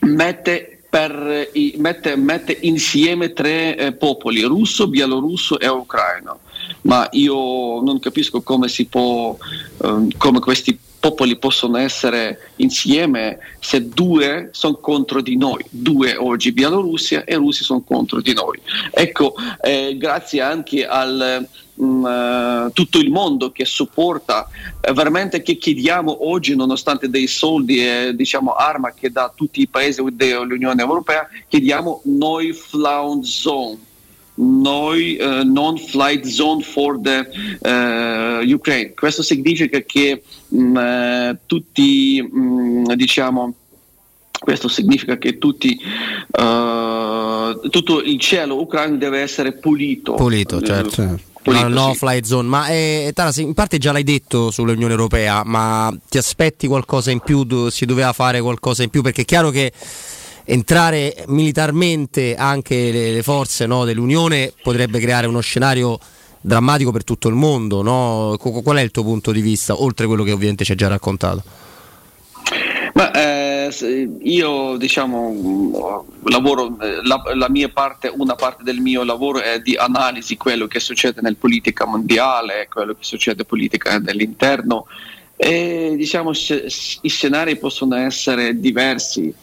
mette, per, i, mette, mette insieme tre eh, popoli, russo, bielorusso e ucraino, ma io non capisco come si può, um, come questi popoli possono essere insieme se due sono contro di noi, due oggi, Bielorussia e Russi sono contro di noi. Ecco, eh, grazie anche al mh, tutto il mondo che supporta, eh, veramente che chiediamo oggi, nonostante dei soldi e eh, diciamo arma che da tutti i paesi dell'Unione Europea, chiediamo noi Flaund Zone, noi eh, non flight zone for the eh, Ukraine. Questo significa che mh, tutti mh, diciamo questo significa che tutti uh, tutto il cielo ucraino deve essere pulito pulito certo uh, pulito, no, no sì. Flight zone, ma eh, Taras, in parte già l'hai detto sull'Unione Europea, ma ti aspetti qualcosa in più? Do- si doveva fare qualcosa in più, perché è chiaro che entrare militarmente anche le, le forze, no, dell'Unione potrebbe creare uno scenario drammatico per tutto il mondo, no? Qual è il tuo punto di vista, oltre a quello che ovviamente ci hai già raccontato? Ma eh, io diciamo lavoro, la, la mia parte, una parte del mio lavoro è di analisi quello che succede nel politica mondiale, quello che succede politica dell'interno, e diciamo i scenari possono essere diversi,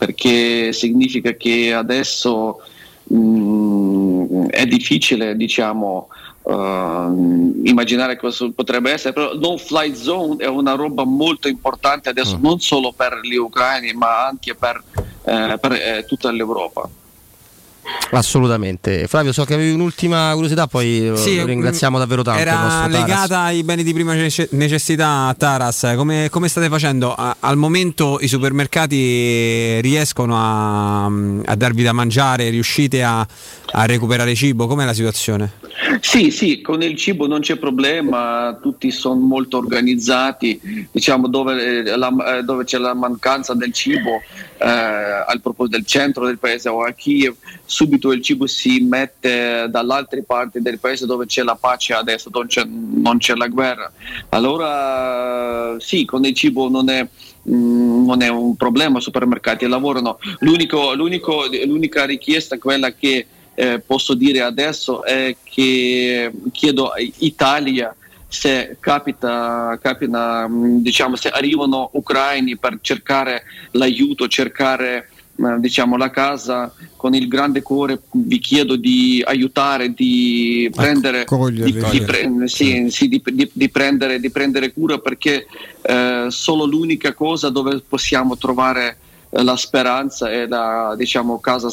perché significa che adesso mh, è difficile, diciamo, uh, immaginare cosa potrebbe essere, però no flight zone è una roba molto importante adesso, mm. non solo per gli ucraini, ma anche per, eh, per eh, tutta l'Europa. Assolutamente. Flavio, so che avevi un'ultima curiosità, poi sì, ringraziamo davvero tanto. Era il legata ai beni di prima necessità. Taras, come, come state facendo? A, al momento i supermercati riescono a, a darvi da mangiare? Riuscite a, a recuperare cibo? Com'è la situazione? Sì, sì, con il cibo non c'è problema, tutti sono molto organizzati, diciamo dove, la, dove c'è la mancanza del cibo, eh, al proposito del centro del paese o a Kiev, subito il cibo si mette dall'altra parte del paese dove c'è la pace adesso, dove c'è, non c'è la guerra. Allora sì, con il cibo non è, mh, non è un problema, i supermercati lavorano. L'unico, l'unico, l'unica richiesta, quella che eh, posso dire adesso, è che chiedo all'Italia se capita, capita, diciamo, se arrivano ucraini per cercare l'aiuto, cercare diciamo la casa, con il grande cuore vi chiedo di aiutare, di prendere di prendere cura, perché eh, solo l'unica cosa dove possiamo trovare eh, la speranza e la, diciamo, casa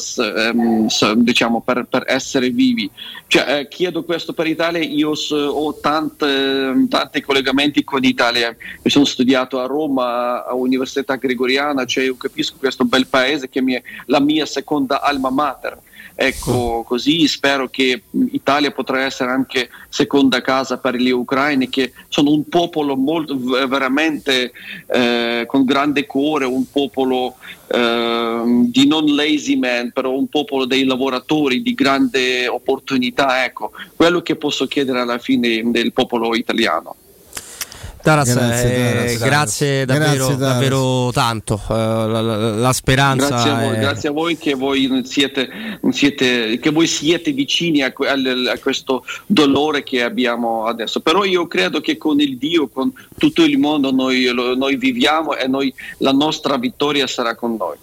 ehm, diciamo per, per essere vivi. Cioè, eh, chiedo questo per Italia. Io so, ho tante, tanti collegamenti con l'Italia, mi sono studiato a Roma, all'Università Gregoriana, cioè io capisco questo bel paese che mi è la mia seconda alma mater, ecco. Così spero che l'Italia potrà essere anche seconda casa per gli ucraini, che sono un popolo molto veramente eh, con grande cuore, un popolo eh, di non lazy man, però un popolo dei lavoratori, di grande opportunità. Ecco, quello che posso chiedere alla fine del popolo italiano. Taras, grazie, eh, Taras, grazie davvero, grazie, davvero tanto. Uh, la, la, la speranza. Grazie a voi, è... grazie a voi che voi siete, siete, che voi siete vicini a, a, a questo dolore che abbiamo adesso. Però io credo che con il Dio, con tutto il mondo, noi, lo, noi viviamo e noi, la nostra vittoria sarà con noi.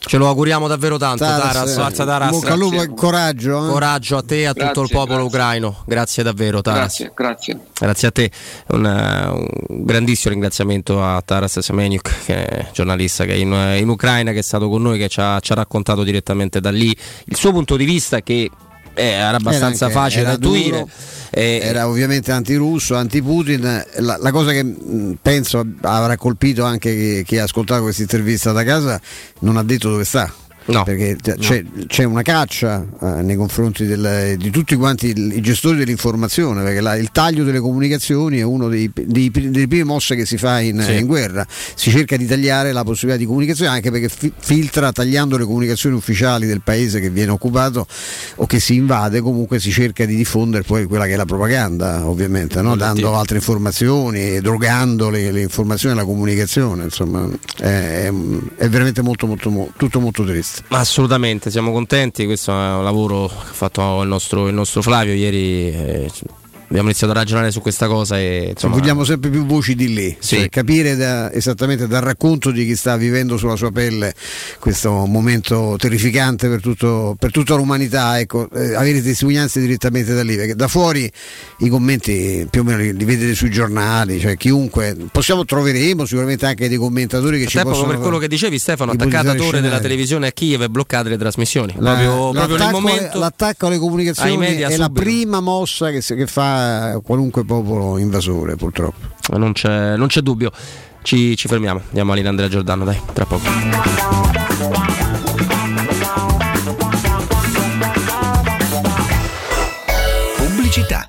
Ce lo auguriamo davvero tanto, Taras. Taras, Taras. Bocca al lupo e coraggio. Eh? Coraggio a te e a grazie, tutto il popolo grazie. ucraino. Grazie davvero, Taras. Grazie, grazie. Grazie a te. Un, un grandissimo ringraziamento a Taras Semeniuk, che è giornalista che è in, in Ucraina, che è stato con noi, che ci ha, ci ha raccontato direttamente da lì il suo punto di vista, che era abbastanza era anche, facile da intuire. Eh, era ovviamente antirusso, anti-Putin. La, la cosa che mh, penso avrà colpito anche chi ha ascoltato questa intervista da casa, non ha detto dove sta. No, perché c'è, no. c'è una caccia eh, nei confronti del, di tutti quanti i gestori dell'informazione, perché la, il taglio delle comunicazioni è uno dei, dei, delle prime mosse che si fa in, sì. in guerra. Si cerca di tagliare la possibilità di comunicazione, anche perché fi, filtra tagliando le comunicazioni ufficiali del paese che viene occupato o che si invade. Comunque si cerca di diffondere poi quella che è la propaganda, ovviamente, no? Dando altre informazioni, drogando le, le informazioni e la comunicazione. Insomma, è, è veramente molto, molto, molto tutto molto triste. Ma assolutamente, siamo contenti. Questo è un lavoro fatto il nostro, il nostro Flavio. Ieri eh, abbiamo iniziato a ragionare su questa cosa e insomma... vogliamo sempre più voci di lì, sì. cioè, capire da, esattamente dal racconto di chi sta vivendo sulla sua pelle questo momento terrificante per, tutto, per tutta l'umanità, ecco, eh, avere testimonianze direttamente da lì, perché da fuori i commenti più o meno li, li vedete sui giornali, cioè chiunque possiamo troveremo sicuramente anche dei commentatori che a ci possono... Per quello che dicevi, Stefano, attaccata torre della televisione a Kiev e bloccate le trasmissioni. La, proprio, proprio nel momento l'attacco alle comunicazioni media, è subito. La prima mossa che, che fa qualunque popolo invasore, purtroppo. Non c'è, non c'è dubbio. Ci, ci fermiamo. Andiamo all'Ina Andrea Giordano, dai, tra poco. Pubblicità.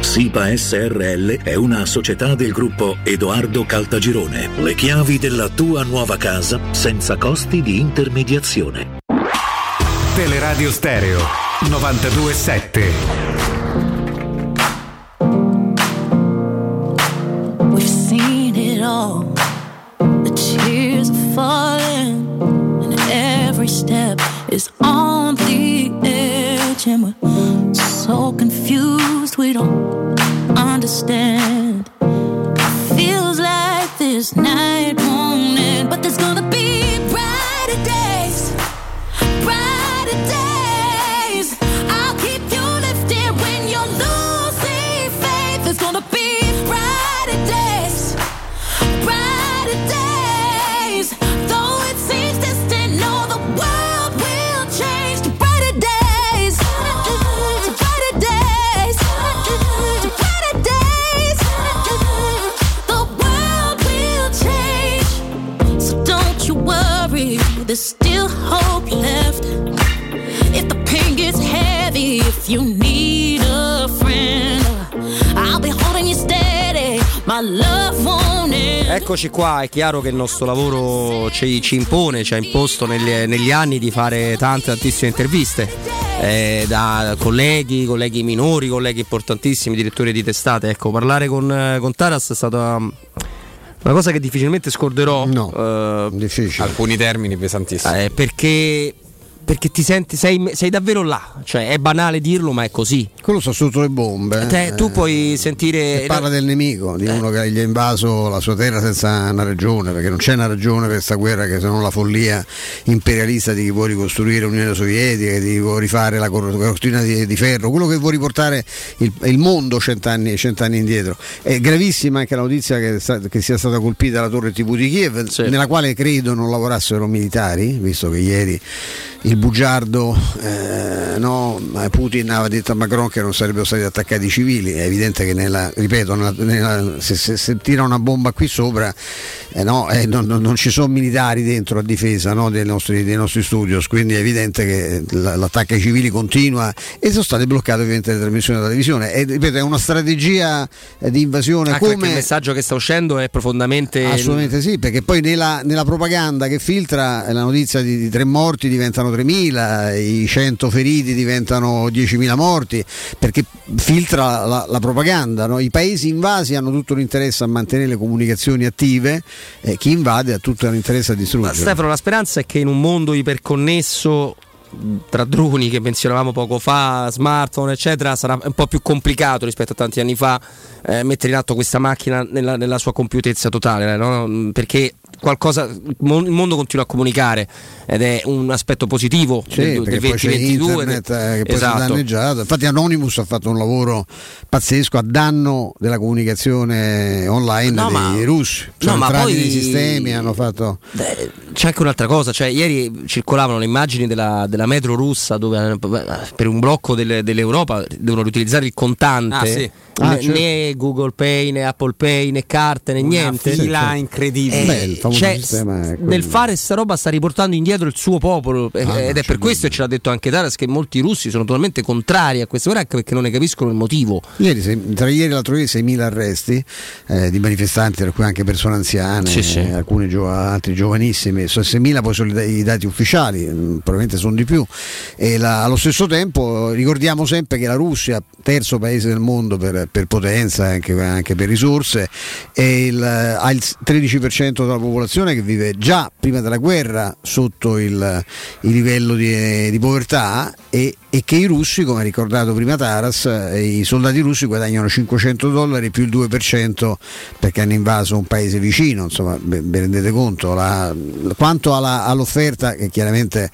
SIPA S R L è una società del gruppo Edoardo Caltagirone. Le chiavi della tua nuova casa senza costi di intermediazione. Teleradio Stereo novantadue sette. We've seen it all. The tears are falling and every step is on the edge and we're so confused, we don't understand. It feels like this night won't end, but there's gonna be brighter days, brighter days. I'll keep you lifted when you're losing faith. There's gonna be brighter days, brighter days. Though it seems distant, no, the world will change to brighter days. There's still hope left. If the pain gets heavy, if you need a friend, I'll be holding you steady. My love won't end. Eccoci qua, è chiaro che il nostro lavoro ci, ci impone, ci ha imposto negli, negli anni di fare tante, tantissime interviste, eh, da colleghi, colleghi minori, colleghi importantissimi, direttori di testate. Ecco, parlare con, con Taras è stata una cosa che difficilmente scorderò, no, eh, difficile. Alcuni termini pesantissimi, eh, perché, perché ti senti, sei, sei davvero là, cioè è banale dirlo ma è così. Quello sta sotto le bombe, eh. Te, tu puoi sentire, e parla del nemico, di eh. uno che gli ha invaso la sua terra senza una ragione, perché non c'è una ragione per questa guerra, che se non la follia imperialista di chi vuole ricostruire l'Unione Sovietica, di chi vuole rifare la cortina di, di ferro, quello che vuole riportare il, il mondo cent'anni, cent'anni indietro. È gravissima anche la notizia che, che sia stata colpita la torre T V di Kiev, sì, nella quale credo non lavorassero militari, visto che ieri il bugiardo eh, no, Putin aveva detto a Macron che non sarebbero stati attaccati i civili. È evidente che nella, ripeto, nella, nella, se, se, se tira una bomba qui sopra eh, no, eh, non, non, non ci sono militari dentro a difesa, no, dei nostri, dei nostri studios, quindi è evidente che l'attacco ai civili continua e sono state bloccate ovviamente le trasmissioni della televisione. E, ripeto, è una strategia di invasione. Ah, come il messaggio che sta uscendo è profondamente, assolutamente sì, perché poi nella, nella propaganda che filtra la notizia di, di tre morti diventano tremila, i cento feriti diventano diecimila morti, perché filtra la, la propaganda, no? I paesi invasi hanno tutto l'interesse a mantenere le comunicazioni attive, eh, chi invade ha tutto l'interesse a distruggere. Ma Stefano, la speranza è che in un mondo iperconnesso tra droni che menzionavamo poco fa, smartphone eccetera, sarà un po' più complicato rispetto a tanti anni fa eh, mettere in atto questa macchina nella, nella sua compiutezza totale, no? Perché qualcosa, il mondo continua a comunicare ed è un aspetto positivo, sì, del, del venti ventidue internet, del... Eh, che esatto. Poi si è danneggiato. Infatti Anonymous ha fatto un lavoro pazzesco a danno della comunicazione online, no, dei ma, russi, sono no, entrati nei sistemi, hanno fatto... Beh, c'è anche un'altra cosa, cioè ieri circolavano le immagini della, della metro russa dove per un blocco delle, dell'Europa devono riutilizzare il contante. Ah, sì. Ah, né, certo. Né Google Pay né Apple Pay né carte né una niente, fila incredibile. Beh, il famoso cioè, sistema nel fare sta roba sta riportando indietro il suo popolo, ah, ed no, è per c'è questo, e ce l'ha detto anche Taras, che molti russi sono totalmente contrari a questo, anche perché non ne capiscono il motivo. Ieri, tra ieri e l'altro ieri seimila arresti eh, di manifestanti, tra cui anche persone anziane, sì, sì. Eh, alcuni gio- altri giovanissimi, sono seimila, poi sono i dati ufficiali, probabilmente sono di più. E la, allo stesso tempo ricordiamo sempre che la Russia, terzo paese del mondo per per potenza, anche, anche per risorse, e il, ha il tredici per cento della popolazione che vive già prima della guerra sotto il, il livello di, di povertà, e, e che i russi, come ha ricordato prima Taras, i soldati russi guadagnano cinquecento dollari più il due per cento perché hanno invaso un paese vicino. Insomma, vi rendete conto la, quanto alla, all'offerta, che chiaramente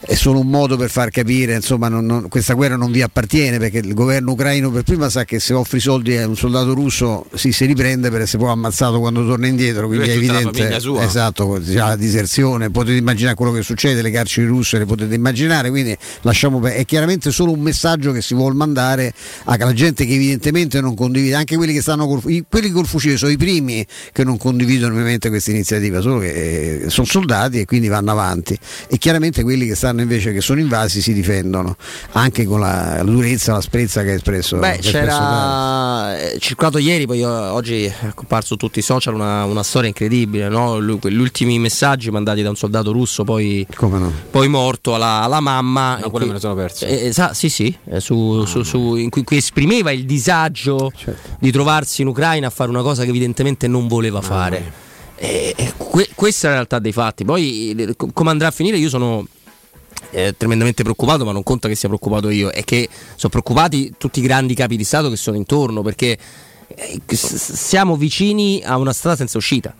è solo un modo per far capire, insomma, non, non, questa guerra non vi appartiene, perché il governo ucraino per prima sa che se offri soldi a un soldato russo si, si riprende per essere poi ammazzato quando torna indietro, quindi è evidente, esatto, la diserzione, potete immaginare quello che succede, le carceri russe le potete immaginare, quindi lasciamo, è chiaramente solo un messaggio che si vuol mandare alla gente che evidentemente non condivide, anche quelli che stanno col, quelli col fucile sono i primi che non condividono ovviamente questa iniziativa, solo che eh, sono soldati e quindi vanno avanti, e chiaramente quelli che stanno invece che sono invasi si difendono anche con la durezza, la sprezza che ha espresso. Beh, c'era espresso circolato ieri, poi io, oggi è comparso su tutti i social una, una storia incredibile, no? Lui, gli ultimi messaggi mandati da un soldato russo poi, come no? Poi morto alla, alla mamma, no, quelli me ne sono persi, eh, esa- sì sì eh, su, ah, su, su, in cui, cui esprimeva il disagio, certo, di trovarsi in Ucraina a fare una cosa che evidentemente non voleva ah, fare eh, que- questa è la realtà dei fatti. Poi come andrà a finire io sono Eh, tremendamente preoccupato, ma non conta che sia preoccupato io, è che sono preoccupati tutti i grandi capi di Stato che sono intorno, perché eh, s- siamo vicini a una strada senza uscita.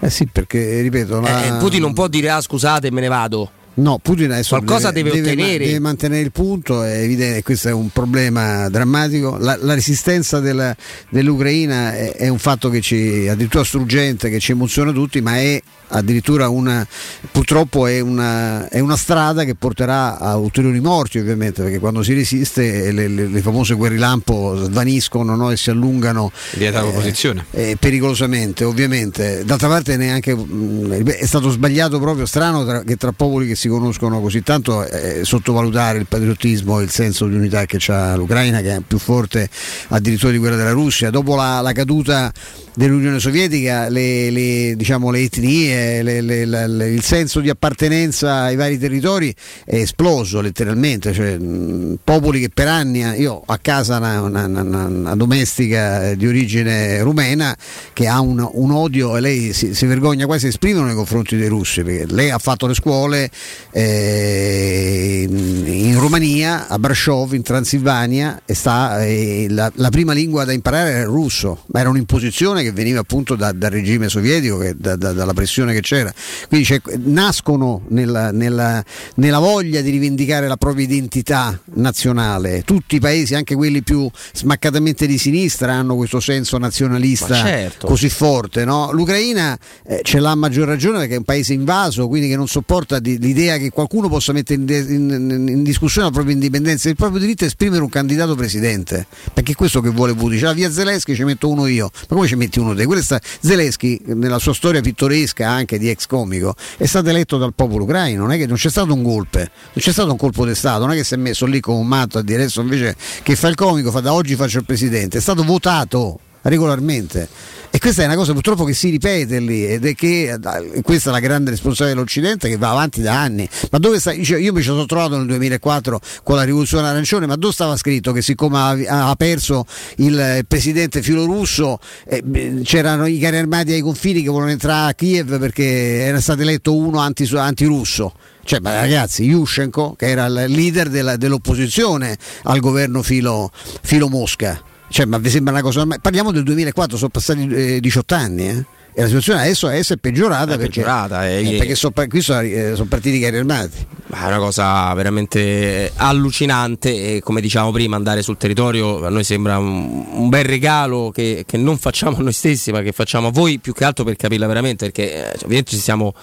Eh sì, perché ripeto la... eh, Putin non può dire ah scusate me ne vado. No, Putin adesso qualcosa deve, deve ottenere, deve mantenere il punto, è evidente, questo è un problema drammatico. La, la resistenza della, dell'Ucraina è, è un fatto che ci addirittura struggente, che ci emoziona tutti, ma è addirittura una, purtroppo è una, è una strada che porterà a ulteriori morti ovviamente, perché quando si resiste le, le, le famose guerrilampo svaniscono, no? E si allungano via dalla eh, posizione eh, pericolosamente ovviamente. D'altra parte neanche mh, è stato sbagliato proprio, strano tra, che tra popoli che si conoscono così tanto eh, sottovalutare il patriottismo e il senso di unità che c'ha l'Ucraina, che è più forte addirittura di quella della Russia. Dopo la, la caduta dell'Unione Sovietica le, le, diciamo, le etnie, Le, le, le, il senso di appartenenza ai vari territori è esploso letteralmente, cioè, mh, popoli che per anni, io a casa una, una, una, una domestica di origine rumena che ha un, un odio, e lei si, si vergogna quasi, esprimono nei confronti dei russi, perché lei ha fatto le scuole eh, in, in Romania, a Brasov in Transilvania, e sta, eh, la, la prima lingua da imparare era il russo, ma era un'imposizione che veniva appunto da, dal regime sovietico, che da, da, dalla pressione situazione che c'era, quindi c'è, nascono nella, nella, nella voglia di rivendicare la propria identità nazionale. Tutti i paesi, anche quelli più smaccatamente di sinistra, hanno questo senso nazionalista, certo, così forte, no? L'Ucraina eh, ce l'ha a maggior ragione perché è un paese invaso, quindi che non sopporta di, l'idea che qualcuno possa mettere in, in, in discussione la propria indipendenza e il proprio diritto a esprimere un candidato presidente, perché è questo che vuole Putin. Cioè, via Zelensky ci metto uno io, ma come ci metti uno te? Questa Zelensky, nella sua storia pittoresca anche di ex comico, è stato eletto dal popolo ucraino, non è che non c'è stato un golpe, non c'è stato un colpo di Stato, non è che si è messo lì con un matto a dire adesso invece che fa il comico, fa da oggi faccio il presidente, è stato votato regolarmente. E questa è una cosa purtroppo che si ripete lì, ed è che questa è la grande responsabilità dell'Occidente che va avanti da anni. Ma dove sta, io mi ci sono trovato nel duemilaquattro con la rivoluzione arancione, ma dove stava scritto che siccome ha, ha perso il presidente filorusso eh, c'erano i carri armati ai confini che volevano entrare a Kiev perché era stato eletto uno anti, antirusso? Cioè, ma ragazzi, Yushchenko, che era il leader della, dell'opposizione al governo filo, filo Mosca. Cioè, ma vi sembra una cosa normale? Parliamo del duemilaquattro, sono passati eh, diciotto anni, eh? E la situazione adesso, adesso è peggiorata, è perché, peggiorata, eh, eh, perché so, qui sono, eh, sono partiti i carri armati. È una cosa veramente allucinante e, come diciamo prima, andare sul territorio a noi sembra un, un bel regalo che, che non facciamo a noi stessi, ma che facciamo a voi, più che altro per capirla veramente, perché eh, ovviamente ci siamo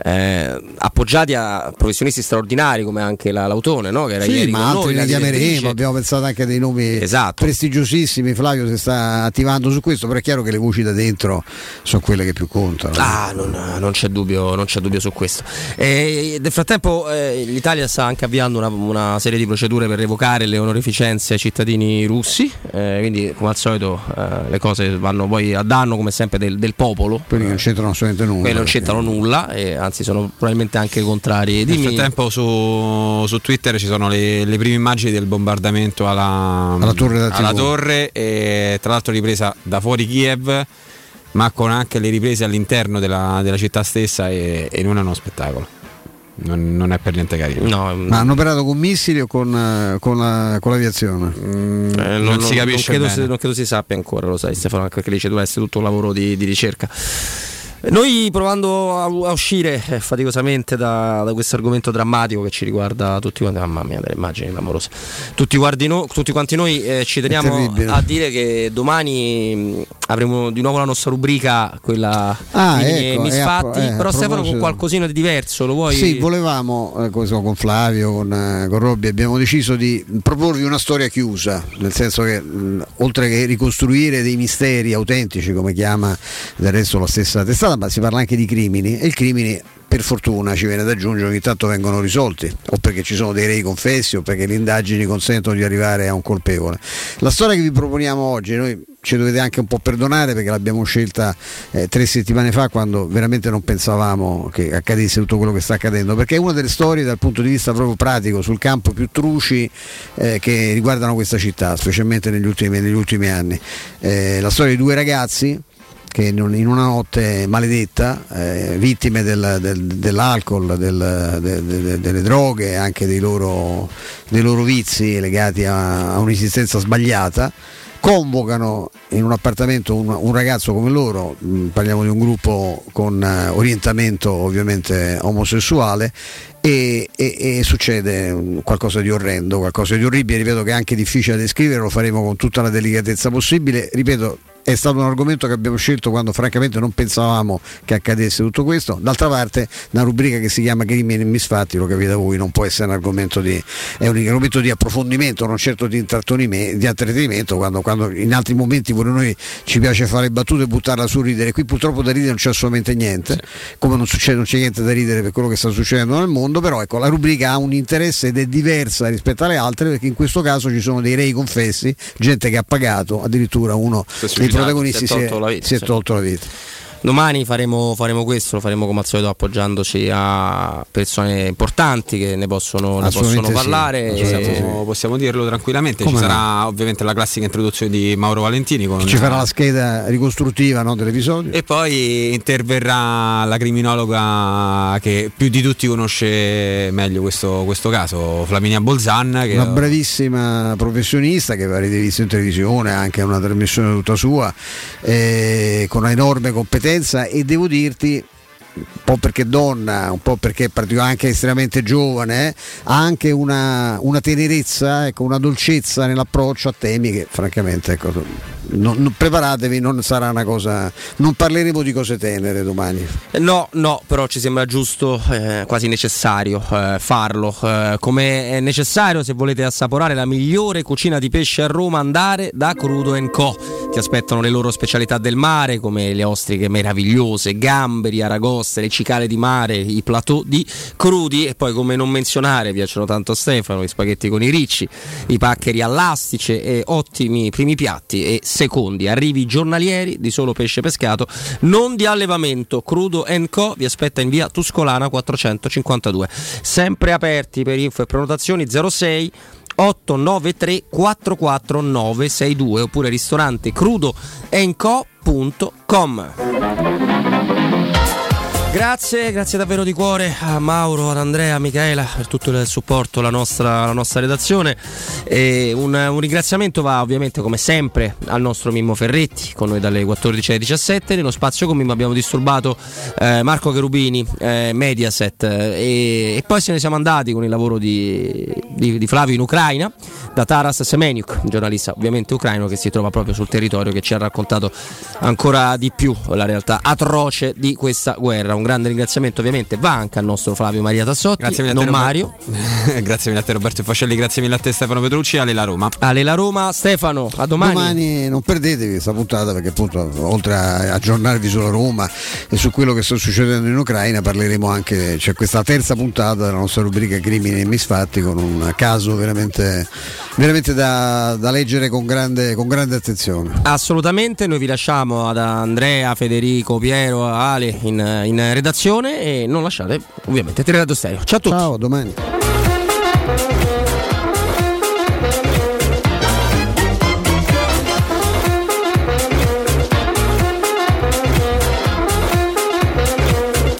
Eh, appoggiati a professionisti straordinari come anche la, Lautone, no? Che era sì, ieri ma altri noi, li chiameremo, abbiamo pensato anche a dei nomi, esatto, prestigiosissimi. Flavio si sta attivando su questo, però è chiaro che le voci da dentro sono quelle che più contano. Ah, non, non c'è dubbio, non c'è dubbio su questo. E nel frattempo eh, l'Italia sta anche avviando una, una serie di procedure per revocare le onorificenze ai cittadini russi, eh, quindi come al solito eh, le cose vanno poi a danno come sempre del, del popolo, quelli non c'entrano assolutamente nulla, quelli non c'entrano nulla e, anzi, sono probabilmente anche contrari. Dimmi. Nel frattempo su, su Twitter ci sono le, le prime immagini del bombardamento alla, alla torre, alla torre e, tra l'altro, ripresa da fuori Kiev, ma con anche le riprese all'interno della, della città stessa, e, e non è uno spettacolo. Non, non è per niente carino. No, ma hanno operato con missili o con, con, la, con l'aviazione? Mm, eh, non, non si capisce. Non credo, si, non credo si sappia ancora, lo sai, Stefano, anche perché lì deve essere tutto un lavoro di, di ricerca. Noi, provando a uscire faticosamente da, da questo argomento drammatico che ci riguarda tutti quanti, mamma mia, delle immagini clamorose, tutti, no, tutti quanti noi eh, ci teniamo a dire che domani avremo di nuovo la nostra rubrica, quella ah, ecco, misfatti, eh, però Stefano con qualcosina di diverso, lo vuoi? Sì, volevamo, eh, con Flavio, con, con Robby abbiamo deciso di proporvi una storia chiusa, nel senso che mh, oltre che ricostruire dei misteri autentici, come chiama del resto la stessa testata, ma si parla anche di crimini, e il crimine, per fortuna, ci viene da aggiungere, ogni tanto vengono risolti, o perché ci sono dei rei confessi o perché le indagini consentono di arrivare a un colpevole. La storia che vi proponiamo oggi, noi ci dovete anche un po' perdonare perché l'abbiamo scelta eh, tre settimane fa, quando veramente non pensavamo che accadesse tutto quello che sta accadendo, perché è una delle storie dal punto di vista proprio pratico, sul campo, più truci eh, che riguardano questa città, specialmente negli ultimi, negli ultimi anni. Eh, la storia di due ragazzi che in una notte maledetta, eh, vittime del, del, dell'alcol, del, de, de, delle droghe, anche dei loro, dei loro vizi legati a, a un'esistenza sbagliata, convocano in un appartamento un, un ragazzo come loro, parliamo di un gruppo con orientamento ovviamente omosessuale, e, e, e succede qualcosa di orrendo, qualcosa di orribile, ripeto che è anche difficile da descrivere, lo faremo con tutta la delicatezza possibile, ripeto. È stato un argomento che abbiamo scelto quando francamente non pensavamo che accadesse tutto questo. D'altra parte, una rubrica che si chiama Crimini e Misfatti, lo capite voi, non può essere un argomento di, è un argomento di approfondimento, non certo di intrattenimento, quando, quando in altri momenti pure noi ci piace fare battute e buttarla su, ridere. Qui purtroppo da ridere non c'è assolutamente niente, come non, succede, non c'è niente da ridere per quello che sta succedendo nel mondo, però ecco, la rubrica ha un interesse ed è diversa rispetto alle altre, perché in questo caso ci sono dei rei confessi, gente che ha pagato, addirittura uno dei protagonisti si è tolto la vita, si è tolto la vita. Domani faremo, faremo questo, lo faremo come al solito appoggiandoci a persone importanti che ne possono, ne possono parlare, sì. possiamo, possiamo dirlo tranquillamente. Come ci no? Sarà ovviamente la classica introduzione di Mauro Valentini con ci farà la scheda ricostruttiva, no, dell'episodio, e poi interverrà la criminologa che più di tutti conosce meglio questo, questo caso, Flaminia Bolzan, che una bravissima professionista che avete visto in televisione, anche una trasmissione tutta sua, eh, con una enorme competenza. E devo dirti, un po' perché donna, un po' perché anche estremamente giovane, ha anche una, una tenerezza, ecco, una dolcezza nell'approccio a temi che francamente, ecco, non, non, preparatevi, non sarà una cosa, non parleremo di cose tenere domani. No, no, però ci sembra giusto, eh, quasi necessario eh, farlo, eh, come è necessario se volete assaporare la migliore cucina di pesce a Roma andare da Crudo and Co. Ti aspettano le loro specialità del mare come le ostriche meravigliose, gamberi, aragoste, le cicale di mare, i plateau di Crudi, e poi come non menzionare, piacciono tanto a Stefano gli spaghetti con i ricci, i paccheri all'astice e ottimi primi piatti e secondi, arrivi giornalieri di solo pesce pescato, non di allevamento. Crudo and Co vi aspetta in via Tuscolana quattrocentocinquantadue, sempre aperti per info e prenotazioni zero sei otto nove tre quattro quattro nove sei due oppure ristorante crudo and co punto com. Grazie, grazie davvero di cuore a Mauro, ad Andrea, a Michaela per tutto il supporto, la nostra, la nostra redazione. E un, un ringraziamento va ovviamente come sempre al nostro Mimmo Ferretti, con noi dalle quattordici alle diciassette. Nello spazio con Mimmo abbiamo disturbato eh, Marco Cherubini, eh, Mediaset, eh, e poi se ne siamo andati con il lavoro di, di, di Flavio in Ucraina, da Taras Semeniuk, giornalista ovviamente ucraino che si trova proprio sul territorio, che ci ha raccontato ancora di più la realtà atroce di questa guerra. Un grande ringraziamento ovviamente va anche al nostro Flavio Maria Tassotti, grazie mille a te, non Mario. Grazie mille a te Roberto Fascelli, grazie mille a te Stefano Petrucci, Ale la Roma. Ale la Roma, Stefano, a domani. Domani non perdetevi questa puntata perché appunto oltre a aggiornarvi sulla Roma e su quello che sta succedendo in Ucraina parleremo anche, c'è cioè, questa terza puntata della nostra rubrica Crimini e Misfatti con un caso veramente, veramente da, da leggere con grande, con grande attenzione. Assolutamente, noi vi lasciamo ad Andrea, Federico, Piero, Ale in, in redazione e non lasciate ovviamente Teleradio Stereo. Ciao a tutti. Ciao, a domani.